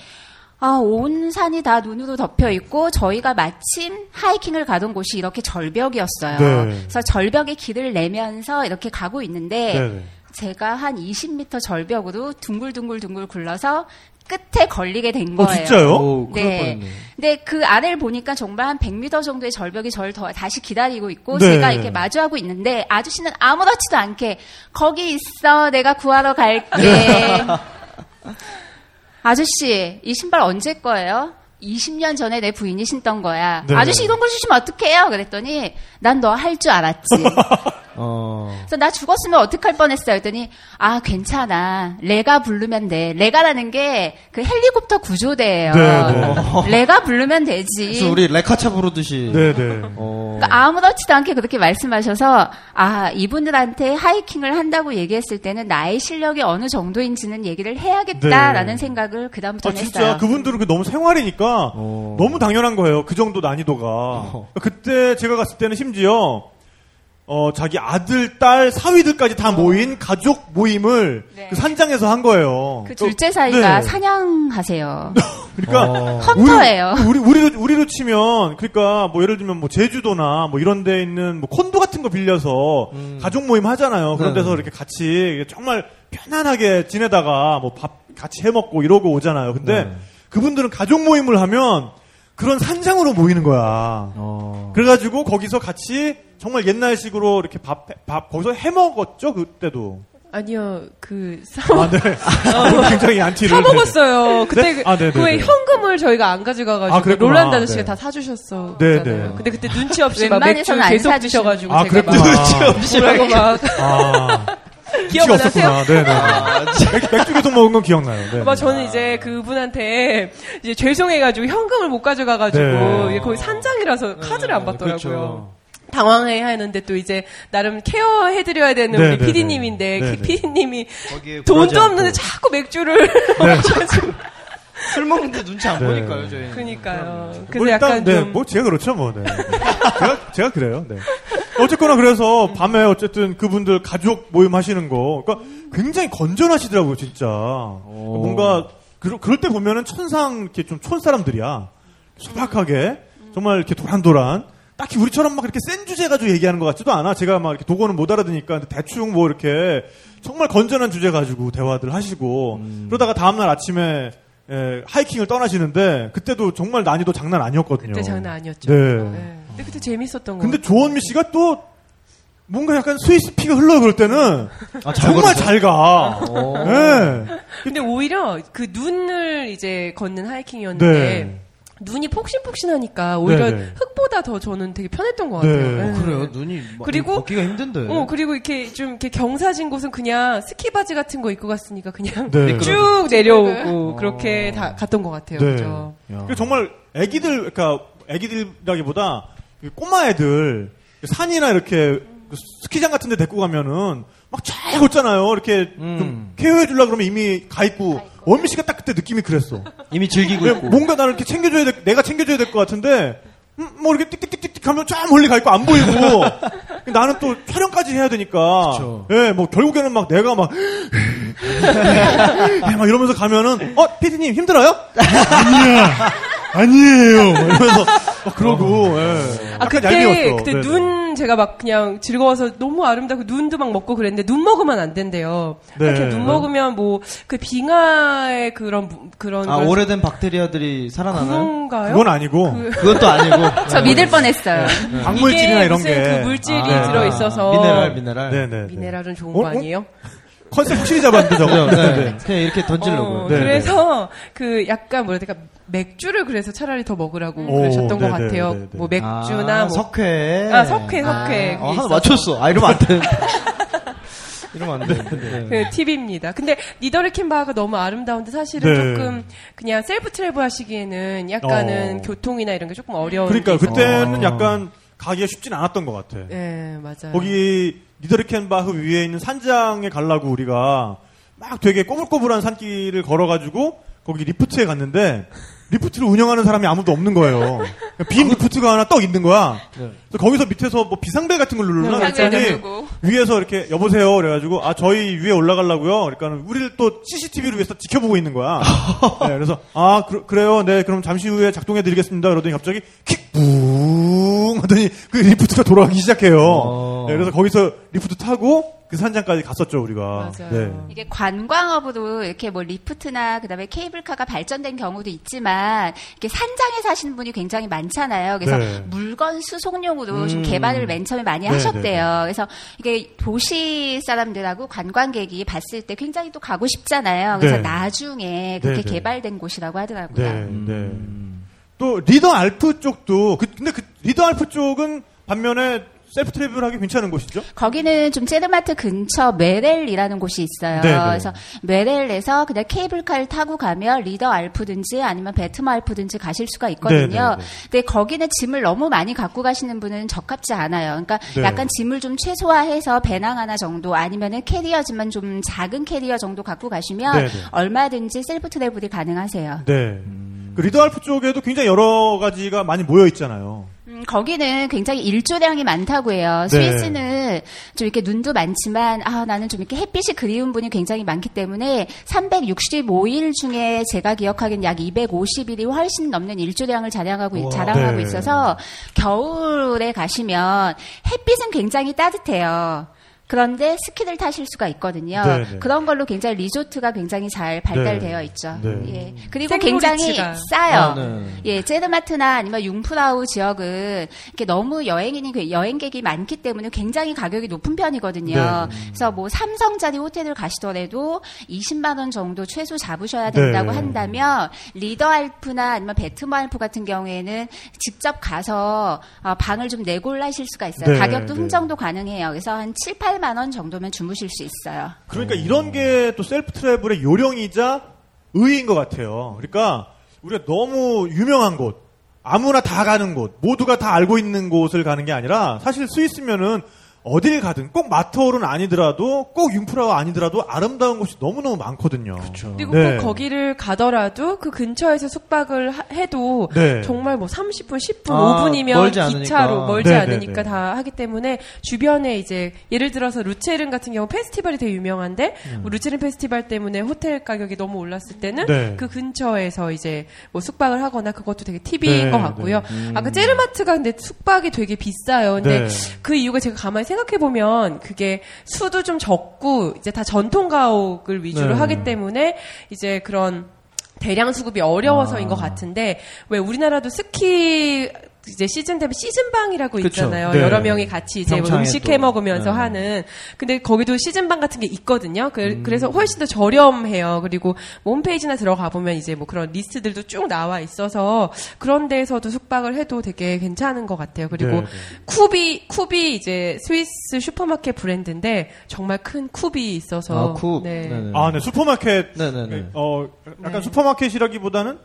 아, 온 산이 다 눈으로 덮여 있고 저희가 마침 하이킹을 가던 곳이 이렇게 절벽이었어요. 네. 그래서 절벽에 길을 내면서 이렇게 가고 있는데 네. 제가 한 이십 미터 절벽으로 둥글둥글둥글 굴러서 끝에 걸리게 된 거예요. 어, 진짜요? 오, 네. 근데 그 아래를 보니까 정말 한 백 미터 정도의 절벽이 저를 더 다시 기다리고 있고 네. 제가 이렇게 마주하고 있는데 아저씨는 아무렇지도 않게 거기 있어, 내가 구하러 갈게. 아저씨, 이 신발 언제 거예요? 이십 년 전에 내 부인이 신던 거야. 네. 아저씨, 이런 걸 주시면 어떡해요? 그랬더니, 난 너 할 줄 알았지. 어... 그래서 나 죽었으면 어떡할 뻔했어요? 그랬더니, 아, 괜찮아. 레가 부르면 돼. 레가라는 게 그 헬리콥터 구조대예요. 네, 네. 레가 부르면 되지. 그래서 우리 레카차 부르듯이. 네네. 네. 어... 그러니까 아무렇지도 않게 그렇게 말씀하셔서, 아, 이분들한테 하이킹을 한다고 얘기했을 때는 나의 실력이 어느 정도인지는 얘기를 해야겠다라는 네. 생각을 그다음부터는 아, 했어요. 진짜 그분들은 너무 생활이니까 어... 너무 당연한 거예요. 그 정도 난이도가. 어... 그때 제가 갔을 때는 심지어 어, 자기 아들, 딸, 사위들까지 다 모인 가족 모임을 네. 그 산장에서 한 거예요. 그 둘째 사위가 네. 사냥하세요. 그러니까 어. 헌터예요. 우리, 우리, 우리로, 우리로 치면, 그러니까 뭐 예를 들면 뭐 제주도나 뭐 이런 데 있는 뭐 콘도 같은 거 빌려서 음. 가족 모임 하잖아요. 그런 데서 네. 이렇게 같이 정말 편안하게 지내다가 뭐 밥 같이 해 먹고 이러고 오잖아요. 근데 네. 그분들은 가족 모임을 하면 그런 산장으로 모이는 거야. 어. 그래가지고 거기서 같이 정말 옛날식으로 이렇게 밥, 밥 거기서 해 먹었죠 그때도. 아니요, 그 사. 아, 네. 어, 굉장히 안티를. 사 먹었어요. 그때 네? 아, 네, 네, 그왜 네. 현금을 저희가 안 가져가가지고 아, 롤란드 아저씨가 네. 다 사주셨어. 네네. 네. 근데 그때 눈치 없이 막 맥주 계속 사주셔가지고 아, 제가 막 눈치 없이 뭐라고 막. 아. 기억나세요? 네, 네. 아, 맥주 계속 먹은 건 기억나요. 네. 막 저는 이제 그분한테 이제 죄송해가지고 현금을 못 가져가가지고 네. 거의 산장이라서 네. 카드를 안 받더라고요. 그렇죠. 당황해야 하는데 또 이제 나름 케어해드려야 되는 네네네. 우리 피디님인데 피디님이 돈도 없는데 자꾸 맥주를 술 먹는데 눈치 안 네. 보니까요, 저희는. 그러니까요. 그래서 뭐 일단, 약간 네, 좀... 뭐 제가 그렇죠, 뭐. 네. 제가 제가 그래요. 네. 어쨌거나 그래서 밤에 어쨌든 그분들 가족 모임 하시는 거, 그러니까 굉장히 건전하시더라고요, 진짜. 오. 뭔가 그, 그럴 때 보면은 천상 이렇게 좀 촌 사람들이야. 소박하게 정말 이렇게 도란도란. 딱히 우리처럼 막 이렇게 센 주제 가지고 얘기하는 것 같지도 않아. 제가 막 이렇게 도고는 못 알아듣니까 대충 뭐 이렇게 정말 건전한 주제 가지고 대화들 하시고 음. 그러다가 다음날 아침에 예, 하이킹을 떠나시는데 그때도 정말 난이도 장난 아니었거든요. 그때 장난 아니었죠. 네. 네. 근데 그때 재밌었던 거. 근데 조원미 씨가 또 뭔가 약간 스위스 피가 흘러 그럴 때는 아, 잘 정말 걸었어요? 잘 가. 네. 근데 오히려 그 눈을 이제 걷는 하이킹이었는데. 네. 눈이 폭신폭신하니까 오히려 네네. 흙보다 더 저는 되게 편했던 것 같아요. 네. 네. 어, 그래요, 눈이 그리고 걷기가 힘든데. 어, 그리고 이렇게 좀 이렇게 경사진 곳은 그냥 스키 바지 같은 거 입고 갔으니까 그냥 네. 쭉 내려오고 어. 그렇게 다 갔던 것 같아요. 네. 그죠? 정말 애기들, 그러니까 애기들이라기보다 꼬마 애들 산이나 이렇게 스키장 같은데 데리고 가면은. 막 잘 걷잖아요. 이렇게 음. 좀 케어해 주려 그러면 이미 가 있고 원미 씨가 딱 그때 느낌이 그랬어. 이미 즐기고 있고 뭔가 나를 이렇게 챙겨줘야 돼. 내가 챙겨줘야 될 것 같은데 음, 뭐 이렇게 띡띡띡띡 하면 쫙 멀리 가 있고 안 보이고 나는 또 촬영까지 해야 되니까. 예, 네, 뭐 결국에는 막 내가 막, 막 이러면서 가면은 어 피디님 힘들어요? 아니야. 아니에요. 이러면서 막 그러고. 예. 아, 그때 얄미웠어. 그때 네네. 눈 제가 막 그냥 즐거워서 너무 아름답고 눈도 막 먹고 그랬는데 눈 먹으면 안 된대요. 네. 이렇게 눈 먹으면 뭐 그 빙하의 그런 그런 아 오래된 박테리아들이 살아나나요? 그런가요? 그건 아니고 그... 그것도 아니고. 저 네. 믿을 뻔했어요. 네. 네. 광물질이나 이런 게 그 물질이 아, 들어 있어서 아, 미네랄 미네랄. 네네. 미네랄은 좋은 어? 거 아니에요? 어? 컨셉 확실히 잡았는데, 저거. 네, 네. 그냥 이렇게 던지려고요. 어, 네, 그래서, 네. 그, 약간, 뭐라 해야 될까, 맥주를 그래서 차라리 더 먹으라고 오, 그러셨던 네, 것 네, 같아요. 네, 네, 네. 뭐, 맥주나. 아, 뭐. 석회. 아, 석회, 석회. 아, 아 하나 맞췄어. 아, 이러면 안 되는데. 이러면 안 되는데. 네. 그, 팁입니다. 근데, 니더르켄바흐가 너무 아름다운데, 사실은 네. 조금, 그냥 셀프 트래블 하시기에는 약간은 어. 교통이나 이런 게 조금 어려운. 그러니까, 그때는 어. 약간, 가기가 쉽진 않았던 것 같아. 네, 맞아요. 거기, 니더르켄바흐 위에 있는 산장에 가려고 우리가 막 되게 꼬불꼬불한 산길을 걸어가지고 거기 리프트에 갔는데 리프트를 운영하는 사람이 아무도 없는 거예요. 빈 리프트가 하나 떡 있는 거야. 그래서 거기서 밑에서 뭐 비상벨 같은 걸 누르나 그랬더니 위에서 이렇게 여보세요 그래가지고 아 저희 위에 올라가려고요. 그러니까 우리를 또 씨씨티비를 위해서 지켜보고 있는 거야. 네, 그래서 아 그, 그래요. 네 그럼 잠시 후에 작동해드리겠습니다. 그러더니 갑자기 킥 뿡 하더니 그 리프트가 돌아가기 시작해요. 네, 그래서 거기서 리프트 타고 그 산장까지 갔었죠 우리가. 맞아요. 네. 이게 관광업으로 이렇게 뭐 리프트나 그다음에 케이블카가 발전된 경우도 있지만 이게 산장에 사시는 분이 굉장히 많잖아요. 그래서 네. 물건 수송용으로 음. 좀 개발을 맨 처음에 많이 네, 하셨대요. 네. 그래서 이게 도시 사람들하고 관광객이 봤을 때 굉장히 또 가고 싶잖아요. 그래서 네. 나중에 그렇게 네, 네. 개발된 곳이라고 하더라고요. 네, 네. 음. 또 리더 알프 쪽도 그, 근데 그 리더 알프 쪽은 반면에 셀프 트래블하기 괜찮은 곳이죠? 거기는 좀 제르마트 근처 메렐이라는 곳이 있어요. 네네. 그래서 메렐에서 그냥 케이블카를 타고 가면 리더 알프든지 아니면 베트마 알프든지 가실 수가 있거든요. 네네네. 근데 거기는 짐을 너무 많이 갖고 가시는 분은 적합지 않아요. 그러니까 네. 약간 짐을 좀 최소화해서 배낭 하나 정도 아니면은 캐리어지만 좀 작은 캐리어 정도 갖고 가시면 네네. 얼마든지 셀프 트래블이 가능하세요. 네. 음... 그 리더 알프 쪽에도 굉장히 여러 가지가 많이 모여 있잖아요. 거기는 굉장히 일조량이 많다고 해요. 스위스는 네. 좀 이렇게 눈도 많지만, 아, 나는 좀 이렇게 햇빛이 그리운 분이 굉장히 많기 때문에 삼백육십오 일 중에 제가 기억하기엔 약 이백오십 일이 훨씬 넘는 일조량을 자랑하고, 와, 자랑하고 네. 있어서 겨울에 가시면 햇빛은 굉장히 따뜻해요. 그런데 스키를 타실 수가 있거든요. 네네. 그런 걸로 굉장히 리조트가 굉장히 잘 발달되어 네네. 있죠. 네네. 예. 그리고 굉장히 리치가. 싸요. 아, 예, 제르마트나 아니면 융프라우 지역은 이렇게 너무 여행인이 여행객이 많기 때문에 굉장히 가격이 높은 편이거든요. 네네. 그래서 뭐 삼성짜리 호텔을 가시더라도 이십만 원 정도 최소 잡으셔야 된다고 네네. 한다면 리더 알프나 아니면 베트마 알프 같은 경우에는 직접 가서 방을 좀 내골라실 수가 있어요. 네네. 가격도 흥정도 가능해요. 그래서 한 칠, 팔만 원 정도면 주무실 수 있어요. 그러니까 이런 게 또 셀프 트래블의 요령이자 의의인 것 같아요. 그러니까 우리가 너무 유명한 곳, 아무나 다 가는 곳, 모두가 다 알고 있는 곳을 가는 게 아니라 사실 스위스면은 어딜 가든 꼭 마터홀은 아니더라도 꼭 융프라가 아니더라도 아름다운 곳이 너무너무 많거든요. 그쵸. 그리고 네. 꼭 거기를 가더라도 그 근처에서 숙박을 하, 해도 네. 정말 뭐 삼십 분, 십 분, 아, 오 분이면 멀지 기차로 멀지 네, 않으니까 네, 네. 다 하기 때문에 주변에 이제 예를 들어서 루체른 같은 경우 페스티벌이 되게 유명한데 음. 뭐 루체른 페스티벌 때문에 호텔 가격이 너무 올랐을 때는 네. 그 근처에서 이제 뭐 숙박을 하거나 그것도 되게 팁인 네, 것 같고요. 네. 음. 아까 제르마트가 근데 숙박이 되게 비싸요. 근데 네. 그 이유가 제가 가만히 생각해보면 그게 수도 좀 적고 이제 다 전통 가옥을 위주로 네. 하기 때문에 이제 그런 대량 수급이 어려워서인 아. 것 같은데 왜 우리나라도 스키 이제 시즌 되면 시즌방이라고 있잖아요. 네. 여러 명이 같이 이제 뭐 음식 해 먹으면서 네. 하는. 근데 거기도 시즌방 같은 게 있거든요. 그, 음. 그래서 훨씬 더 저렴해요. 그리고 뭐 홈페이지나 들어가 보면 이제 뭐 그런 리스트들도 쭉 나와 있어서 그런 데에서도 숙박을 해도 되게 괜찮은 것 같아요. 그리고 네. 쿠비, 쿠비 이제 스위스 슈퍼마켓 브랜드인데 정말 큰 쿠비 있어서. 아, 쿱. 네. 네네. 아, 네. 슈퍼마켓. 네네네. 어, 약간 네. 슈퍼마켓이라기보다는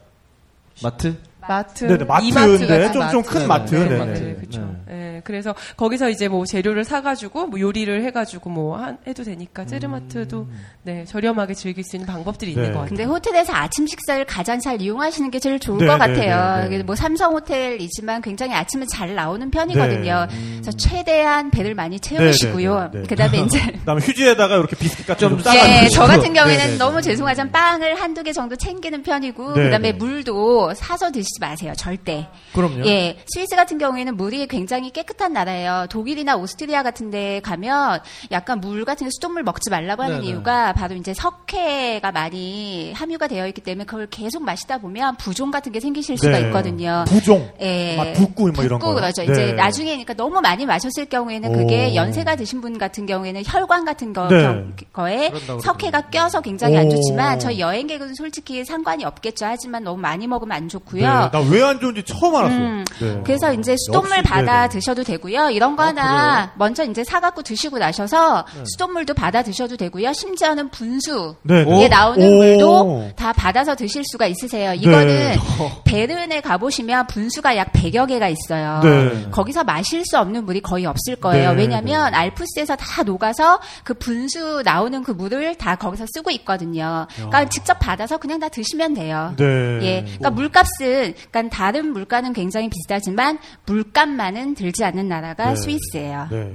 마트? 마트, 네네, 마트인데 좀 좀 큰 마트. 네네, 마트. 네네. 그렇죠. 네. 네, 그래서 거기서 이제 뭐 재료를 사가지고 뭐 요리를 해가지고 뭐 한, 해도 되니까 제르마트도 음. 네 저렴하게 즐길 수 있는 방법들이 네. 있는 것 같아요. 근데 호텔에서 아침 식사를 가장 잘 이용하시는 게 제일 좋을 네, 것 같아요. 네, 네, 네. 뭐 삼성 호텔이지만 굉장히 아침에 잘 나오는 편이거든요. 네. 그래서 최대한 배를 많이 채우시고요. 네, 네, 네, 네. 그다음에 이제 그다음에 휴지에다가 이렇게 비스킷 같은 좀 싸가지고. 네, 저 같은 경우에는 네, 네, 너무 죄송하지만 빵을 한두 개 정도 챙기는 편이고 네, 그다음에 네. 물도 사서 드시. 드시지 마세요. 절대. 그럼요. 예. 스위스 같은 경우에는 물이 굉장히 깨끗한 나라예요. 독일이나 오스트리아 같은 데 가면 약간 물 같은 수돗물 먹지 말라고 하는 네네. 이유가 바로 이제 석회가 많이 함유가 되어 있기 때문에 그걸 계속 마시다 보면 부종 같은 게 생기실 수가 네. 있거든요. 부종. 예. 막 붓고 뭐 이런 거. 붓고 그렇죠. 네. 이제 나중에 그러니까 너무 많이 마셨을 경우에는 그게 연세가 드신 분 같은 경우에는 혈관 같은 거 네. 거에 석회가 껴서 굉장히 안 좋지만 저희 여행객은 솔직히 상관이 없겠죠. 하지만 너무 많이 먹으면 안 좋고요. 네. 나 왜 안 좋은지 처음 알았어. 음. 네. 그래서 이제 수돗물 받아 드셔도 되고요. 이런 거 아, 하나 그래요? 먼저 이제 사갖고 드시고 나셔서 네. 수돗물도 받아 드셔도 되고요. 심지어는 분수에 네. 나오는 오. 물도 다 받아서 드실 수가 있으세요. 이거는 네. 베른에 가보시면 분수가 약 백여 개가 있어요. 네. 거기서 마실 수 없는 물이 거의 없을 거예요. 네. 왜냐하면 네. 알프스에서 다 녹아서 그 분수 나오는 그 물을 다 거기서 쓰고 있거든요. 야. 그러니까 직접 받아서 그냥 다 드시면 돼요. 네. 예. 그러니까 오. 물값은 그러니까 다른 물가는 굉장히 비싸지만 물값만은 들지 않는 나라가 네. 스위스예요. 네.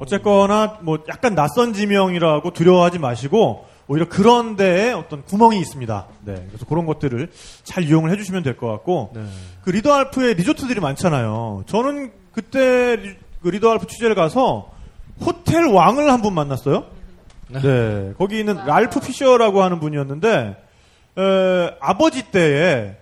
어쨌거나 뭐 약간 낯선 지명이라고 두려워하지 마시고 오히려 그런 데에 어떤 구멍이 있습니다. 네. 그래서 그런 것들을 잘 이용을 해 주시면 될 것 같고 네. 그 리더 알프에 리조트들이 많잖아요. 저는 그때 그 리더 알프 취재를 가서 호텔 왕을 한 분 만났어요. 네. 네. 거기 있는 랄프 피셔라고 하는 분이었는데 에, 아버지 때에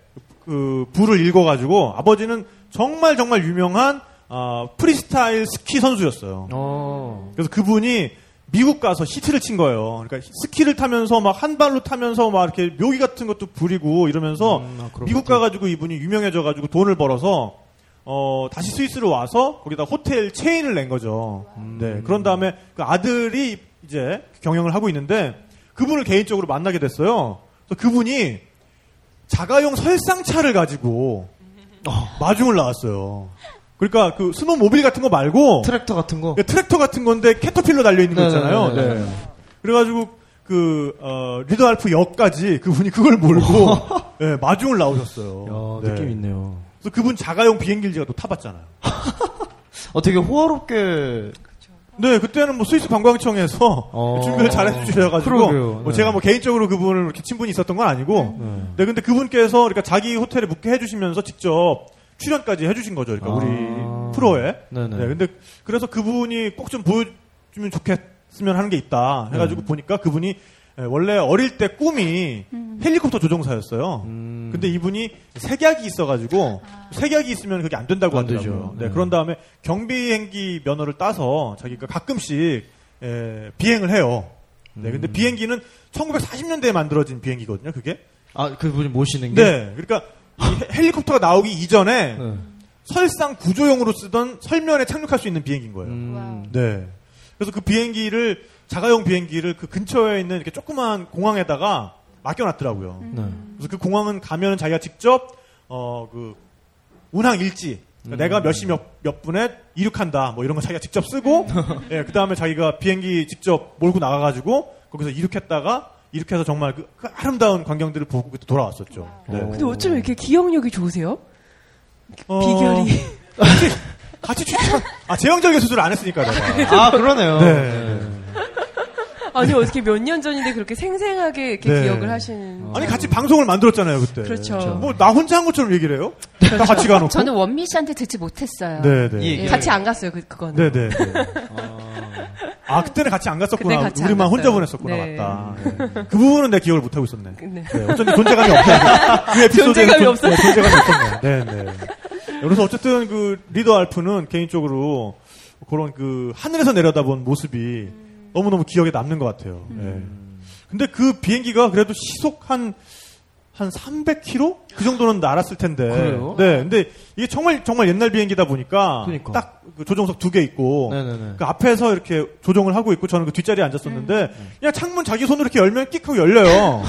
그 부를 읽어가지고 아버지는 정말 정말 유명한 어, 프리스타일 스키 선수였어요. 오. 그래서 그분이 미국 가서 히트를 친 거예요. 그러니까 스키를 타면서 막 한 발로 타면서 막 이렇게 묘기 같은 것도 부리고 이러면서 음, 아, 미국 가가지고 이분이 유명해져가지고 돈을 벌어서 어, 다시 스위스로 와서 거기다 호텔 체인을 낸 거죠. 음. 네. 그런 다음에 그 아들이 이제 경영을 하고 있는데 그분을 개인적으로 만나게 됐어요. 그래서 그분이 자가용 설상차를 가지고 마중을 나왔어요. 그러니까 그 스노모빌 같은 거 말고 트랙터 같은 거 네, 트랙터 같은 건데 캐터필러 달려 있는 거 있잖아요. 네. 네. 그래가지고 그 어, 리더 알프 역까지 그분이 그걸 몰고 네, 마중을 나오셨어요. 야, 네. 느낌 있네요. 그래서 그분 자가용 비행기를 제가 또 타봤잖아요. 어, 되게 호화롭게. 네, 그때는 뭐 스위스 관광청에서 어... 준비를 잘 해주셔가지고, 뭐 네. 제가 뭐 개인적으로 그분을 이렇게 친분이 있었던 건 아니고, 네. 네, 근데 그분께서 그러니까 자기 호텔에 묵게 해주시면서 직접 출연까지 해주신 거죠. 그러니까 아... 우리 프로에. 네네. 네, 근데 그래서 그분이 꼭 좀 보여주면 좋겠으면 하는 게 있다 해가지고 네. 보니까 그분이 원래 어릴 때 꿈이 헬리콥터 조종사였어요. 음... 근데 이분이 색약이 있어가지고 색약이 있으면 그게 안 된다고 안 하더라고요. 네, 네. 그런 다음에 경비행기 면허를 따서 자기가 가끔씩 에, 비행을 해요. 네, 근데 음... 비행기는 천구백사십 년대에 만들어진 비행기거든요. 그게 아 그분이 모시는 게 네, 그러니까 이 헬리콥터가 나오기 이전에 네. 설상 구조용으로 쓰던 설면에 착륙할 수 있는 비행기인 거예요. 음... 네, 그래서 그 비행기를 자가용 비행기를 그 근처에 있는 이렇게 조그만 공항에다가 맡겨놨더라고요. 네. 그래서 그 공항은 가면 자기가 직접 어 그 운항 일지, 그러니까 음. 내가 몇 시 몇 몇 분에 이륙한다, 뭐 이런 거 자기가 직접 쓰고, 예, 그 다음에 자기가 비행기 직접 몰고 나가가지고 거기서 이륙했다가 이륙해서 정말 그, 그 아름다운 광경들을 보고 그때 돌아왔었죠. 네. 근데 어쩜 이렇게 기억력이 좋으세요? 어... 비결이. 같이 추천. 아 제왕절개 수술 안 했으니까 내가. 아 그러네요. 네. 네. 아니 어떻게 몇 년 전인데 그렇게 생생하게 이렇게 네. 기억을 하시는? 아니 같이 방송을 만들었잖아요 그때. 그렇죠. 그렇죠. 뭐 나 혼자 한 것처럼 얘기를 해요? 그렇죠. 다 같이 가놓고. 저는 원미 씨한테 듣지 못했어요. 네네. 예, 예. 같이 안 갔어요 그 그건. 네네. 아, 아 그때는 같이 안 갔었구나. 같이 우리만 안 혼자 보냈었구나. 네. 맞다. 네. 그 부분은 내가 기억을 못 하고 있었네. 네. 네. 어쩐지 존재감이 없었네. 그 에피소드에는 존재감이 없었네. 네, 존재감이 없었네. 네네. 그래서 어쨌든 그 리더 알프는 개인적으로 그런 그 하늘에서 내려다본 모습이. 너무너무 기억에 남는 것 같아요. 음. 예. 근데 그 비행기가 그래도 시속 한, 한 삼백 킬로미터? 그 정도는 날았을 텐데. 그래요? 네. 근데 이게 정말, 정말 옛날 비행기다 보니까. 그러니까. 딱 그 조종석 두 개 있고. 네네네. 그 앞에서 이렇게 조종을 하고 있고 저는 그 뒷자리에 앉았었는데. 음. 그냥 창문 자기 손으로 이렇게 열면 끽 하고 열려요.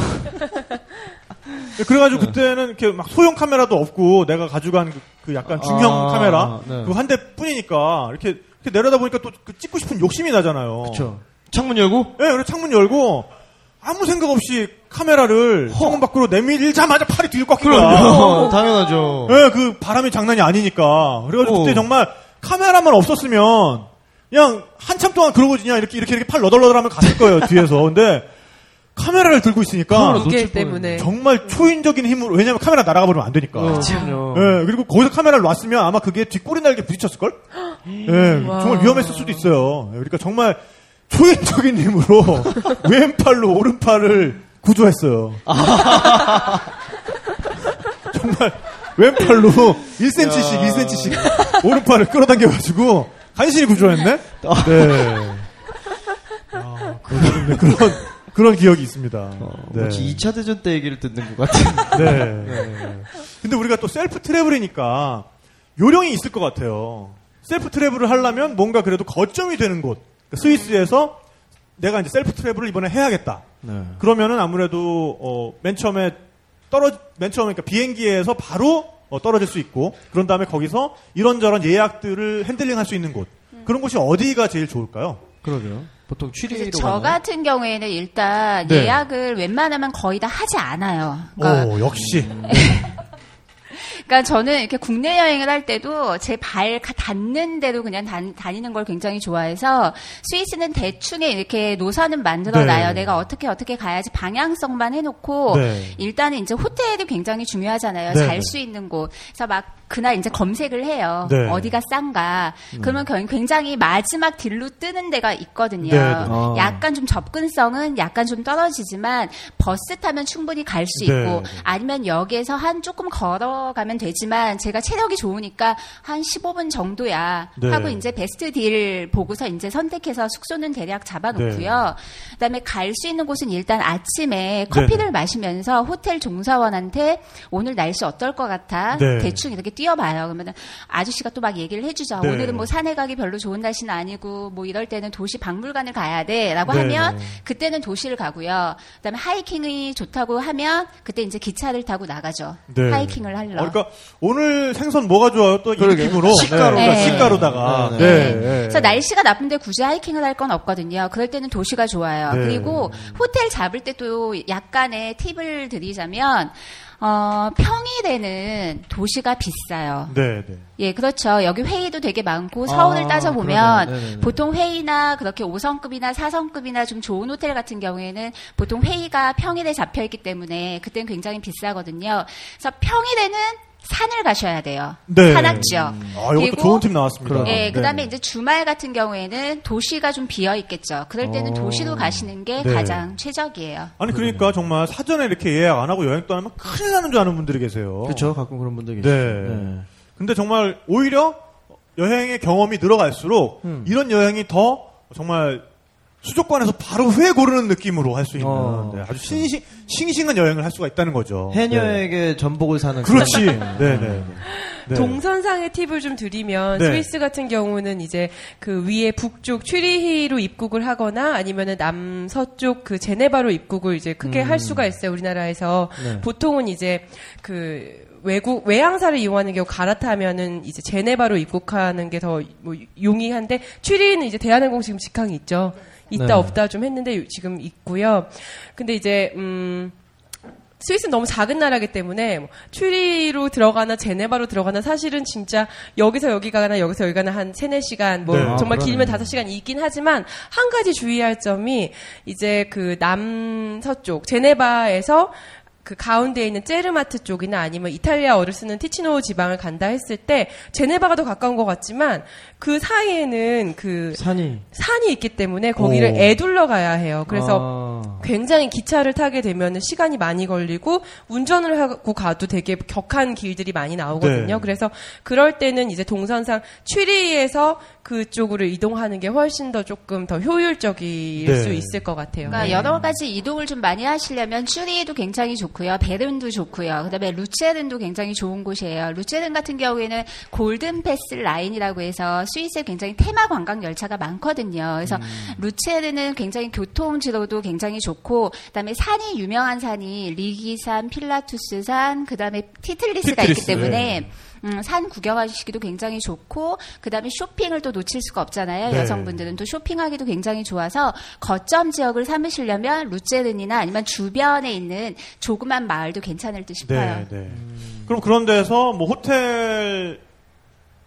그래가지고 네. 그때는 이렇게 막 소형 카메라도 없고 내가 가져간 그, 그 약간 중형 아, 카메라. 네. 그거 한 대 뿐이니까 이렇게, 이렇게 내려다 보니까 또 그 찍고 싶은 욕심이 나잖아요. 그쵸. 창문 열고? 예, 네, 창문 열고, 아무 생각 없이 카메라를 허. 창문 밖으로 내밀자마자 팔이 뒤로 꽉 끼고. 그럼요. 당연하죠. 예, 네, 그 바람이 장난이 아니니까. 그래가지고 어. 그때 정말 카메라만 없었으면, 그냥 한참 동안 그러고 지냐, 이렇게, 이렇게, 이렇게 팔 너덜너덜 하면 갔을 거예요, 뒤에서. 근데, 카메라를 들고 있으니까 무게 때문에 정말 초인적인 힘으로, 왜냐면 카메라 날아가 버리면 안 되니까. 그렇죠. 예, 그리고 거기서 카메라를 놨으면 아마 그게 뒷꼬리 날개 부딪혔을 걸? 예, 와. 정말 위험했을 수도 있어요. 그러니까 정말 초인적인 힘으로 왼팔로 오른팔을 구조했어요. 정말 왼팔로 일 센티미터씩 이 센티미터씩 오른팔을 끌어당겨 가지고 간신히 구조했네. 네. 아, 그런 그런 그런 기억이 있습니다. 어, 네. 혹시 이 차 대전 때 얘기를 듣는 것 같은데. 네. 네. 근데 우리가 또 셀프 트래블이니까 요령이 있을 것 같아요. 셀프 트래블을 하려면 뭔가 그래도 거점이 되는 곳. 그러니까 스위스에서 내가 이제 셀프 트래블을 이번에 해야겠다. 네. 그러면은 아무래도, 어, 맨 처음에 떨어지, 맨 처음에 그러니까 비행기에서 바로 어, 떨어질 수 있고, 그런 다음에 거기서 이런저런 예약들을 핸들링 할 수 있는 곳. 음. 그런 곳이 어디가 제일 좋을까요? 그러게요. 보통 취리로 저 같은 경우에는 일단 네. 예약을 웬만하면 거의 다 하지 않아요. 그러니까 오, 역시. 그러니까 저는 이렇게 국내 여행을 할 때도 제 발 닿는 대로 그냥 다, 다니는 걸 굉장히 좋아해서 스위스는 대충에 이렇게 노선은 만들어놔요. 네. 내가 어떻게 어떻게 가야지 방향성만 해놓고 네. 일단은 이제 호텔이 굉장히 중요하잖아요. 네. 잘 수 있는 곳. 그래서 막 그날 이제 검색을 해요. 네. 어디가 싼가. 음. 그러면 굉장히 마지막 딜로 뜨는 데가 있거든요. 네. 아. 약간 좀 접근성은 약간 좀 떨어지지만 버스 타면 충분히 갈 수 네. 있고 아니면 역에서 한 조금 걸어가면 되지만 제가 체력이 좋으니까 한 십오 분 정도야 네. 하고 이제 베스트 딜 보고서 이제 선택해서 숙소는 대략 잡아놓고요. 네. 그다음에 갈 수 있는 곳은 일단 아침에 커피를 네. 마시면서 호텔 종사원한테 오늘 날씨 어떨 것 같아. 네. 대충 이렇게 뛰 뛰어봐요. 그러면 아저씨가 또 막 얘기를 해주죠. 네. 오늘은 뭐 산에 가기 별로 좋은 날씨는 아니고 뭐 이럴 때는 도시 박물관을 가야 돼라고 네. 하면 그때는 도시를 가고요. 그다음에 하이킹이 좋다고 하면 그때 이제 기차를 타고 나가죠. 네. 하이킹을 하려. 어, 그러니까 오늘 생선 뭐가 좋아요? 또 이 느낌으로 식가루가 네. 식가루다가. 네. 네. 네. 네. 그래서 날씨가 나쁜데 굳이 하이킹을 할 건 없거든요. 그럴 때는 도시가 좋아요. 네. 그리고 호텔 잡을 때 또 약간의 팁을 드리자면. 어, 평일에는 도시가 비싸요. 네, 네. 예, 그렇죠. 여기 회의도 되게 많고 서울을 아, 따져보면 보통 회의나 그렇게 오 성급이나 사 성급이나 좀 좋은 호텔 같은 경우에는 보통 회의가 평일에 잡혀있기 때문에 그때는 굉장히 비싸거든요. 그래서 평일에는 산을 가셔야 돼요. 네. 산악지역. 아, 이것도 좋은 팁 나왔습니다. 예, 그 다음에 이제 주말 같은 경우에는 도시가 좀 비어있겠죠. 그럴 때는 어... 도시로 가시는 게 네. 가장 최적이에요. 아니, 그러니까 정말 사전에 이렇게 예약 안 하고 여행도 안 하면 큰일 나는 줄 아는 분들이 계세요. 그렇죠. 가끔 그런 분들이 계세요. 네. 네. 근데 정말 오히려 여행의 경험이 늘어갈수록 음. 이런 여행이 더 정말 수족관에서 바로 회 고르는 느낌으로 할 수 있는 어, 네, 아주 싱싱, 싱싱한 여행을 할 수가 있다는 거죠. 해녀에게 네. 전복을 사는. 그렇지. 네네. 네. 네. 동선상의 팁을 좀 드리면 네. 스위스 같은 경우는 이제 그 위에 북쪽 취리히로 입국을 하거나 아니면은 남서쪽 그 제네바로 입국을 이제 크게 음. 할 수가 있어요. 우리나라에서 네. 보통은 이제 그 외국 외항사를 이용하는 경우 갈아타면은 이제 제네바로 입국하는 게 더 뭐 용이한데 취리히는 이제 대한항공 지금 직항이 있죠. 있다 네. 없다 좀 했는데 지금 있고요. 근데 이제 음 스위스는 너무 작은 나라이기 때문에 뭐 취리히로 들어가나 제네바로 들어가나 사실은 진짜 여기서 여기 가나 여기서 여기 가나 한 세네 시간 뭐 네. 정말 아, 길면 다섯 시간 있긴 하지만 한 가지 주의할 점이 이제 그 남서쪽 제네바에서 그 가운데 있는 제르마트 쪽이나 아니면 이탈리아어를 쓰는 티치노 지방을 간다 했을 때 제네바가 더 가까운 것 같지만 그 사이에는 그 산이 산이 있기 때문에 거기를 오. 애둘러 가야 해요. 그래서 아. 굉장히 기차를 타게 되면 시간이 많이 걸리고 운전을 하고 가도 되게 격한 길들이 많이 나오거든요. 네. 그래서 그럴 때는 이제 동선상 취리히에서 그쪽으로 이동하는 게 훨씬 더 조금 더 효율적일 네. 수 있을 것 같아요. 그러니까 네. 여러 가지 이동을 좀 많이 하시려면 취리히도 굉장히 좋고요. 베른도 좋고요. 그다음에 루체른도 굉장히 좋은 곳이에요. 루체른 같은 경우에는 골든패스 라인이라고 해서 스위스에 굉장히 테마 관광 열차가 많거든요. 그래서 음. 루체른은 굉장히 교통지도도 굉장히 좋고 그다음에 산이 유명한 산이 리기산, 필라투스산, 그다음에 티틀리스가 티틀리스. 있기 때문에 네. 음, 산 구경하시기도 굉장히 좋고 그다음에 쇼핑을 또 놓칠 수가 없잖아요. 네. 여성분들은 또 쇼핑하기도 굉장히 좋아서 거점 지역을 삼으시려면 루체른이나 아니면 주변에 있는 조그만 마을도 괜찮을 듯 싶어요. 네, 네. 음. 그럼 그런 데서 뭐 호텔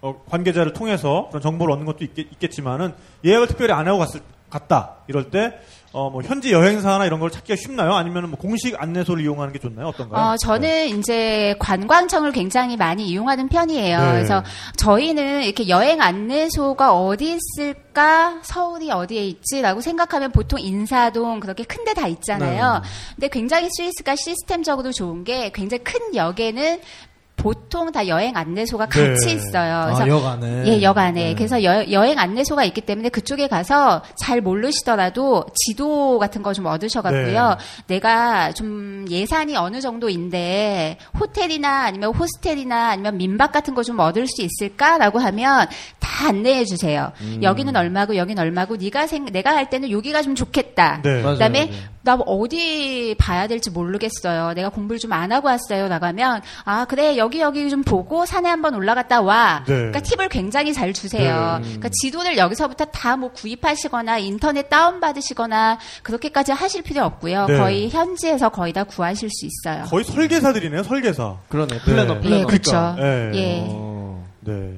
어, 관계자를 통해서 그런 정보를 얻는 것도 있겠, 있겠지만은 예약을 특별히 안 하고 갔을, 갔다 이럴 때 어, 뭐, 현지 여행사나 이런 걸 찾기가 쉽나요? 아니면 뭐, 공식 안내소를 이용하는 게 좋나요? 어떤가요? 어, 저는 네. 이제 관광청을 굉장히 많이 이용하는 편이에요. 네. 그래서 저희는 이렇게 여행 안내소가 어디 있을까? 서울이 어디에 있지라고 생각하면 보통 인사동 그렇게 큰 데 다 있잖아요. 네. 근데 굉장히 스위스가 시스템적으로 좋은 게 굉장히 큰 역에는 보통 다 여행 안내소가 네. 같이 있어요. 그래서 아, 역 안에. 예, 역 안에. 네. 그래서 여, 여행 안내소가 있기 때문에 그쪽에 가서 잘 모르시더라도 지도 같은 거 좀 얻으셔갖고요. 네. 내가 좀 예산이 어느 정도인데 호텔이나 아니면 호스텔이나 아니면 민박 같은 거 좀 얻을 수 있을까라고 하면 다 안내해 주세요. 음. 여기는 얼마고 여기는 얼마고 네가 생 내가 할 때는 여기가 좀 좋겠다. 네. 그다음에 맞아요. 나 어디 봐야 될지 모르겠어요. 내가 공부를 좀 안 하고 왔어요. 나가면 아 그래 여기 여기 좀 보고 산에 한번 올라갔다 와. 네. 그러니까 팁을 굉장히 잘 주세요. 네. 그러니까 지도를 여기서부터 다 뭐 구입하시거나 인터넷 다운 받으시거나 그렇게까지 하실 필요 없고요. 네. 거의 현지에서 거의 다 구하실 수 있어요. 거의 설계사들이네요. 설계사. 그러네. 플래너 네. 플래너. 예, 그렇죠. 예. 예. 오, 네.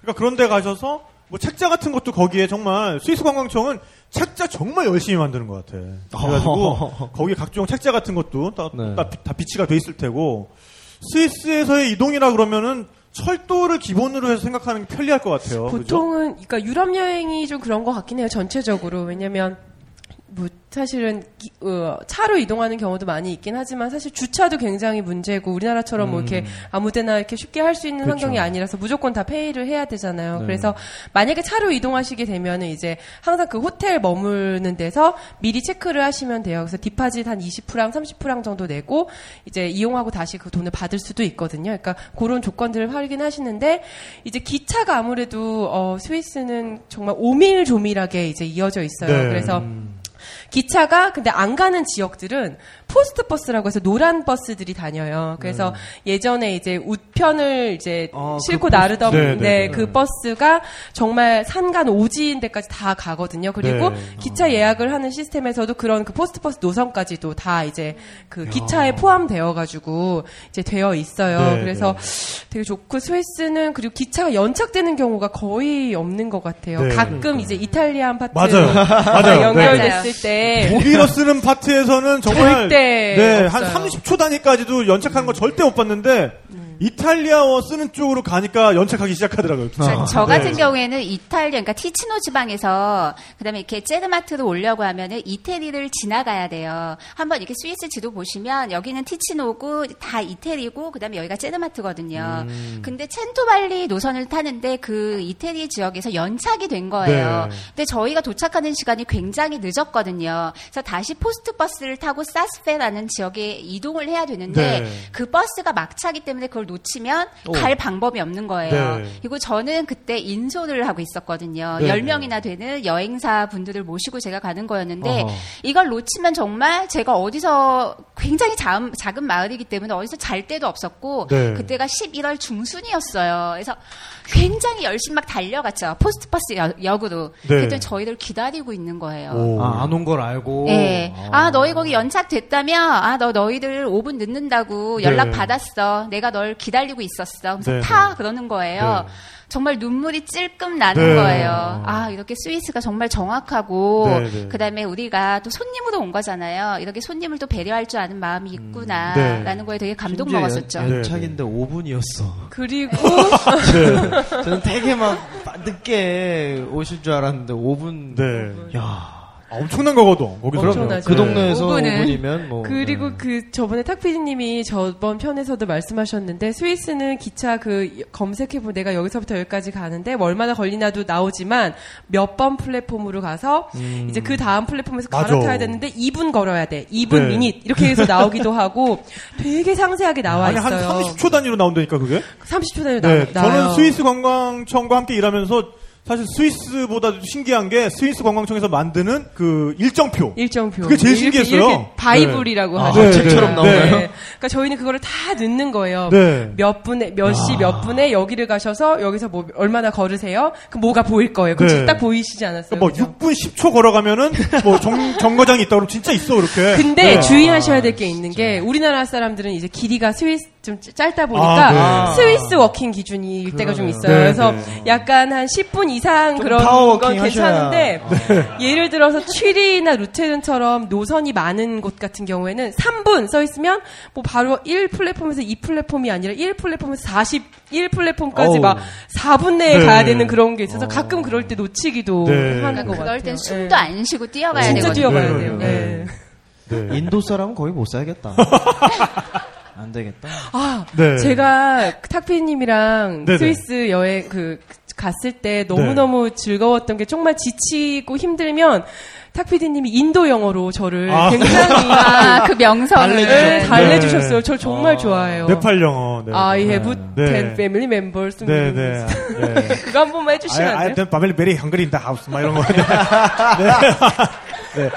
그러니까 그런 데 가셔서 뭐 책자 같은 것도 거기에 정말 스위스 관광청은 책자 정말 열심히 만드는 것 같아. 그래가지고 거기 각종 책자 같은 것도 다, 네. 다, 다 비치가 돼 있을 테고 스위스에서의 이동이라 그러면은 철도를 기본으로 해서 생각하는 게 편리할 것 같아요. 보통은 그죠? 그러니까 유럽 여행이 좀 그런 것 같긴 해요. 전체적으로 왜냐면 뭐 사실은 기, 어, 차로 이동하는 경우도 많이 있긴 하지만 사실 주차도 굉장히 문제고 우리나라처럼 음. 뭐 이렇게 아무데나 이렇게 쉽게 할 수 있는 그렇죠. 환경이 아니라서 무조건 다 페이를 해야 되잖아요. 네. 그래서 만약에 차로 이동하시게 되면은 이제 항상 그 호텔 머무는 데서 미리 체크를 하시면 돼요. 그래서 디파짓 한 이십 프랑 삼십 프랑 정도 내고 이제 이용하고 다시 그 돈을 받을 수도 있거든요. 그러니까 그런 조건들을 확인하시는데 이제 기차가 아무래도 어, 스위스는 정말 오밀조밀하게 이제 이어져 있어요. 네. 그래서 기차가 근데 안 가는 지역들은 포스트버스라고 해서 노란 버스들이 다녀요. 그래서 네. 예전에 이제 우편을 이제 아, 싣고 그 나르던 네, 네, 네, 그 버스가 정말 산간 오지인 데까지 다 가거든요. 그리고 네. 기차 예약을 하는 시스템에서도 그런 그 포스트버스 노선까지도 다 이제 그 기차에 포함되어 가지고 이제 되어 있어요. 네, 그래서 네. 되게 좋고 스위스는 그리고 기차가 연착되는 경우가 거의 없는 것 같아요. 네, 가끔 그러니까. 이제 이탈리안 파트 맞아요. 연결됐을 네. 때 독일어 쓰는 파트에서는 정말 네, 없어요. 한 삼십 초 단위까지도 연착하는 거 절대 못 봤는데 음. 이탈리아어 쓰는 쪽으로 가니까 연착하기 시작하더라고요. 저, 저 같은 네. 경우에는 이탈리아, 그러니까 티치노 지방에서 그다음에 이렇게 제르마트로 오려고 하면은 이태리를 지나가야 돼요. 한번 이렇게 스위스 지도 보시면 여기는 티치노고 다 이태리고 그다음에 여기가 제르마트거든요. 음. 근데 첸토발리 노선을 타는데 그 이태리 지역에서 연착이 된 거예요. 네. 근데 저희가 도착하는 시간이 굉장히 늦었거든요. 그래서 다시 포스트버스를 타고 사스페라는 지역에 이동을 해야 되는데 네. 그 버스가 막차기 때문에 그걸 놓치면 오. 갈 방법이 없는 거예요. 네. 그리고 저는 그때 인솔을 하고 있었거든요. 네. 열 명이나 되는 여행사 분들을 모시고 제가 가는 거였는데 어허. 이걸 놓치면 정말 제가 어디서 굉장히 자, 작은 마을이기 때문에 어디서 잘 데도 없었고 네. 그때가 십일월 중순이었어요. 그래서 굉장히 열심히 막 달려갔죠. 포스트버스 역으로. 네. 그랬더니 저희들 기다리고 있는 거예요. 아, 안 온 걸 알고? 네. 아, 아 너희 거기 연착됐다며? 아, 너, 너희들 오 분 늦는다고 연락 네. 받았어. 내가 널 기다리고 있었어. 그래서 네. 타! 그러는 거예요. 네. 정말 눈물이 찔끔 나는 네. 거예요. 아, 이렇게 스위스가 정말 정확하고 네, 네. 그다음에 우리가 또 손님으로 온 거잖아요. 이렇게 손님을 또 배려할 줄 아는 마음이 있구나라는 음, 네. 거에 되게 감동 먹었었죠. 연, 연착인데 오 분이었어. 그리고 네. 저는 되게 막 늦게 오실 줄 알았는데 오 분. 네. 야. 아, 엄청난 거거든. 거기 엄청나죠. 그 동네에서 오 분이면 뭐. 그리고 네. 그 저번에 탁피디님이 저번 편에서도 말씀하셨는데 스위스는 기차 그 검색해보면 내가 여기서부터 여기까지 가는데 뭐 얼마나 걸리나도 나오지만 몇 번 플랫폼으로 가서 음. 이제 그 다음 플랫폼에서 갈아타야 되는데 이 분 걸어야 돼. 이 분 네. 미닛 이렇게 해서 나오기도 하고 되게 상세하게 나와 아니, 있어요. 한 삼십 초 단위로 나온다니까 그게? 삼십 초 단위로 네. 나와요. 저는 스위스 관광청과 함께 일하면서 사실 스위스보다도 신기한 게 스위스 관광청에서 만드는 그 일정표. 일정표. 그게 제일 이렇게, 신기했어요. 이렇게 바이블이라고 네. 하죠. 아, 네, 책처럼 네. 나오나요? 네. 그러니까 저희는 그거를 다 넣는 거예요. 네. 몇 분에 몇 시 몇 분에 여기를 가셔서 여기서 뭐 얼마나 걸으세요? 그 뭐가 보일 거예요. 그럼 네. 딱 보이시지 않았어요? 그러니까 뭐 그죠? 육 분 십 초 걸어가면은 뭐 정, 정거장이 있다 그러면 진짜 있어 그렇게. 근데 네. 주의하셔야 될 게 있는 게 우리나라 사람들은 이제 길이가 스위스 좀 짧다 보니까 아, 네. 스위스 워킹 기준이 일대가 좀 있어요. 네, 그래서 네. 약간 한 십 분 이상 그런 건 괜찮은데 하셔야. 예를 들어서 취리나 루테른처럼 노선이 많은 곳 같은 경우에는 삼 분 써 있으면 뭐 바로 일 플랫폼에서 이 플랫폼이 아니라 일 플랫폼에서 사십일 플랫폼까지 오. 막 사 분 내에 네. 가야 되는 그런 게 있어서 가끔 그럴 때 놓치기도 네. 하는 것 같아요. 그럴 땐 숨도 네. 안 쉬고 뛰어가야 되거든요. 진짜 뛰어가야 돼요. 네. 네. 네. 네. 인도 사람은 거의 못 살겠다. 안 되겠다. 아, 네. 제가 탁피디님이랑 스위스 여행 그 갔을 때 너무너무 네. 즐거웠던 게 정말 지치고 힘들면 탁피디님이 인도 영어로 저를 아. 굉장히 아, 그 명성을 달래주셨어요. 달래주셨어요. 네. 저 정말 아. 좋아해요. 네팔 영어. 네. I have 네. ten family members. 네, 네. 네. 그거 한 번만 해주시면 I, 안 돼요? I have ten family very hungry in the house. 막 이런 거. 네. 네.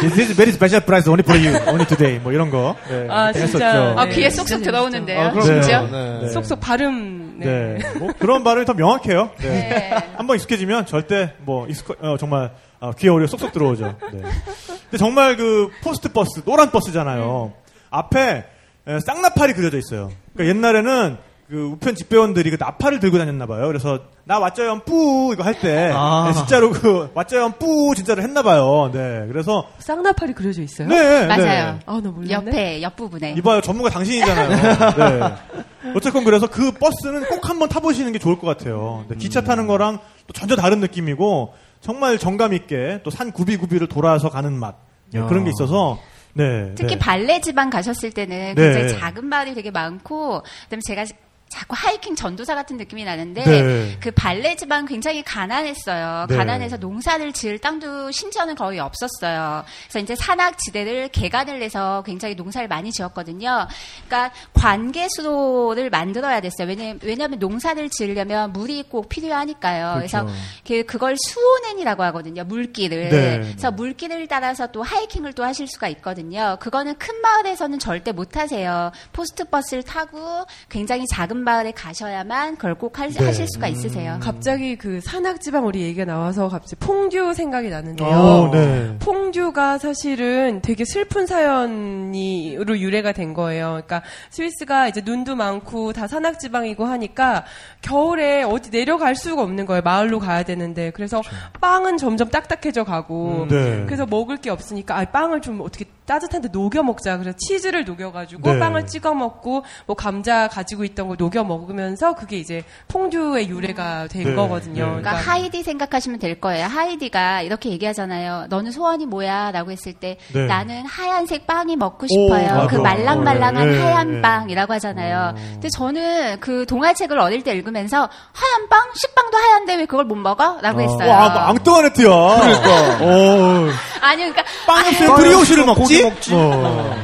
This is very special price only for you, only today. 뭐 이런 거. 네. 아, 진짜. 아, 귀에 쏙쏙 들어오는데요. 아, 진짜? 네. 네. 쏙쏙 발음. 네. 네. 뭐 그런 발음이 더 명확해요. 네. 네. 한번 익숙해지면 절대 뭐 익숙, 어, 정말 어, 귀에 오히려 쏙쏙 들어오죠. 네. 근데 정말 그 포스트 버스, 노란 버스잖아요. 네. 앞에 에, 쌍나팔이 그려져 있어요. 그러니까 옛날에는 그 우편 집배원들이 그 나팔을 들고 다녔나 봐요. 그래서 나 왓자연 뿌 이거 할 때 아. 진짜로 그 왓자연 뿌 진짜로 했나 봐요. 네, 그래서 쌍나팔이 그려져 있어요. 네, 맞아요. 네. 아, 나 몰랐네. 옆에 옆 부분에. 이봐요, 전문가 당신이잖아요. 네. 어쨌건 그래서 그 버스는 꼭 한번 타보시는 게 좋을 것 같아요. 네, 기차 타는 거랑 또 전혀 다른 느낌이고 정말 정감 있게 또 산 구비구비를 돌아서 가는 맛 네, 그런 게 있어서. 네. 특히 네. 발레 지방 가셨을 때는 굉장히 네. 작은 마을이 되게 많고, 그다음에 제가 자꾸 하이킹 전도사 같은 느낌이 나는데 네. 그 발레 지방 굉장히 가난했어요. 네. 가난해서 농사를 지을 땅도 심지어는 거의 없었어요. 그래서 이제 산악 지대를 개간을 해서 굉장히 농사를 많이 지었거든요. 그러니까 관계 수로를 만들어야 됐어요. 왜냐면 왜냐면 농사를 지으려면 물이 꼭 필요하니까요. 그렇죠. 그래서 그걸 수온행이라고 하거든요. 물길을. 네. 그래서 물길을 따라서 또 하이킹을 또 하실 수가 있거든요. 그거는 큰 마을에서는 절대 못 하세요. 포스트 버스를 타고 굉장히 작은 마을에 가셔야만 그걸 꼭 할, 네. 하실 수가 있으세요. 음. 갑자기 그 산악지방 우리 얘기가 나와서 갑자기 퐁듀 생각이 나는데요. 오, 네. 퐁듀가 사실은 되게 슬픈 사연으로 유래가 된 거예요. 그러니까 스위스가 이제 눈도 많고 다 산악지방이고 하니까 겨울에 어디 내려갈 수가 없는 거예요. 마을로 가야 되는데 그래서 그렇죠. 빵은 점점 딱딱해져 가고 음, 네. 그래서 먹을 게 없으니까 아, 빵을 좀 어떻게 따뜻한데 녹여 먹자. 그래서 치즈를 녹여가지고 네. 빵을 찍어 먹고 뭐 감자 가지고 있던 걸 녹여 먹으면서 그게 이제 퐁듀의 유래가 된 네. 거거든요. 네. 그러니까, 그러니까 하이디 생각하시면 될 거예요. 하이디가 이렇게 얘기하잖아요. 너는 소원이 뭐야? 라고 했을 때 네. 나는 하얀색 빵이 먹고 싶어요. 오, 그 말랑말랑한 네. 하얀 네. 빵이라고 하잖아요. 오. 근데 저는 그 동화책을 어릴 때 읽으면서 하얀 빵? 식빵도 하얀데 왜 그걸 못 먹어? 라고 아. 했어요. 와, 앙뚜아네트야. 그러니까. 오. 아니 그러니까 빵은 센트리오시를 먹지? 먹지? 어.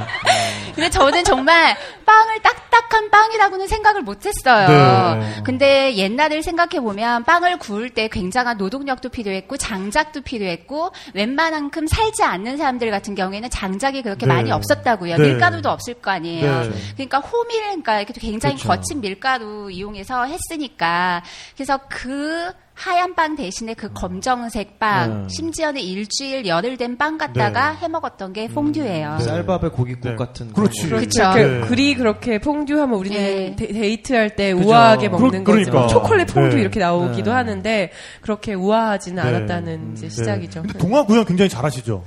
근데 저는 정말 빵을 딱딱한 빵이라고는 생각을 못했어요. 네. 근데 옛날을 생각해보면 빵을 구울 때 굉장한 노동력도 필요했고 장작도 필요했고 웬만한큼 살지 않는 사람들 같은 경우에는 장작이 그렇게 네. 많이 없었다고요. 네. 밀가루도 없을 거 아니에요. 네. 그러니까 호밀, 그러니까 굉장히 그렇죠. 거친 밀가루 이용해서 했으니까 그래서 그 하얀 빵 대신에 그 검정색 빵, 네. 심지어는 일주일 열흘 된 빵 갖다가 네. 해 먹었던 게 퐁듀예요. 네. 쌀밥에 고깃국 네. 같은. 그렇지. 그렇죠. 네. 그리 그렇게 퐁듀하면 우리는 네. 데, 데이트할 때 그죠. 우아하게 먹는 그러, 그러니까. 거죠. 초콜릿 퐁듀 네. 이렇게 나오기도 네. 하는데 그렇게 우아하지는 네. 않았다는 이제 시작이죠. 네. 근데 동화 구현 굉장히 잘하시죠.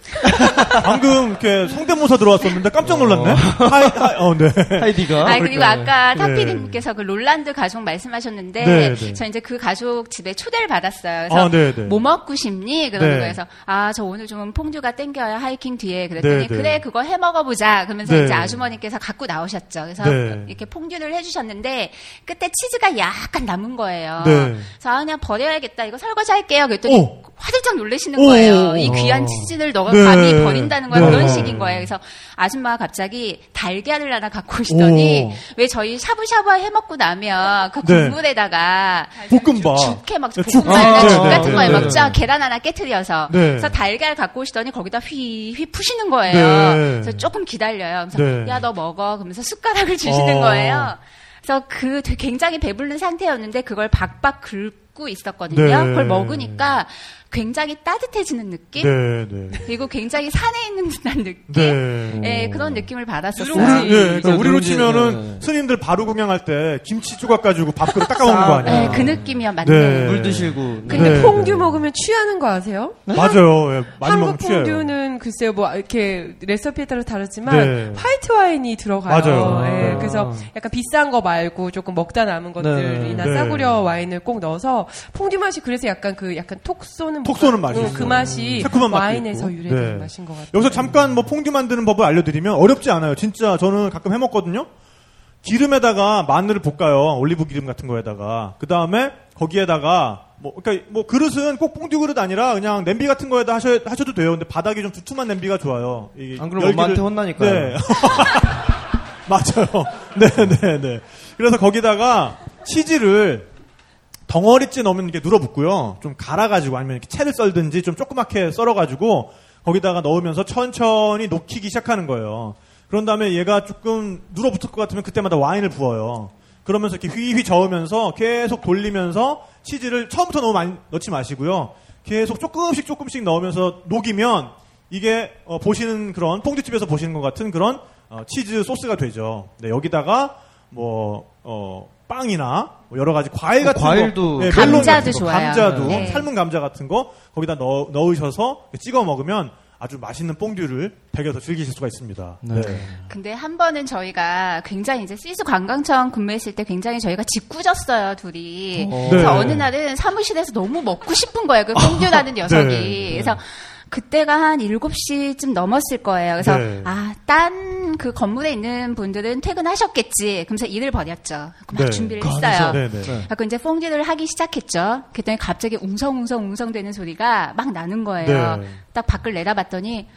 방금 이렇게 성대모사 들어왔었는데 깜짝 놀랐네. 하이, 하이, 어, 네. 하이디가. 아 그리고 그러니까. 아까 탁피디님께서 네. 그 롤란드 가족 말씀하셨는데 네. 네. 저 이제 그 가족 집에 초대 받았어요. 그래서 아, 뭐 먹고 싶니? 그러는 거에서 아, 저 오늘 좀 퐁듀가 땡겨요. 하이킹 뒤에. 그랬더니 네네. 그래 그거 해 먹어보자. 그러면서 네네. 이제 아주머니께서 갖고 나오셨죠. 그래서 네네. 이렇게 퐁듀를 해주셨는데 끝에 치즈가 약간 남은 거예요. 네네. 그래서 아, 그냥 버려야겠다. 이거 설거지 할게요. 그랬더니 오! 화들짝 놀라시는 오! 거예요. 이 귀한 치즈를 너가 네. 감히 버린다는 거야. 네. 그런 식인 거예요. 그래서 아줌마가 갑자기 달걀을 하나 갖고 오시더니 오! 왜 저희 샤브샤브 해먹고 나면 그 국물에다가 네. 볶음밥 죽게 막 볶음밥이나 아, 죽 같은 네, 거에 네, 먹죠. 네. 계란 하나 깨트려서. 네. 그래서 달걀 갖고 오시더니 거기다 휘휘 푸시는 거예요. 네. 그래서 조금 기다려요. 그래서 네. 야, 너 먹어. 그러면서 숟가락을 주시는 아. 거예요. 그래서 그 굉장히 배부른 상태였는데 그걸 박박 긁고 갖고 있었거든요. 네. 그걸 먹으니까 굉장히 따뜻해지는 느낌? 네, 네. 그리고 굉장히 산에 있는 듯한 느낌? 네. 네, 그런 느낌을 받았었어요. 우리, 네, 그러니까 우리로 치면은 스님들 바로 공양할 때 김치 조각 가지고 밥그릇 닦아 먹는 거 아니에요? 네, 그 느낌이야, 맞네. 네. 물 드시고. 근데 네. 퐁듀 먹으면 취하는 거 아세요? 네? 맞아요. 네, 많이 한국 퐁듀는 글쎄요, 뭐, 이렇게 레시피에 따라 다르지만 네. 화이트 와인이 들어가요. 맞아요. 네, 네. 그래서 약간 비싼 거 말고 조금 먹다 남은 것들이나 네. 싸구려 와인을 꼭 넣어서 퐁듀 맛이 그래서 약간 그 약간 톡 쏘는 톡 쏘는 맛이 응, 그 맛이 와인에서 유래된 네. 맛인 것 같아요. 여기서 잠깐 뭐 퐁듀 만드는 법을 알려드리면 어렵지 않아요. 진짜 저는 가끔 해먹거든요. 기름에다가 마늘을 볶아요. 올리브 기름 같은 거에다가 그 다음에 거기에다가 뭐 그러니까 뭐 그릇은 꼭 퐁듀 그릇 아니라 그냥 냄비 같은 거에다 하셔, 하셔도 돼요. 근데 바닥이 좀 두툼한 냄비가 좋아요. 이 안 그러면 열기를... 엄마한테 혼나니까요. 네. 맞아요. 네네네. 네. 그래서 거기다가 치즈를 덩어리째 넣으면 이렇게 눌어붙고요. 좀 갈아가지고 아니면 이렇게 채를 썰든지 좀 조그맣게 썰어가지고 거기다가 넣으면서 천천히 녹히기 시작하는 거예요. 그런 다음에 얘가 조금 눌어붙을 것 같으면 그때마다 와인을 부어요. 그러면서 이렇게 휘휘 저으면서 계속 돌리면서 치즈를 처음부터 너무 많이 넣지 마시고요. 계속 조금씩 조금씩 넣으면서 녹이면 이게 어, 보시는 그런 퐁듀집에서 보시는 것 같은 그런 어, 치즈 소스가 되죠. 네, 여기다가 뭐 어, 빵이나 여러 가지 과일 같은 어, 과일도 거, 네, 감자도 좋아요. 감자도 네. 삶은 감자 같은 거 거기다 넣, 넣으셔서 찍어 먹으면 아주 맛있는 퐁듀를 배겨서 즐기실 수가 있습니다. 네. 네. 근데 한 번은 저희가 굉장히 이제 시즈 관광청 근무했을 때 굉장히 저희가 짓궂었어요, 둘이. 오. 그래서 네. 어느 날은 사무실에서 너무 먹고 싶은 거예요, 그 퐁듀라는 녀석이. 네. 네. 그래서 그때가 한 일곱 시쯤 넘었을 거예요. 그래서 네. 아, 딴 그 건물에 있는 분들은 퇴근하셨겠지. 그래서 일을 벌였죠. 막 네. 준비를 그 했어요. 네, 네. 그래서 이제 퐁듀를 하기 시작했죠. 그랬더니 갑자기 웅성웅성 웅성되는 소리가 막 나는 거예요. 네. 딱 밖을 내다봤더니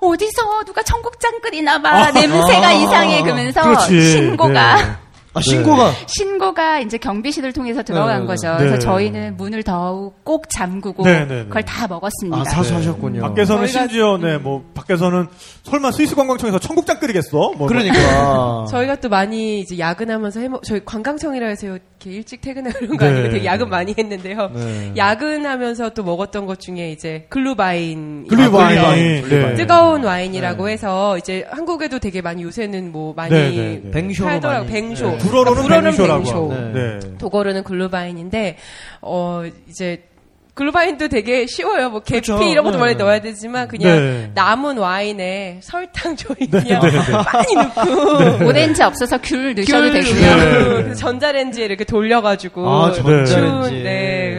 어디서 누가 청국장 끓이나 봐. 아, 냄새가 아, 이상해. 그러면서 그렇지. 신고가. 네. 아, 신고가? 네. 신고가 이제 경비실을 통해서 들어간 네, 거죠. 네. 그래서 저희는 문을 더욱 꼭 잠그고 네, 네, 네. 그걸 다 먹었습니다. 아, 사수하셨군요. 네. 밖에서는 저희가... 심지어, 네, 뭐, 밖에서는 설마 스위스 관광청에서 청국장 끓이겠어? 뭐 그러니까. 저희가 또 많이 이제 야근하면서 해먹, 저희 관광청이라 해서 이렇게 일찍 퇴근하는 그런 거 네. 아니고 되게 야근 많이 했는데요. 네. 야근하면서 또 먹었던 것 중에 이제 글루바인. 글루바인. 아, 글루바인. 네. 뜨거운 와인이라고 네. 해서 이제 한국에도 되게 많이 요새는 뭐 많이 네, 네, 네. 팔더라고요. 뱅쇼. 네. 불어로는 뱅쇼라고. 그러니까 네. 네. 독어로는 글루바인인데 어 이제 글루바인도 되게 쉬워요. 뭐 계피 그렇죠. 이런 것도 네. 원래 넣어야 되지만 그냥 네. 남은 와인에 설탕 조이면 네. 많이 넣고 네. 오렌지 없어서 귤 넣으셔도 되고요. 네. 전자레인지에 이렇게 돌려가지고 아 전자레인지. 네.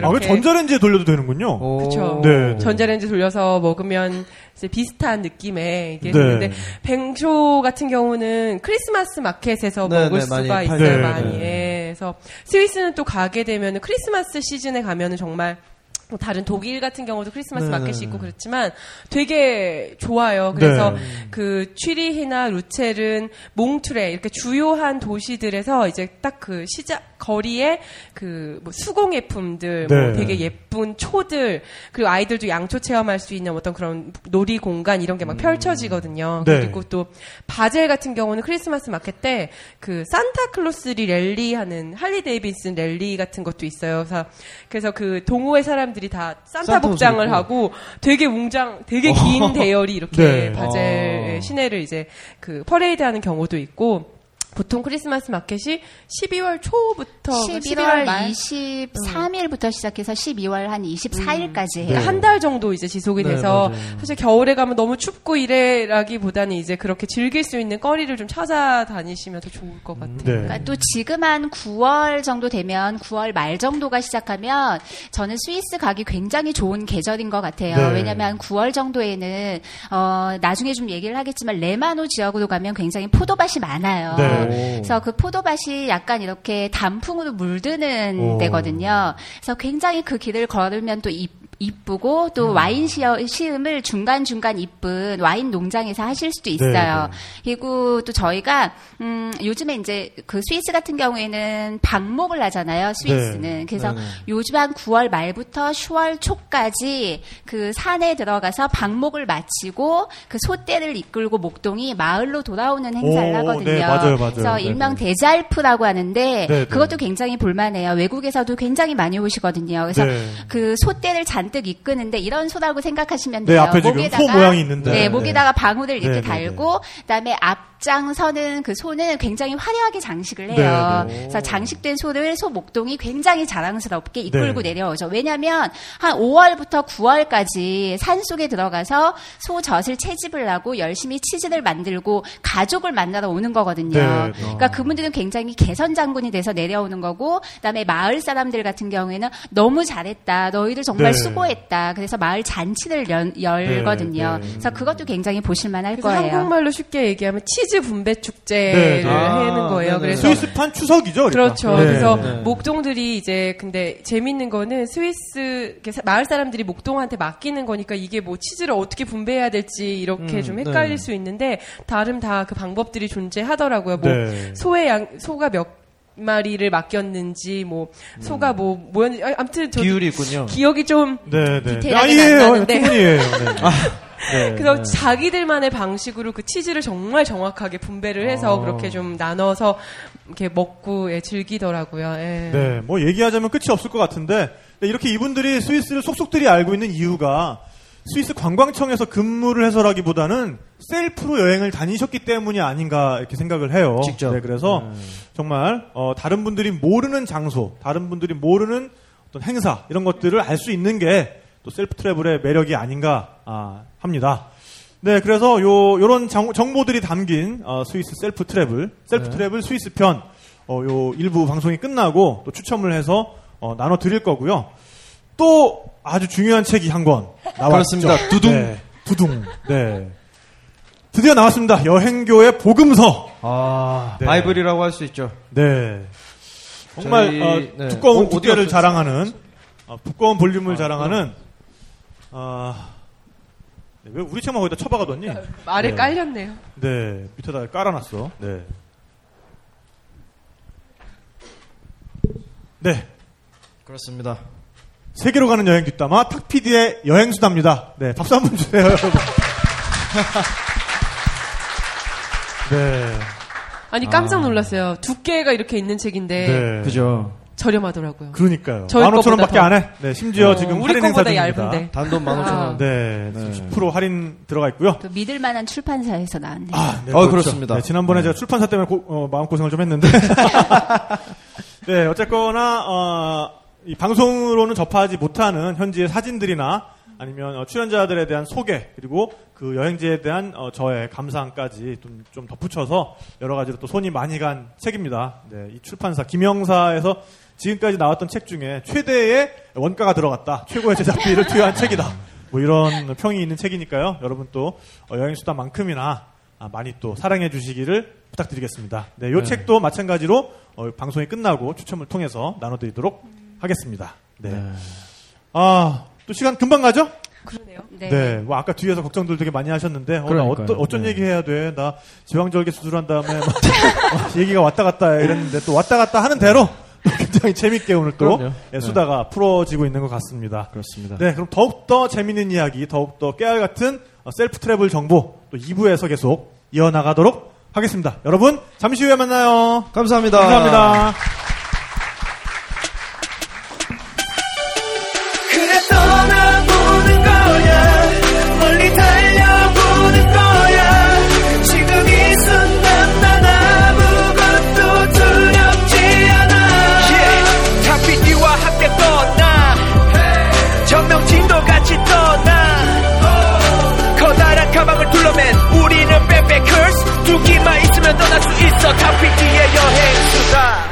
네. 아, 왜 전자레인지에 돌려도 되는군요. 그렇죠. 네. 전자레인지 돌려서 먹으면 이제 비슷한 느낌의 이게 있는데 네. 뱅쇼 같은 경우는 크리스마스 마켓에서 네, 먹을 네, 수가 있어요. 네, 많이. 네. 네. 그래서 스위스는 또 가게 되면은 크리스마스 시즌에 가면은 정말 뭐 다른 독일 같은 경우도 크리스마스 네. 마켓이 있고 그렇지만 되게 좋아요. 그래서 네. 그 취리히나 루첼은 몽트레 이렇게 주요한 도시들에서 이제 딱 그 시작 거리에 그 뭐 수공예품들, 네. 뭐 되게 예쁜 초들 그리고 아이들도 양초 체험할 수 있는 어떤 그런 놀이 공간 이런 게 막 펼쳐지거든요. 네. 그리고 또 바젤 같은 경우는 크리스마스 마켓 때 그 산타클로스리 랠리하는 할리 데이비슨 랠리 같은 것도 있어요. 그래서 그래서 그 동호회 사람 들이 다 산타, 산타 복장을 하고 되게 웅장, 되게 긴 대열이 이렇게 네. 바젤 시내를 이제 그 퍼레이드하는 경우도 있고 보통 크리스마스 마켓이 십이월 초부터 십일월, 십일월 이십삼 일부터 시작해서 십이월 한 이십사 일까지 해요. 네. 한 달 정도 이제 지속이 네, 돼서 맞아요. 사실 겨울에 가면 너무 춥고 이래라기보다는 이제 그렇게 즐길 수 있는 거리를 좀 찾아다니시면 더 좋을 것 같아요. 네. 그러니까 또 지금 한 구월 정도 되면 구월 말 정도가 시작하면 저는 스위스 가기 굉장히 좋은 계절인 것 같아요. 네. 왜냐하면 구월 정도에는 어, 나중에 좀 얘기를 하겠지만 레마노 지역으로 가면 굉장히 포도밭이 많아요. 네. 그래서 그 포도밭이 약간 이렇게 단풍으로 물드는 오. 데거든요. 그래서 굉장히 그 길을 걸으면 또 이 이쁘고 또 음. 와인 시음을 중간중간 이쁜 와인 농장에서 하실 수도 있어요. 네, 네. 그리고 또 저희가 음, 요즘에 이제 그 스위스 같은 경우에는 방목을 하잖아요. 스위스는. 네, 그래서 네, 네. 요즘 한 구월 말부터 시월 초까지 그 산에 들어가서 방목을 마치고 그 소떼를 이끌고 목동이 마을로 돌아오는 행사를 오, 하거든요. 네, 맞아요, 맞아요. 그래서 일명 네, 네. 데잘프라고 하는데 네, 그것도 네. 굉장히 볼만해요. 외국에서도 굉장히 많이 오시거든요. 그래서 네. 그 소떼를 잔 잔뜩 이끄는데 이런 소라고 생각하시면 돼요. 네, 앞에 지금 목에다가, 소 모양이 있는데. 네, 목에다가 방울을 이렇게 네, 달고 네. 그다음에 앞장 서는 그 소는 굉장히 화려하게 장식을 해요. 네, 네. 그래서 장식된 소를 소 목동이 굉장히 자랑스럽게 이끌고 네. 내려오죠. 왜냐하면 한 오월부터 구월까지 산속에 들어가서 소 젖을 채집을 하고 열심히 치즈를 만들고 가족을 만나러 오는 거거든요. 네, 네. 그러니까 그분들은 굉장히 개선장군이 돼서 내려오는 거고 그다음에 마을 사람들 같은 경우에는 너무 잘했다. 너희들 정말 네. 수고했다. 그래서 마을 잔치를 연, 열거든요. 네, 네. 그래서 그것도 굉장히 보실만할 거예요. 한국말로 쉽게 얘기하면 치즈 분배 축제를 네, 네. 하는 거예요. 아, 그래서 스위스판 추석이죠. 그러니까. 그렇죠. 네, 그래서 네. 목동들이 이제 근데 재밌는 거는 스위스 마을 사람들이 목동한테 맡기는 거니까 이게 뭐 치즈를 어떻게 분배해야 될지 이렇게 음, 좀 헷갈릴 네. 수 있는데 다름 다 그 방법들이 존재하더라고요. 뭐 네. 소의 양 소가 몇 마리를 맡겼는지 뭐 음. 소가 뭐 뭐였는지 아무튼 저 비율이 있군요. 기억이 좀 디테일하게 안 나는데. 네. 아. 네, 그래서 네. 자기들만의 방식으로 그 치즈를 정말 정확하게 분배를 해서 아. 그렇게 좀 나눠서 이렇게 먹고 예, 즐기더라고요. 예. 네, 뭐 얘기하자면 끝이 없을 것 같은데 이렇게 이분들이 스위스를 속속들이 알고 있는 이유가 스위스 관광청에서 근무를 해서라기보다는 셀프로 여행을 다니셨기 때문이 아닌가 이렇게 생각을 해요. 직접. 네, 그래서 음. 정말 어, 다른 분들이 모르는 장소, 다른 분들이 모르는 어떤 행사 이런 것들을 알 수 있는 게 또 셀프 트래블의 매력이 아닌가 아, 합니다. 네, 그래서 요 요런 정, 정보들이 담긴 어, 스위스 셀프 트래블, 셀프 트래블 네. 스위스 편 어, 요 일부 방송이 끝나고 또 추첨을 해서 어, 나눠 드릴 거고요. 또 아주 중요한 책이 한 권 나왔죠. 그렇습니다. 두둥. 네, 두둥. 네. 드디어 나왔습니다. 여행교의 복음서. 아, 네. 바이블이라고 할 수 있죠. 네. 정말 저희, 어, 네. 두꺼운 어, 두께를 자랑하는, 어, 두꺼운 볼륨을 아, 자랑하는, 아, 네. 왜 우리 책만 거기다 처박아 뒀니? 말에 네. 깔렸네요. 네. 밑에다 깔아놨어. 네. 네. 그렇습니다. 세계로 가는 여행 뒷담화 탁피디의 여행수다입니다. 네, 박수 한번 주세요, 여러분. 네. 아니 깜짝 놀랐어요. 두께가 이렇게 있는 책인데, 네. 그죠? 저렴하더라고요. 그러니까요. 만 오천 원밖에 안 해. 네, 심지어 어, 지금 우리 거보다 얇은데. 단돈 만 오천 원. 네, 네. 십 퍼센트 할인 들어가 있고요. 또 믿을만한 출판사에서 나왔네요. 아, 네, 어, 그렇죠. 그렇습니다. 네, 지난번에 네. 제가 출판사 때문에 고, 어, 마음 고생을 좀 했는데, 네, 어쨌거나 어. 이 방송으로는 접하지 못하는 현지의 사진들이나 아니면 출연자들에 대한 소개 그리고 그 여행지에 대한 저의 감상까지 좀, 좀 덧붙여서 여러 가지로 또 손이 많이 간 책입니다. 네, 이 출판사 김영사에서 지금까지 나왔던 책 중에 최대의 원가가 들어갔다. 최고의 제작비를 투여한 책이다. 뭐 이런 평이 있는 책이니까요. 여러분 또 여행수단만큼이나 많이 또 사랑해 주시기를 부탁드리겠습니다. 네, 이 네. 책도 마찬가지로 방송이 끝나고 추첨을 통해서 나눠드리도록 하겠습니다. 네. 네. 아, 또 시간 금방 가죠? 그러네요. 네. 네. 뭐 아까 뒤에서 걱정들 되게 많이 하셨는데, 어, 나 어떤, 어쩐 네. 얘기 해야 돼? 나 제왕절개 수술한 다음에 막 얘기가 왔다 갔다 이랬는데 또 왔다 갔다 하는 대로 굉장히 재밌게 오늘 또 예, 수다가 네. 풀어지고 있는 것 같습니다. 그렇습니다. 네. 그럼 더욱더 재밌는 이야기, 더욱더 깨알 같은 셀프 트래블 정보 또 이 부에서 계속 이어나가도록 하겠습니다. 여러분, 잠시 후에 만나요. 감사합니다. 감사합니다. 둘러맨 우리는 백패커스 두기만 있으면 떠날 수 있어 탁피디의 여행수다.